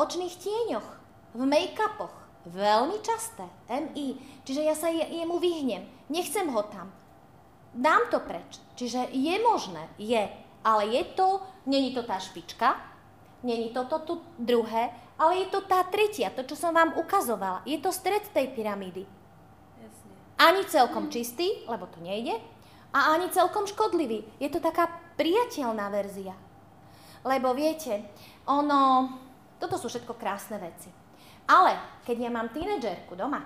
očných tieňoch, v make-upoch. Veľmi časté, em í. Čiže ja sa jemu vyhnem, nechcem ho tam. Dám to preč. Čiže je možné, je, ale je to, není to tá špička, není to to, to druhé, ale je to tá tretia, to, čo som vám ukazovala. Je to stred tej pyramídy. Jasne. Ani celkom čistý, lebo to nejde, a ani celkom škodlivý. Je to taká priateľná verzia. Lebo viete, ono, toto sú všetko krásne veci. Ale keď ja mám tínedžerku doma,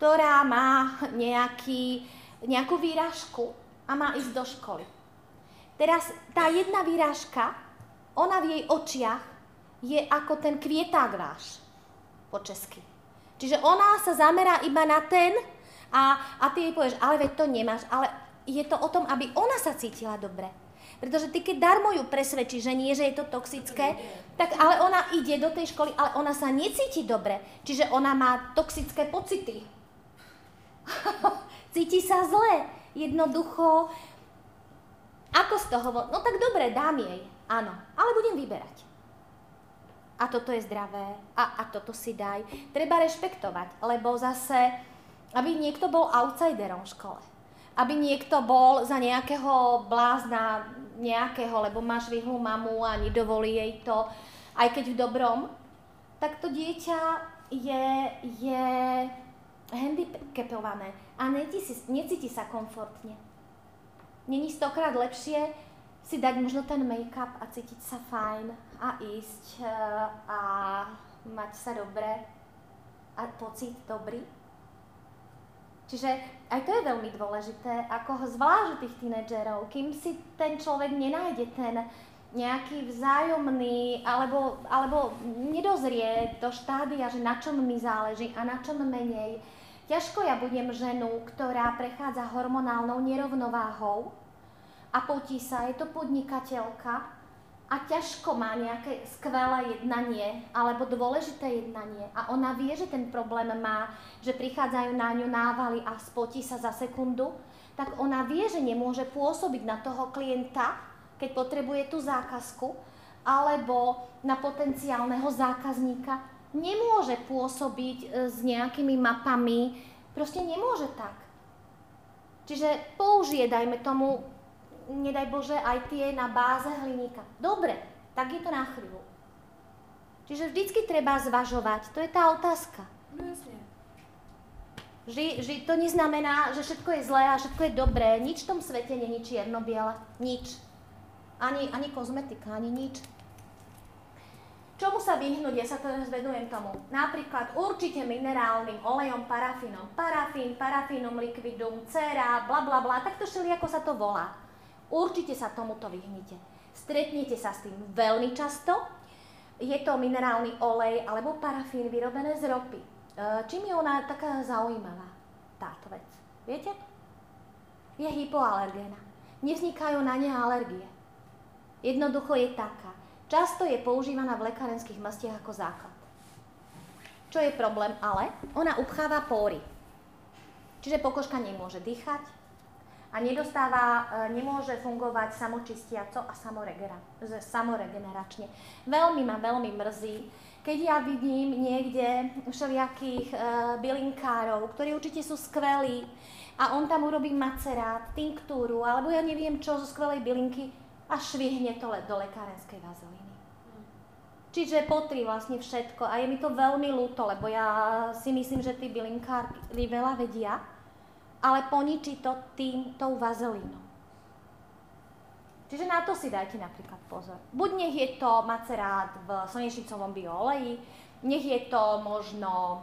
ktorá má nejaký, nejakú výrážku a má ísť do školy. Teraz tá jedna výrážka, ona v jej očiach je ako ten kvieták váš, po česky. Čiže ona sa zamerá iba na ten a, a ty jej povieš, ale veď to nemáš, ale je to o tom, aby ona sa cítila dobre. Pretože ty, keď darmo ju presvedčíš, že nie, že je to toxické, tak ale ona ide do tej školy, ale ona sa necíti dobre. Čiže ona má toxické pocity. Cíti sa zle. Jednoducho, ako z toho... No tak dobre, dám jej, áno, ale budem vyberať. A toto je zdravé, a, a toto si daj. Treba rešpektovať, lebo zase, aby niekto bol outsiderom v škole. Aby niekto bol za nejakého blázna nejakého, lebo má švihlú mamu a nedovolí jej to, aj keď v dobrom, tak to dieťa je, je handicapované a necíti, necíti sa komfortne. Není stokrát lepšie si dať možno ten make-up a cítiť sa fajn a ísť a mať sa dobre a pocit dobrý. Čiže aj to je veľmi dôležité, ako zvlášť tých tínedžerov, kým si ten človek nenájde ten nejaký vzájomný, alebo, alebo nedozrie do štádia, že na čom mi záleží a na čom menej. Ťažko ja budem ženu, ktorá prechádza hormonálnou nerovnováhou a potí sa, je to podnikateľka a ťažko má nejaké skvelé jednanie alebo dôležité jednanie a ona vie, že ten problém má, že prichádzajú na ňu návaly a spotí sa za sekundu, tak ona vie, že nemôže pôsobiť na toho klienta, keď potrebuje tú zákazku, alebo na potenciálneho zákazníka. Nemôže pôsobiť s nejakými mapami, proste nemôže tak. Čiže použije, dajme tomu, nedaj Bože, aj tie na báze hliníka. Dobre, tak je to na chvíľu. Čiže vždycky treba zvažovať, to je tá otázka. Vždy, vždy to neznamená, že všetko je zlé a všetko je dobré, nič v tom svete není čierno-biele, nič. Ani, ani kozmetika, ani nič. Čomu sa vyhnúť? Ja sa teraz venujem tomu. Napríklad určite minerálnym olejom, parafínom. Parafín, parafínum liquidum, cera, blablabla, takto všelijako sa to volá. Určite sa tomuto vyhnite. Stretnete sa s tým veľmi často. Je to minerálny olej alebo parafín vyrobené z ropy. Čím je ona taká zaujímavá, táto vec? Viete? Je hypoalergéna. Nevznikajú na ne alergie. Jednoducho je taká. Často je používaná v lekárenských mastiach ako základ. Čo je problém ale? Ona upcháva póry. Čiže pokožka nemôže dýchať a nedostáva, nemôže fungovať samočistiaco a samoregeneračne. Veľmi ma veľmi mrzí, keď ja vidím niekde všelijakých bylinkárov, ktorí určite sú skvelí a on tam urobí macerát, tinktúru alebo ja neviem čo zo skvelej bylinky, a švihne to do lekárenskej vazelíny. Čiže potrí vlastne všetko a je mi to veľmi ľúto, lebo ja si myslím, že tí bylinkárky veľa vedia, ale poničí to tým, tou vazelínou. Čiže na to si dajte napríklad pozor. Buď nech je to macerát v slnečnicovom biooleji, nech je to možno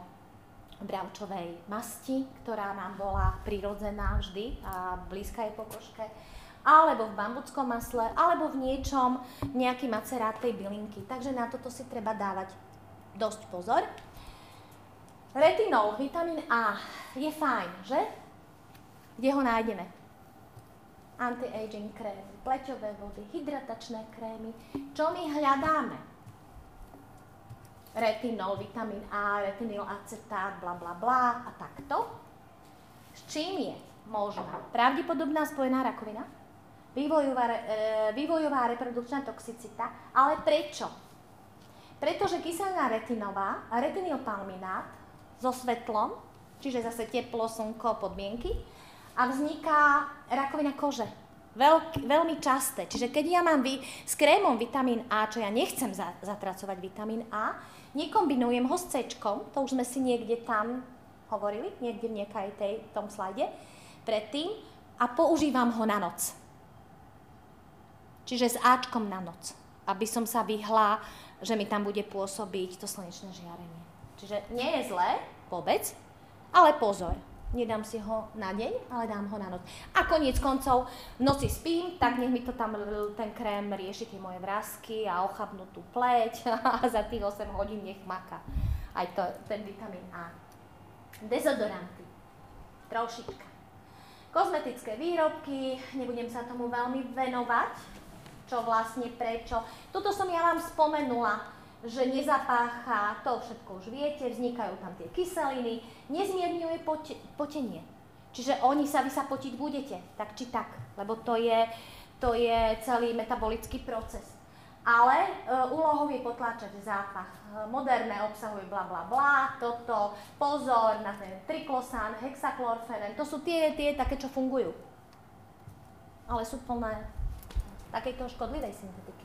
bravčovej masti, ktorá nám bola prirodzená vždy a blízka je pokožke, alebo v bambuckom masle, alebo v niečom nejaký macerát tej bylinky. Takže na toto si treba dávať dosť pozor. Retinol, vitamín A, je fajn, že? Kde ho nájdeme? Anti-aging krémy, pleťové vody, hydratačné krémy. Čo my hľadáme? Retinol, vitamín A, retinilacetat, bla bla bla a takto. S čím je? možná pravdepodobná spojená rakovina, vývojová, e, vývojová reprodukčná toxicita, ale prečo? Pretože kyselina retinová a retinylpalminát so svetlom, čiže zase teplo, slnko, podmienky, a vzniká rakovina kože. Veľk, veľmi časté. Čiže keď ja mám vy, s krémom vitamín A, čo ja nechcem za, zatracovať vitamín A, nekombinujem ho s C-čkom, to už sme si niekde tam hovorili, niekde v nejakej tej, tom slajde, predtým, a používam ho na noc. Čiže s Ačkom na noc, aby som sa vyhla, že mi tam bude pôsobiť to slnečné žiarenie. Čiže nie je zlé vôbec, ale pozor. Nedám si ho na deň, ale dám ho na noc. A koniec koncov, v noci spím, tak nech mi to tam ten krém rieši tie moje vrásky a ochabnutú pleť a za tých osem hodín nech maká. Aj to, ten vitamín A. Dezodoranty. Trošička. Kozmetické výrobky, nebudem sa tomu veľmi venovať, čo vlastne prečo. Toto som ja vám spomenula, že nezapáchá, to všetko už viete, vznikajú tam tie kyseliny, nezmierňuje pot- potenie. Čiže oni sa, vy sa potiť budete, tak či tak, lebo to je, to je celý metabolický proces. Ale e, úlohou je potláčať zápach. Moderné obsahuje bla bla bla, toto, pozor na ten triklosan, hexaklorfenen, to sú tie, tie také, čo fungujú. Ale sú plné takejto škodlivej syntetiky.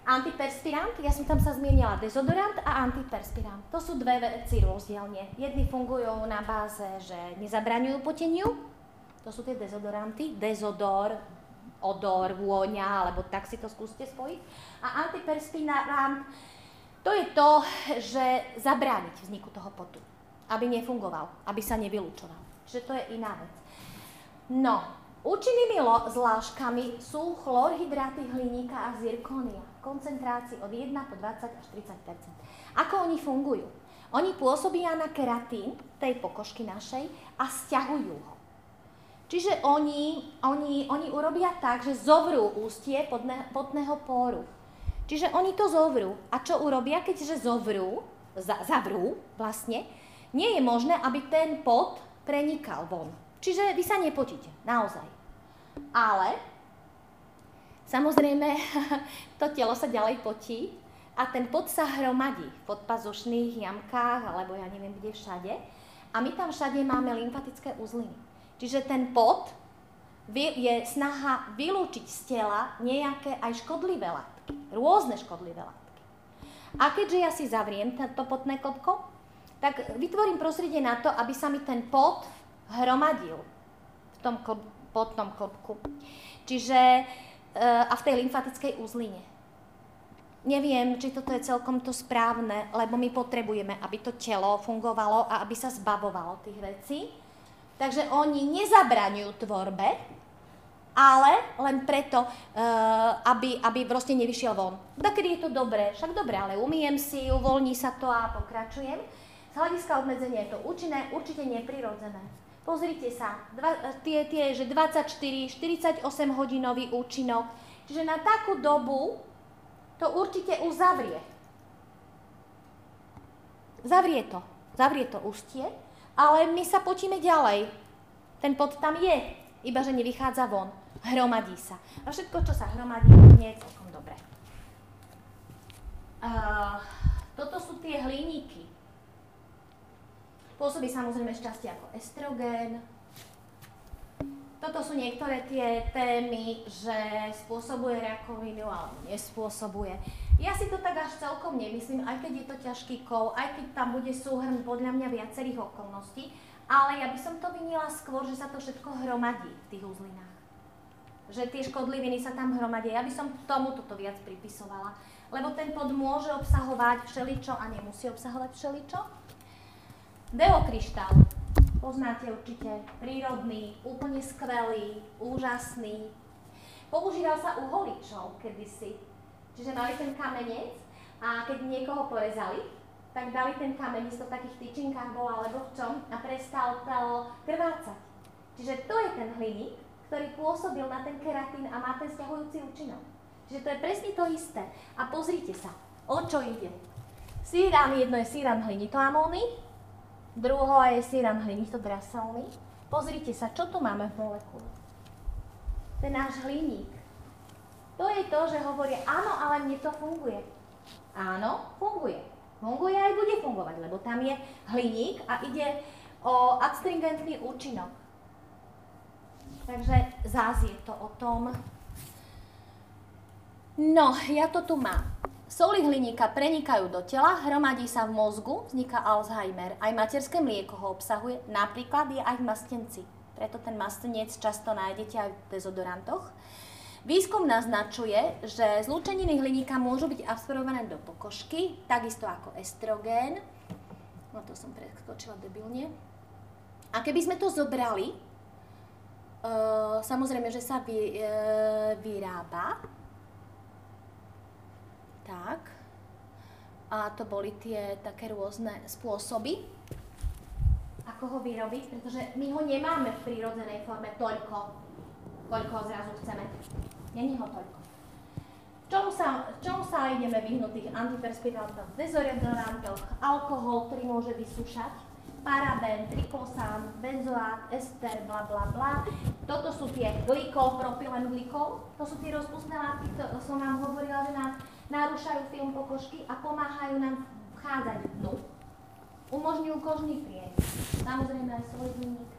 Antiperspirant, ja som tam sa zmienila dezodorant a antiperspirant. To sú dve veci rozdielne. Jedni fungujú na báze, že nezabraňujú poteniu, to sú tie dezodoranty, dezodor, odor, vôňa, alebo tak si to skúste spojiť. A antiperspirant, to je to, že zabrániť vzniku toho potu, aby nefungoval, aby sa nevylučoval. Čiže to je iná vec. No. Účinnými zláškami sú chlorhydráty hliníka a zirkónia v koncentrácii od jedného po dvadsať až tridsať percent. Ako oni fungujú? Oni pôsobia na keratín tej pokožky našej a sťahujú ho. Čiže oni, oni, oni urobia tak, že zovrú ústie potného póru. Čiže oni to zovrú. A čo urobia, keďže zovrú, za, zavrú vlastne, nie je možné, aby ten pot prenikal von. Čiže vy sa nepotíte, naozaj. Ale samozrejme to telo sa ďalej potí a ten pot sa hromadí v podpazušných jamkách alebo ja neviem kde všade. A my tam všade máme lymfatické uzliny. Čiže ten pot je snaha vylúčiť z tela nejaké aj škodlivé látky, rôzne škodlivé látky. A keďže ja si zavriem to potné klopko, tak vytvorím prostredie na to, aby sa mi ten pot hromadil v tom klb, potnom klbku. Čiže e, a v tej lymfatickej uzline. Neviem, či toto je celkom to správne, lebo my potrebujeme, aby to telo fungovalo a aby sa zbavovalo tých vecí. Takže oni nezabraňujú tvorbe, ale len preto, e, aby, aby proste nevyšiel von. Takedy je to dobré, však dobré, ale umyjem si, uvoľní sa to a pokračujem. Z hľadiska obmedzenia je to účinné, určite neprirodzené. Pozrite sa, dva, tie, tie, že dvadsaťštyri, štyridsaťosem hodinový účinok, čiže na takú dobu to určite uzavrie. Zavrie to, zavrie to ústie, ale my sa potíme ďalej. Ten pot tam je, iba že nevychádza von, hromadí sa. A všetko, čo sa hromadí, nie je celkom dobre. Uh, toto sú tie hliníky. Pôsobí samozrejme šťastie ako estrogén. Toto sú niektoré tie témy, že spôsobuje rakovinu, alebo nespôsobuje. Ja si to tak až celkom nemyslím, aj keď je to ťažký kov, aj keď tam bude súhrn podľa mňa viacerých okolností, ale ja by som to vinila skôr, že sa to všetko hromadí v tých uzlinách. Že tie škodliviny sa tam hromadia. Ja by som tomu toto viac pripisovala, lebo ten pod môže obsahovať všeličo a nemusí obsahovať všeličo. Deokryštál, poznáte určite, prírodný, úplne skvelý, úžasný. Používal sa u holičov kedysi, čiže mali ten kamenec a keď niekoho porezali, tak dali ten kamenec, to v takých tyčinkách bol alebo v čom a prestal to krvácať. Čiže to je ten hliník, ktorý pôsobil na ten keratín a má ten sťahujúci účinok. Čiže to je presne to isté. A pozrite sa, o čo ide. Síran, jedno je síran hlinitoamóny, druhá je síran hlinitodraselný Pozrite sa, čo tu máme v molekule. Ten náš hliník. To je to, že hovoria, áno, ale mne to funguje. Áno, funguje. Funguje aj bude fungovať, lebo tam je hliník a ide o adstringentný účinok. Takže zás je to o tom. No, ja to tu mám. Soli hliníka prenikajú do tela, hromadí sa v mozgu, vzniká Alzheimer. Aj materské mlieko ho obsahuje, napríklad je aj v mastenci. Preto ten masteniec často nájdete aj v dezodorantoch. Výskum naznačuje, že zlúčeniny hliníka môžu byť absorbované do pokožky, takisto ako estrogén. No to som preskočila debilne. A keby sme to zobrali, uh, samozrejme, že sa vy, uh, vyrába. Tak. A to boli tie také rôzne spôsoby, ako ho vyrobiť, pretože my ho nemáme v prírodzenej forme toľko, koľko ho zrazu chceme. Není ho toľko. Čomu sa, čomu sa ideme vyhnúť tých antiperspirantoch, dezodorantoch, alkohol, ktorý môže vysúšať, parabén, triklosan, benzoát, ester, bla bla bla. Toto sú tie glykol, propylen glykol. To sú tie rozpustné látky, to som vám hovorila, že nám narúšajú film pokožky a pomáhajú nám vchádzať dnu. Umožňujú kožný prienik. Samozrejme aj soli hliníka.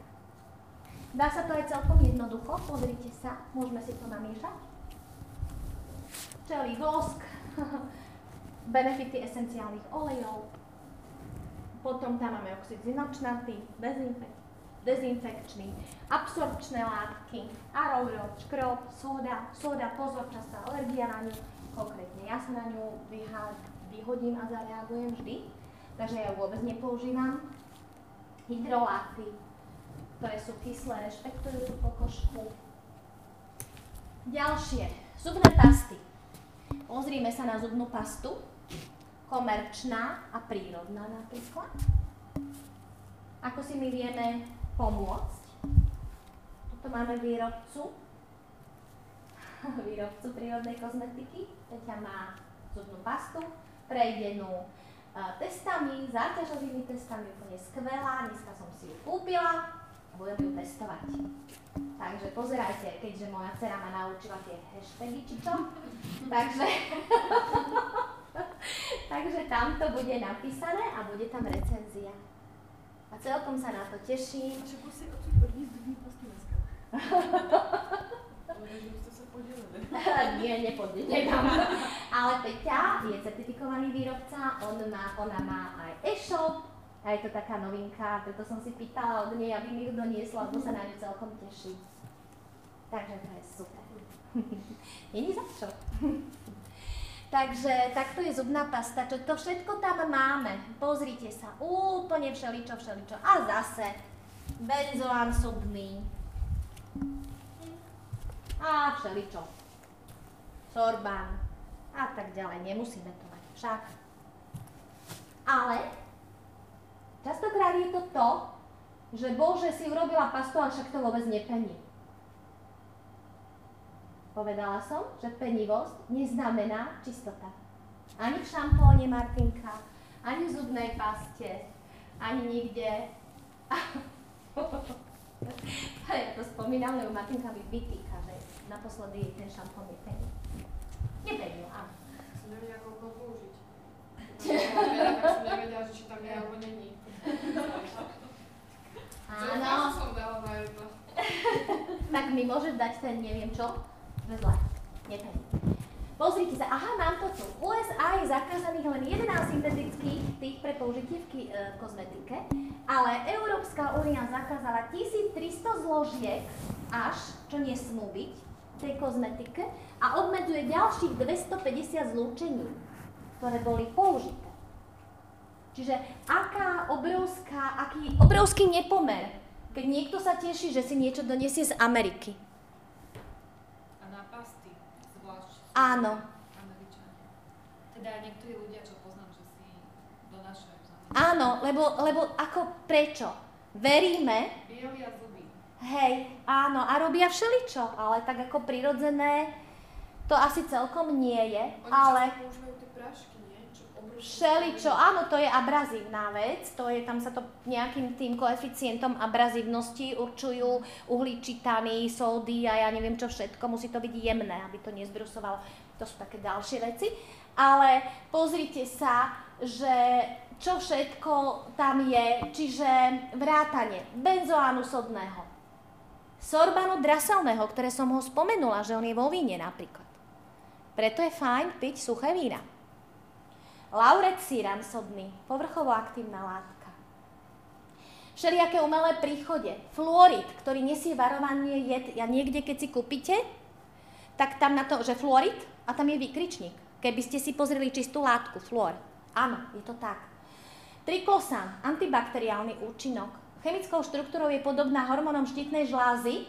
Dá sa to aj celkom jednoducho, pozrite sa, môžeme si to namiešať. Čelý vosk, benefity esenciálnych olejov, potom tam máme oxid zinočnatý, dezinfekčný, absorpčné látky, aroirot, škrob, soda, soda, pozor, častá alergia na ňu. Konkrétne ja sa na ňu vyhodím a zareagujem vždy, takže ja ju vôbec nepoužívam. Hydroláty, ktoré sú kyslé, rešpektujú tú pokožku. Ďalšie, zubné pasty. Pozrime sa na zubnú pastu, komerčná a prírodná napríklad. Ako si my vieme pomôcť. Toto máme výrobcu. výrobcu prírodnej kozmetiky. Teťa má zubnú pastu, prejdenú testami, záťažovými testami, úplne skvelá. Dneska som si ju kúpila a budem ju testovať. Takže pozerajte, keďže moja dcera ma naučila tie hashtagy, či čo? Takže, takže tam to bude napísané a bude tam recenzia. A celkom sa na to teším. A čo musí odsúť odniesť zubnú pastu dneska? Nie, nepodíte tam. Ale Peťa je certifikovaný výrobca, on má, ona má aj e-shop a je to taká novinka, preto som si pýtala od nej, aby mi ju doniesla, lebo sa na ňu celkom teší. Takže to je super. Není za čo. Takže takto je zubná pasta, čo to všetko tam máme. Pozrite sa, úplne všeličo, všeličo. A zase benzoán zubný. A všeličo. Sorbán a tak ďalej. Nemusíme to mať však. Ale častokrát je to to, že bože, si urobila pastu, ale však to vôbec nepení. Povedala som, že penivosť neznamená čistota. Ani v šampóne Martinka, ani v zubnej paste, ani nikde. Ja to spomínam, lebo Martinka by vytýka, že naposledy ten šampón je pení. Je pení, áno. Som nevedela, koľko použiť. Tak som nevedela, či tam je alebo není. Áno. Som dala na jedno. Tak mi môžeš dať ten neviem čo? Zle. Nepení. Pozrite sa, aha, mám to tu. V U S A je zakázaných len jedenásť syntetických tých pre použitie v kozmetike, ale Európska únia zakázala tisíctristo zložiek až, čo nesmú byť, v tej kozmetike a obmedzuje ďalších dvestopäťdesiat zlúčení, ktoré boli použité. Čiže aká obrovská, aký obrovský nepomer, keď niekto sa teší, že si niečo donesie z Ameriky. Áno. Američania. Teda niektorí ľudia, čo poznám, že si donášajú z Ameriky. Áno, lebo, lebo ako prečo? Veríme. Bielia zuby. Hej, áno, a robia všeličo, ale tak ako prirodzené to asi celkom nie je, oni ale... Oni používajú tie prášky, nie? Čo všeličo, áno, to je abrazívna vec, to je, tam sa to nejakým tým koeficientom abrazívnosti určujú uhličitany, sódy a ja neviem čo všetko, musí to byť jemné, aby to nezbrusovalo. To sú také ďalšie veci, ale pozrite sa, že čo všetko tam je, čiže vrátanie benzoánu sodného, sorbánu draselného, ktoré som ho spomenula, že on je vo víne napríklad. Preto je fajn piť suché vína. Lauret síran sodný, povrchovo aktívna látka. Všelijaké umelé príchode, fluorid, ktorý nesie varovanie jed, ja niekde keď si kúpite, tak tam na to, že fluorid, a tam je výkričník. Keby ste si pozreli čistú látku, fluor. Áno, je to tak. Triklosan, antibakteriálny účinok. Chemickou štruktúrou je podobná hormónom štítnej žlázy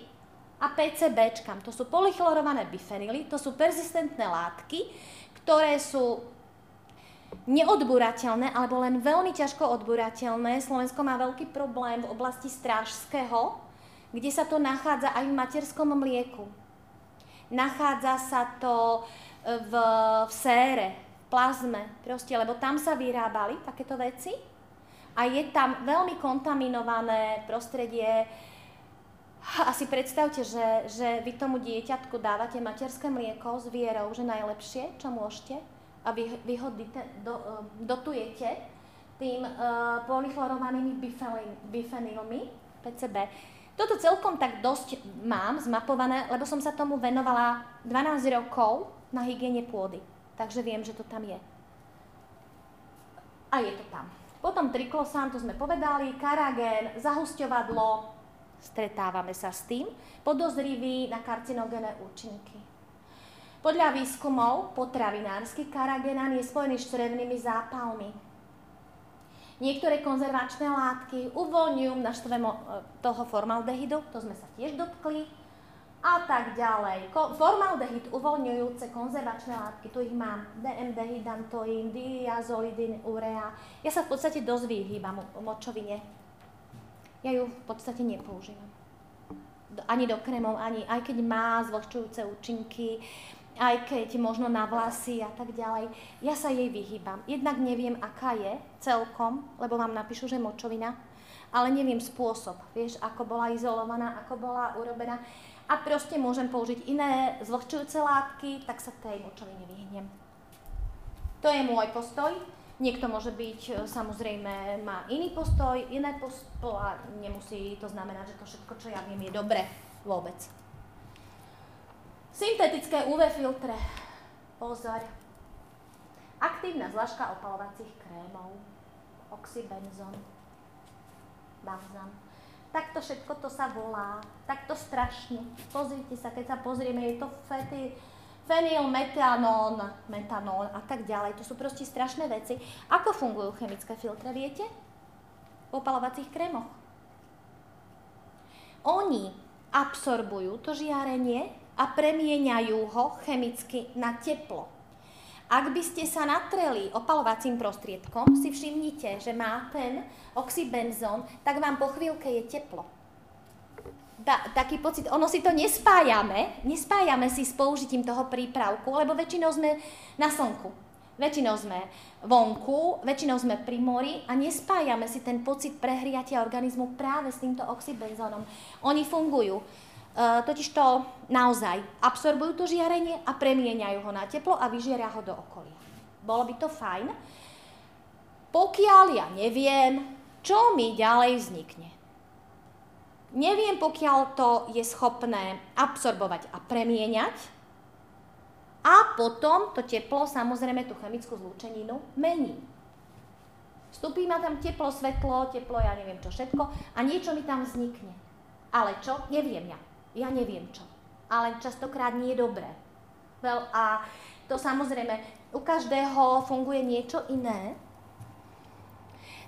a PCBčkam. To sú polychlorované bifenily, to sú persistentné látky, ktoré sú neodburateľné, alebo len veľmi ťažko odburateľné. Slovensko má veľký problém v oblasti strážského, kde sa to nachádza aj v materskom mlieku. Nachádza sa to v, v sére, v plazme, proste, lebo tam sa vyrábali takéto veci a je tam veľmi kontaminované prostredie. Asi predstavte, že, že vy tomu dieťatku dávate materské mlieko s vierou, že najlepšie, čo môžete, a vy, vy ho do, dotujete tým uh, polychlorovanými bifenylmi pé cé bé. Toto celkom tak dosť mám zmapované, lebo som sa tomu venovala dvanásť rokov na hygiene pôdy. Takže viem, že to tam je. A je to tam. Potom triklosan, to sme povedali, karagén, zahusťovadlo, stretávame sa s tým, podozrivý na karcinogénne účinky. Podľa výskumov potravinársky karagénan je spojený s črevnými zápalmi. Niektoré konzervačné látky uvoľňujú množstvo toho formaldehydu, to sme sa tiež dotkli, a tak ďalej. Formaldehyd uvoľňujúce konzervačné látky, tu ich mám, dé em dé, dantoin, diazolidin, urea. Ja sa v podstate dosť vyhýbam močovine. Ja ju v podstate nepoužívam. Ani do krémov, ani, aj keď má zvlhčujúce účinky, aj keď možno na vlasy a tak ďalej. Ja sa jej vyhýbam. Jednak neviem, aká je celkom, lebo vám napíšu, že močovina, ale neviem spôsob, vieš, ako bola izolovaná, ako bola urobená. A proste môžem použiť iné zvlhčujúce látky, tak sa tej močovine vyhnem. To je môj postoj. Niekto môže byť, samozrejme, má iný postoj, iné postoj a nemusí to znamenať, že to všetko, čo ja viem, je dobre vôbec. Syntetické ú vé filtre. Pozor. Aktívna zložka opalovacích krémov. Oxybenzón. Balzam. Takto všetko to sa volá. Takto strašne. Pozrite sa, keď sa pozrieme, je to fety, fenyl, metanón, metanón a tak ďalej. To sú proste strašné veci. Ako fungujú chemické filtre, viete? V opalovacích krémoch. Oni absorbujú to žiarenie a premieňajú ho chemicky na teplo. Ak by ste sa natreli opalovacím prostriedkom, si všimnite, že má ten oxybenzón, tak vám po chvíľke je teplo. Da, taký pocit, ono si to nespájame, nespájame si s použitím toho prípravku, lebo väčšinou sme na slnku, väčšinou sme vonku, väčšinou sme pri mori a nespájame si ten pocit prehriatia organizmu práve s týmto oxybenzónom. Oni fungujú, e, totiž to naozaj absorbujú to žiarenie a premieňajú ho na teplo a vyžiera ho do okolia. Bolo by to fajn, pokiaľ ja neviem, čo mi ďalej vznikne. Neviem, pokiaľ to je schopné absorbovať a premieňať a potom to teplo, samozrejme tú chemickú zlúčeninu, mení. Vstupí ma tam teplo, svetlo, teplo, ja neviem čo všetko a niečo mi tam vznikne. Ale čo? Neviem ja. Ja neviem čo. Ale častokrát nie je dobré. Well, a to samozrejme, u každého funguje niečo iné.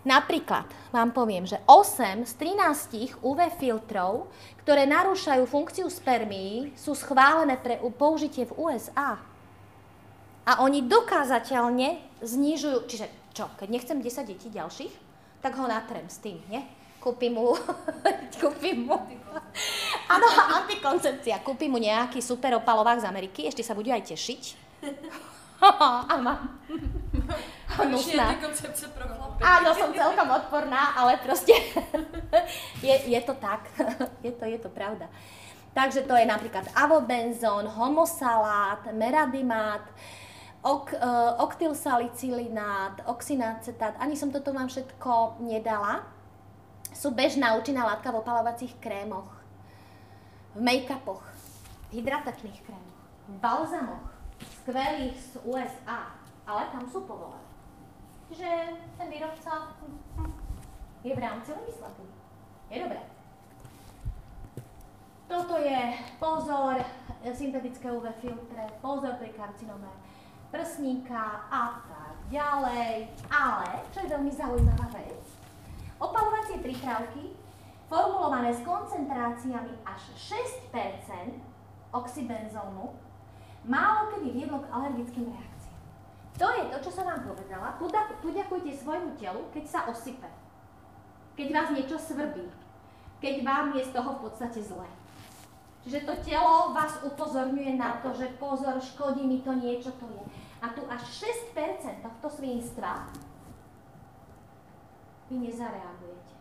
Napríklad vám poviem, že osem z trinástich ú vé filtrov, ktoré narúšajú funkciu spermií, sú schválené pre použitie v ú es á. A oni dokázateľne znižujú, čiže čo, keď nechcem desať detí ďalších, tak ho natrem s tým, nie? Kúpim mu, kúpim mu, áno, antikoncepcia, kúpim mu nejaký super opalovák z Ameriky, ešte sa budú aj tešiť. A mám. hnusná. Je to koncepce pro chlapy. Áno, som celkom odporná, ale prostě je, je to tak, je to, je to pravda. Takže to je například avobenzón, homosalát, meradimát, ok, uh, oktylsalicylinát, oxinacetát, ani som toto vám všetko nedala. Sú bežná účinná látka v opalovacích krémoch, v make-upoch, hydratačných krémoch, v balzamoch, skvelých z U S A, ale tam sú povolené. Čiže ten výrobca je v rámci legislatívy. Je dobré. Toto je pozor syntetické U V filtre, pozor pri karcinome prsníka a tak ďalej. Ale, čo je veľmi zaujímavá vec, opalovacie prípravky formulované s koncentráciami až šesť percent oxybenzónu málo kedy viedlo k alergickým reakciám. To je to, čo som vám povedala. Poďakujte svojmu telu, keď sa osype. Keď vás niečo svrbí. Keď vám je z toho v podstate zle. Čiže to telo vás upozorňuje na to, že pozor, škodí mi to, niečo to je. A tu až šesť percent tohto svinstva vy nezareagujete.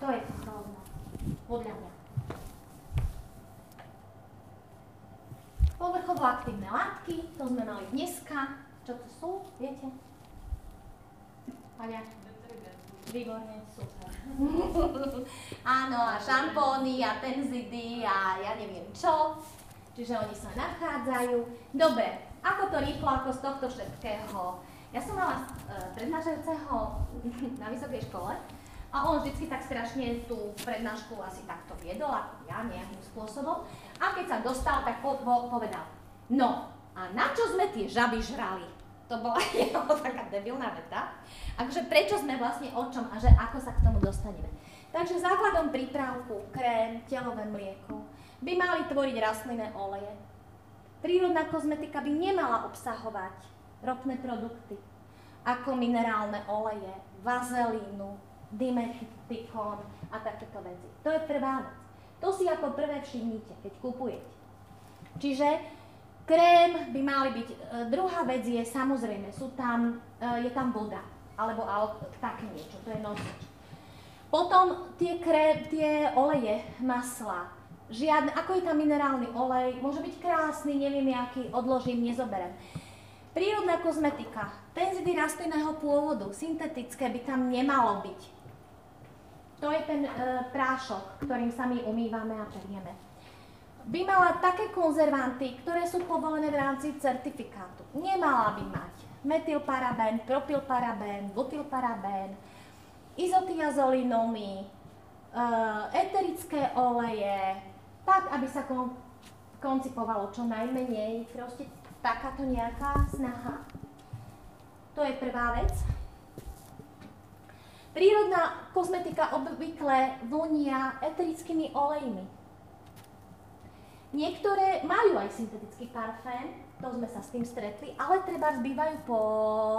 To je hrozné. Podľa mňa. Povrchovo aktívne látky, to sme mali dneska. Čo to sú, viete? Paňa? Výborné, super. Áno, a šampóny a tenzidy a ja neviem čo. Čiže oni sa nachádzajú. Dobre, ako to rýchlo, ako z tohto všetkého. Ja som mala uh, prednášajúceho na vysokej škole a on vždycky tak strašne tú prednášku asi takto viedol, ako ja nejakým spôsobom. A keď sa dostal, tak povedal, no a na čo sme tie žaby žrali? To bola jeho taká debilná veta. Akože prečo sme vlastne o čom a že ako sa k tomu dostaneme. Takže základom prípravku, krém, telové mlieko by mali tvoriť rastlinné oleje. Prírodná kozmetika by nemala obsahovať ropné produkty, ako minerálne oleje, vazelínu, dimetikon a takéto veci. To je prvá vec. To si ako prvé všimnite, keď kupujete. Čiže krém by mali byť. Druhá vec je, samozrejme, sú tam, je tam voda, alebo také niečo, to je nosič. Potom tie, krém, tie oleje, masla, žiadne, ako je tam minerálny olej, môže byť krásny, neviem jaký, odložím, nezoberem. Prírodná kozmetika, tenzidy rastlinného pôvodu, syntetické by tam nemalo byť. To je ten e, prášok, ktorým sa my umývame a perieme. By mala také konzervanty, ktoré sú povolené v rámci certifikátu. Nemala by mať metylparabén, propylparabén, butylparabén, izotiazolinomy, e, eterické oleje, tak, aby sa kon, koncipovalo čo najmenej. Proste takáto nejaká snaha. To je prvá vec. Prírodná kozmetika obvykle vonia eterickými olejmi. Niektoré majú aj syntetický parfém, to sme sa s tým stretli, ale treba zbývajú po,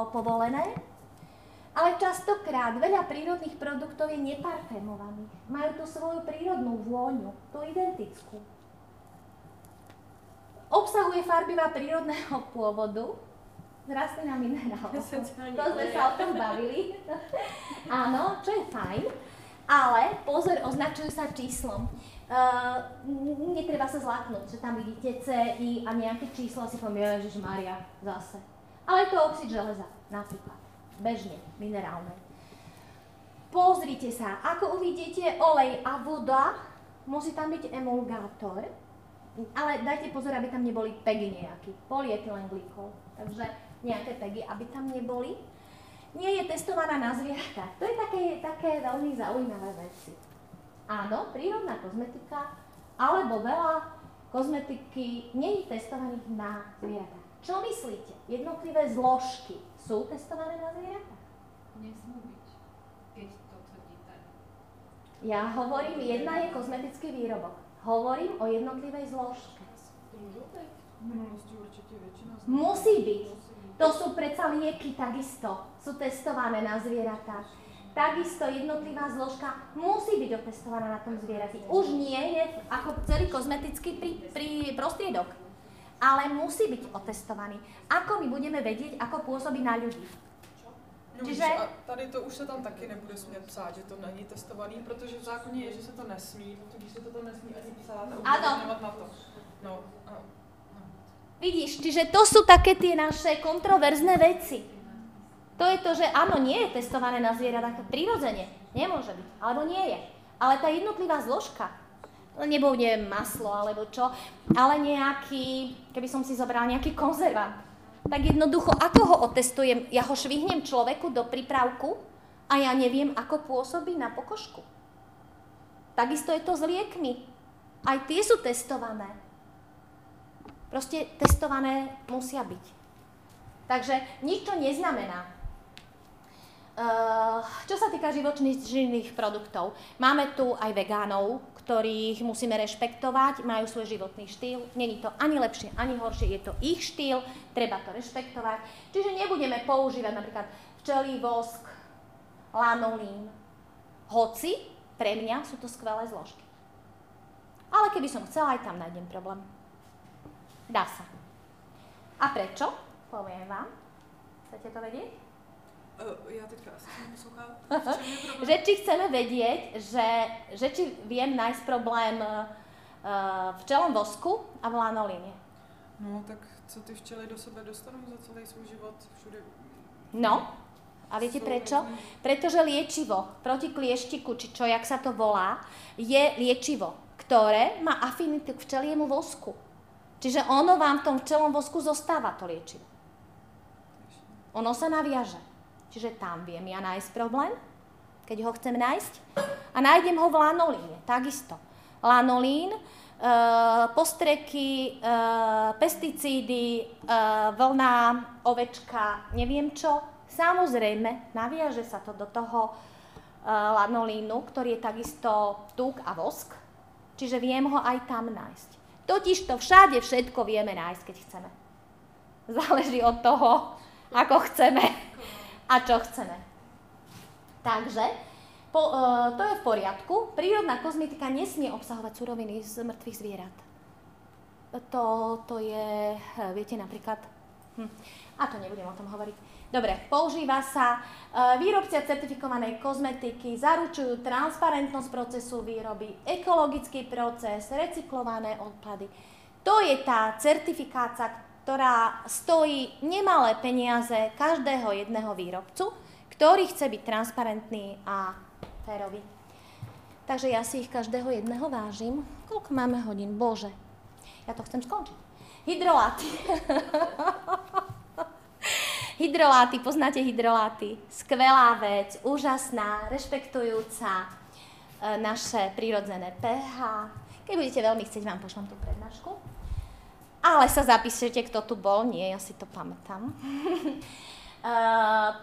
povolené. Ale častokrát veľa prírodných produktov je neparfémovaných. Majú tú svoju prírodnú vôňu, tú identickú. Obsahuje farbiva prírodného pôvodu, rastlinná minerál. To sme sa o tom bavili. Áno, čo je fajn, ale pozor, označujú sa číslom. Uh, netreba sa zláknúť, že tam vidíte C I a nejaké číslo, si poviem, ježišmária, zase. Ale to je oxid železa, napríklad, bežne, minerálne. Pozrite sa, ako uvidíte olej a voda, musí tam byť emulgátor, ale dajte pozor, aby tam neboli pegy nejaký, polietylenglykol, takže nejaké pegy, aby tam neboli. Nie je testovaná na zvieratách. To je také, také veľmi zaujímavé veci. Áno, prírodná kozmetika, alebo veľa kozmetiky nie je testovaných na zvieratách. Čo myslíte? Jednotlivé zložky sú testované na zvieratách? Nesmú byť, keď to tvrdíte. Ja hovorím, jedna je kozmetický výrobok. Hovorím o jednotlivej zložke. Musí byť. To sú predsa lieky takisto, sú testované na zvieratách. Takisto jednotlivá zložka musí byť otestovaná na tom zvierati. Už nie je ako celý kozmetický prí, prí prostriedok. ale musí byť otestovaný. Ako my budeme vedieť, ako pôsobí na ľudí? No, Čiže... A tady to už se tam taky nebude smět psát, že to není testovaný, protože v zákoně je, že se to nesmí, protože se to tam nesmí ani psát a upozorňovat na to. No, a, no. Vidíš, čiže to jsou také ty naše kontroverzné věci. To je to, že ano, nie je testované na zvieratách prirodzene, nemôže byť, alebo nie je. Ale tá jednotlivá zložka, nebude maslo alebo čo, ale nejaký, keby som si zobrala nejaký konzervant, tak jednoducho, ako ho otestujem? Ja ho švihnem človeku do prípravku a ja neviem, ako pôsobí na pokožku. Takisto je to s liekmi. Aj tie sú testované. Proste testované musia byť. Takže nič to neznamená. Čo sa týka živočných produktov, máme tu aj vegánov, ktorých musíme rešpektovať, majú svoj životný štýl, není to ani lepšie, ani horšie, je to ich štýl, treba to rešpektovať. Čiže nebudeme používať napríklad včelí vosk, lanolín, hoci pre mňa sú to skvelé zložky. Ale keby som chcela, aj tam nájdem problém. Dá sa. A prečo? Poviem vám. Chcete to vedieť? Uh, ja teďka asi nemusúcham. Že či chceme vedieť, že, že či viem nájsť problém uh, v včelom vosku a v lanolíne. No tak co ty včely do sebe dostanú za celý svoj život všude? No, a viete prečo? Pretože liečivo proti klieštiku, či čo, jak sa to volá, je liečivo, ktoré má afinitu k včeliemu vosku. Čiže ono vám v tom včelom vosku zostáva to liečivo. Ono sa naviaže. Čiže tam viem ja nájsť problém, keď ho chcem nájsť. A nájdem ho v lanolíne, takisto. Lanolín, e, postreky, e, pesticídy, e, vlna, ovečka, neviem čo. Samozrejme, naviaže sa to do toho e, lanolínu, ktorý je takisto tuk a vosk. Čiže viem ho aj tam nájsť. Totiž to všade všetko vieme nájsť, keď chceme. Záleží od toho, ako chceme a čo chceme. Takže po, e, to je v poriadku. Prírodná kozmetika nesmie obsahovať suroviny z mŕtvych zvierat. To, to je, viete, napríklad... Hm, a to nebudem o tom hovoriť. Dobre, používa sa, e, výrobcia certifikovanej kozmetiky zaručujú transparentnosť procesu výroby, ekologický proces, recyklované odpady. To je tá certifikácia, ktorá stojí nemalé peniaze každého jedného výrobcu, ktorý chce byť transparentný a férový. Takže ja si ich každého jedného vážim. Koľko máme hodín? Bože, ja to chcem skončiť. Hydroláty. Hydroláty, poznáte hydroláty? Skvelá vec, úžasná, rešpektujúca naše prírodzené pé há. Keď budete veľmi chcieť, vám pošlem tú prednášku. Ale sa zapíšete, kto tu bol. Nie, ja si to pamätám.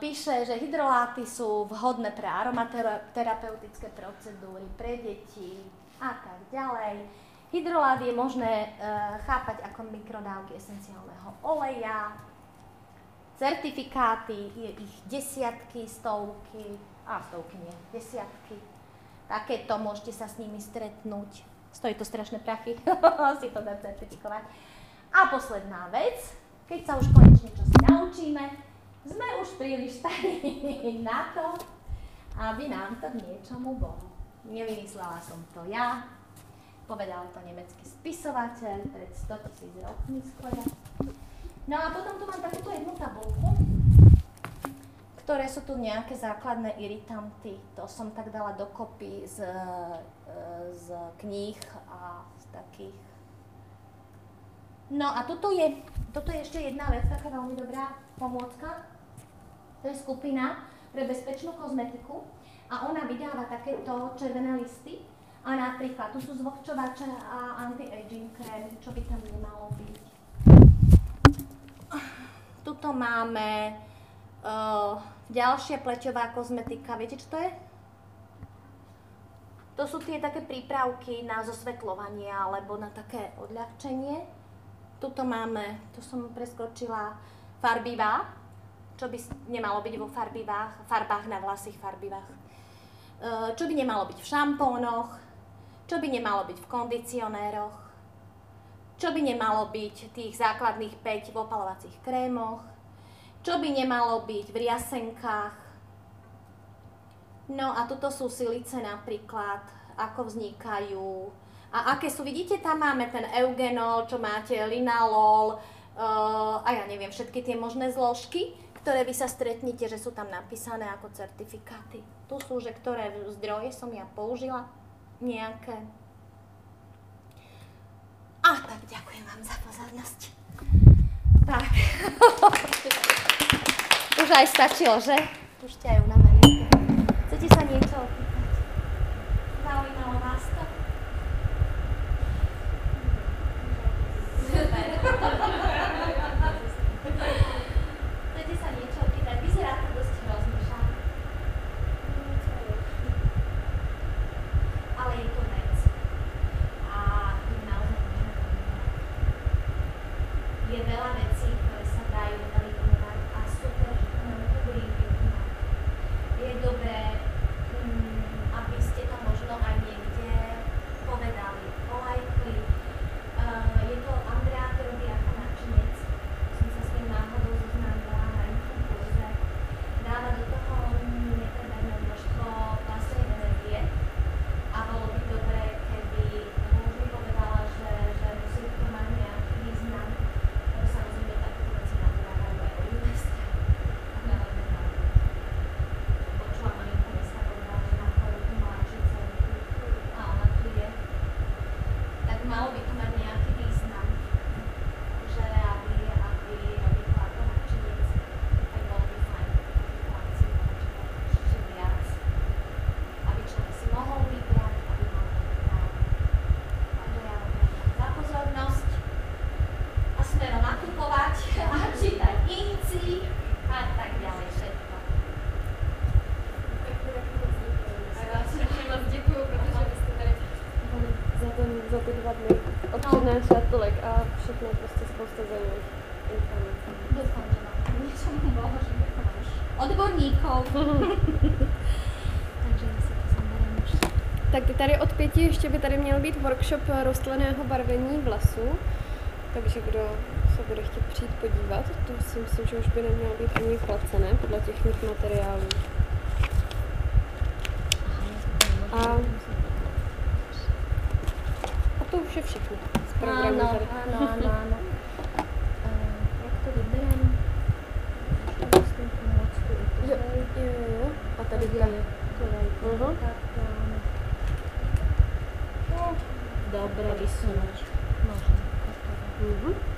Píše, že hydroláty sú vhodné pre aromaterapeutické procedúry, pre deti a tak ďalej. Hydrolát je možné chápať ako mikrodávky esenciálneho oleja. Certifikáty, je ich desiatky, stovky, a stovky nie, desiatky. Takéto môžete sa s nimi stretnúť. Stojí to strašné prachy, si to dá certifikovať. A posledná vec, keď sa už konečne čo si naučíme, sme už príliš starí na to, aby nám to k niečomu bolo. Nevymyslela som to ja, povedal to nemecký spisovateľ pred stotisíc rokmi skoro. No a potom tu mám takúto jednu tabulku, ktoré sú tu nejaké základné iritanty. To som tak dala dokopy z, z kníh a z takých. No a toto je, toto je ešte jedna vec, taká veľmi dobrá pomôcka. To je skupina pre bezpečnú kozmetiku a ona vydáva takéto červené listy. A napríklad tu sú zvlhčovače a anti-aging krém, čo by tam nemalo byť. Tuto máme uh, ďalšia pleťová kozmetika. Viete, čo to je? To sú tie také prípravky na zosvetľovanie alebo na také odľahčenie. Tuto máme, tu som preskočila, farbivá, čo by nemalo byť vo farbivách, farbách na vlasích farbivách. Uh, čo by nemalo byť v šampónoch, čo by nemalo byť v kondicionéroch. čo by nemalo byť tých základných päť v opalovacích krémoch, čo by nemalo byť v riasenkách. No a tuto sú silice napríklad, ako vznikajú a aké sú. Vidíte, tam máme ten eugenol, čo máte, linalol a ja neviem, všetky tie možné zložky, ktoré vy sa stretnete, že sú tam napísané ako certifikáty. Tu sú, že ktoré zdroje som ja použila, nejaké. A tak ďakujem vám za pozornosť. Tak. Už aj stačilo, že? Už ťajú na mene. Chcete sa niečo opýtať? Zaujímalo vás to? Super. Chcete sa niečo opýtať? Vyzerá to dosť rozmýšľané. Ale je to vec. A naozaj je veľa vecí, ktoré sa dajú eliminovať a super, že to nám to bude eliminovať. Je dobré, aby ste to možno aj niekde povedali, polajkli. Je to Andrea, ktorý robí ako načinec. Som sa s ním náhodou zoznámila na inkom kurze. Dáva do toho nepreberné množstvo vlastnej energie a bolo by dobré, keby už mi povedala, že musí to mať nejaký význam. Lebo samozrejme takúto veci na to dávajú aj univerzita. A na Alvedách. Počula ma interesa, povedala, že na koľku mláčice. A ona tu je. Tak malo by to mať nejaký význam, že aby, aby robila to načinec, tak bolo by fajn, aby si načinec ešte viac, aby človek si mohol vybrať, aby mal význam. Takže ja vám ďakujem za pozornosť a smerom nakupovať a čítať inci a tak ďalej všetko. A ja vám strašne moc ďakujem, pretože vy ste tady za ten, za ty dva dny odpřednášat tolik a všechno prostě spousta zajímavých informací. Doufám, že vám niečo mohlo, že by tam už odborníkov. Takže my si to zamerám už. Tak tady od pěti ještě by tady měl být workshop rostlinného barvení vlasů. Takže kdo se bude chtít přijít podívat, to si myslím, že už by nemělo být ani placené podle těch mých materiálů. A to už je všechno z programu. Ano, ano, ano, ano. Jak to vyberám? Musím pomoct tu utrhej. Jo, jo, jo. A tady je to. Dobré vysunoč. Možná.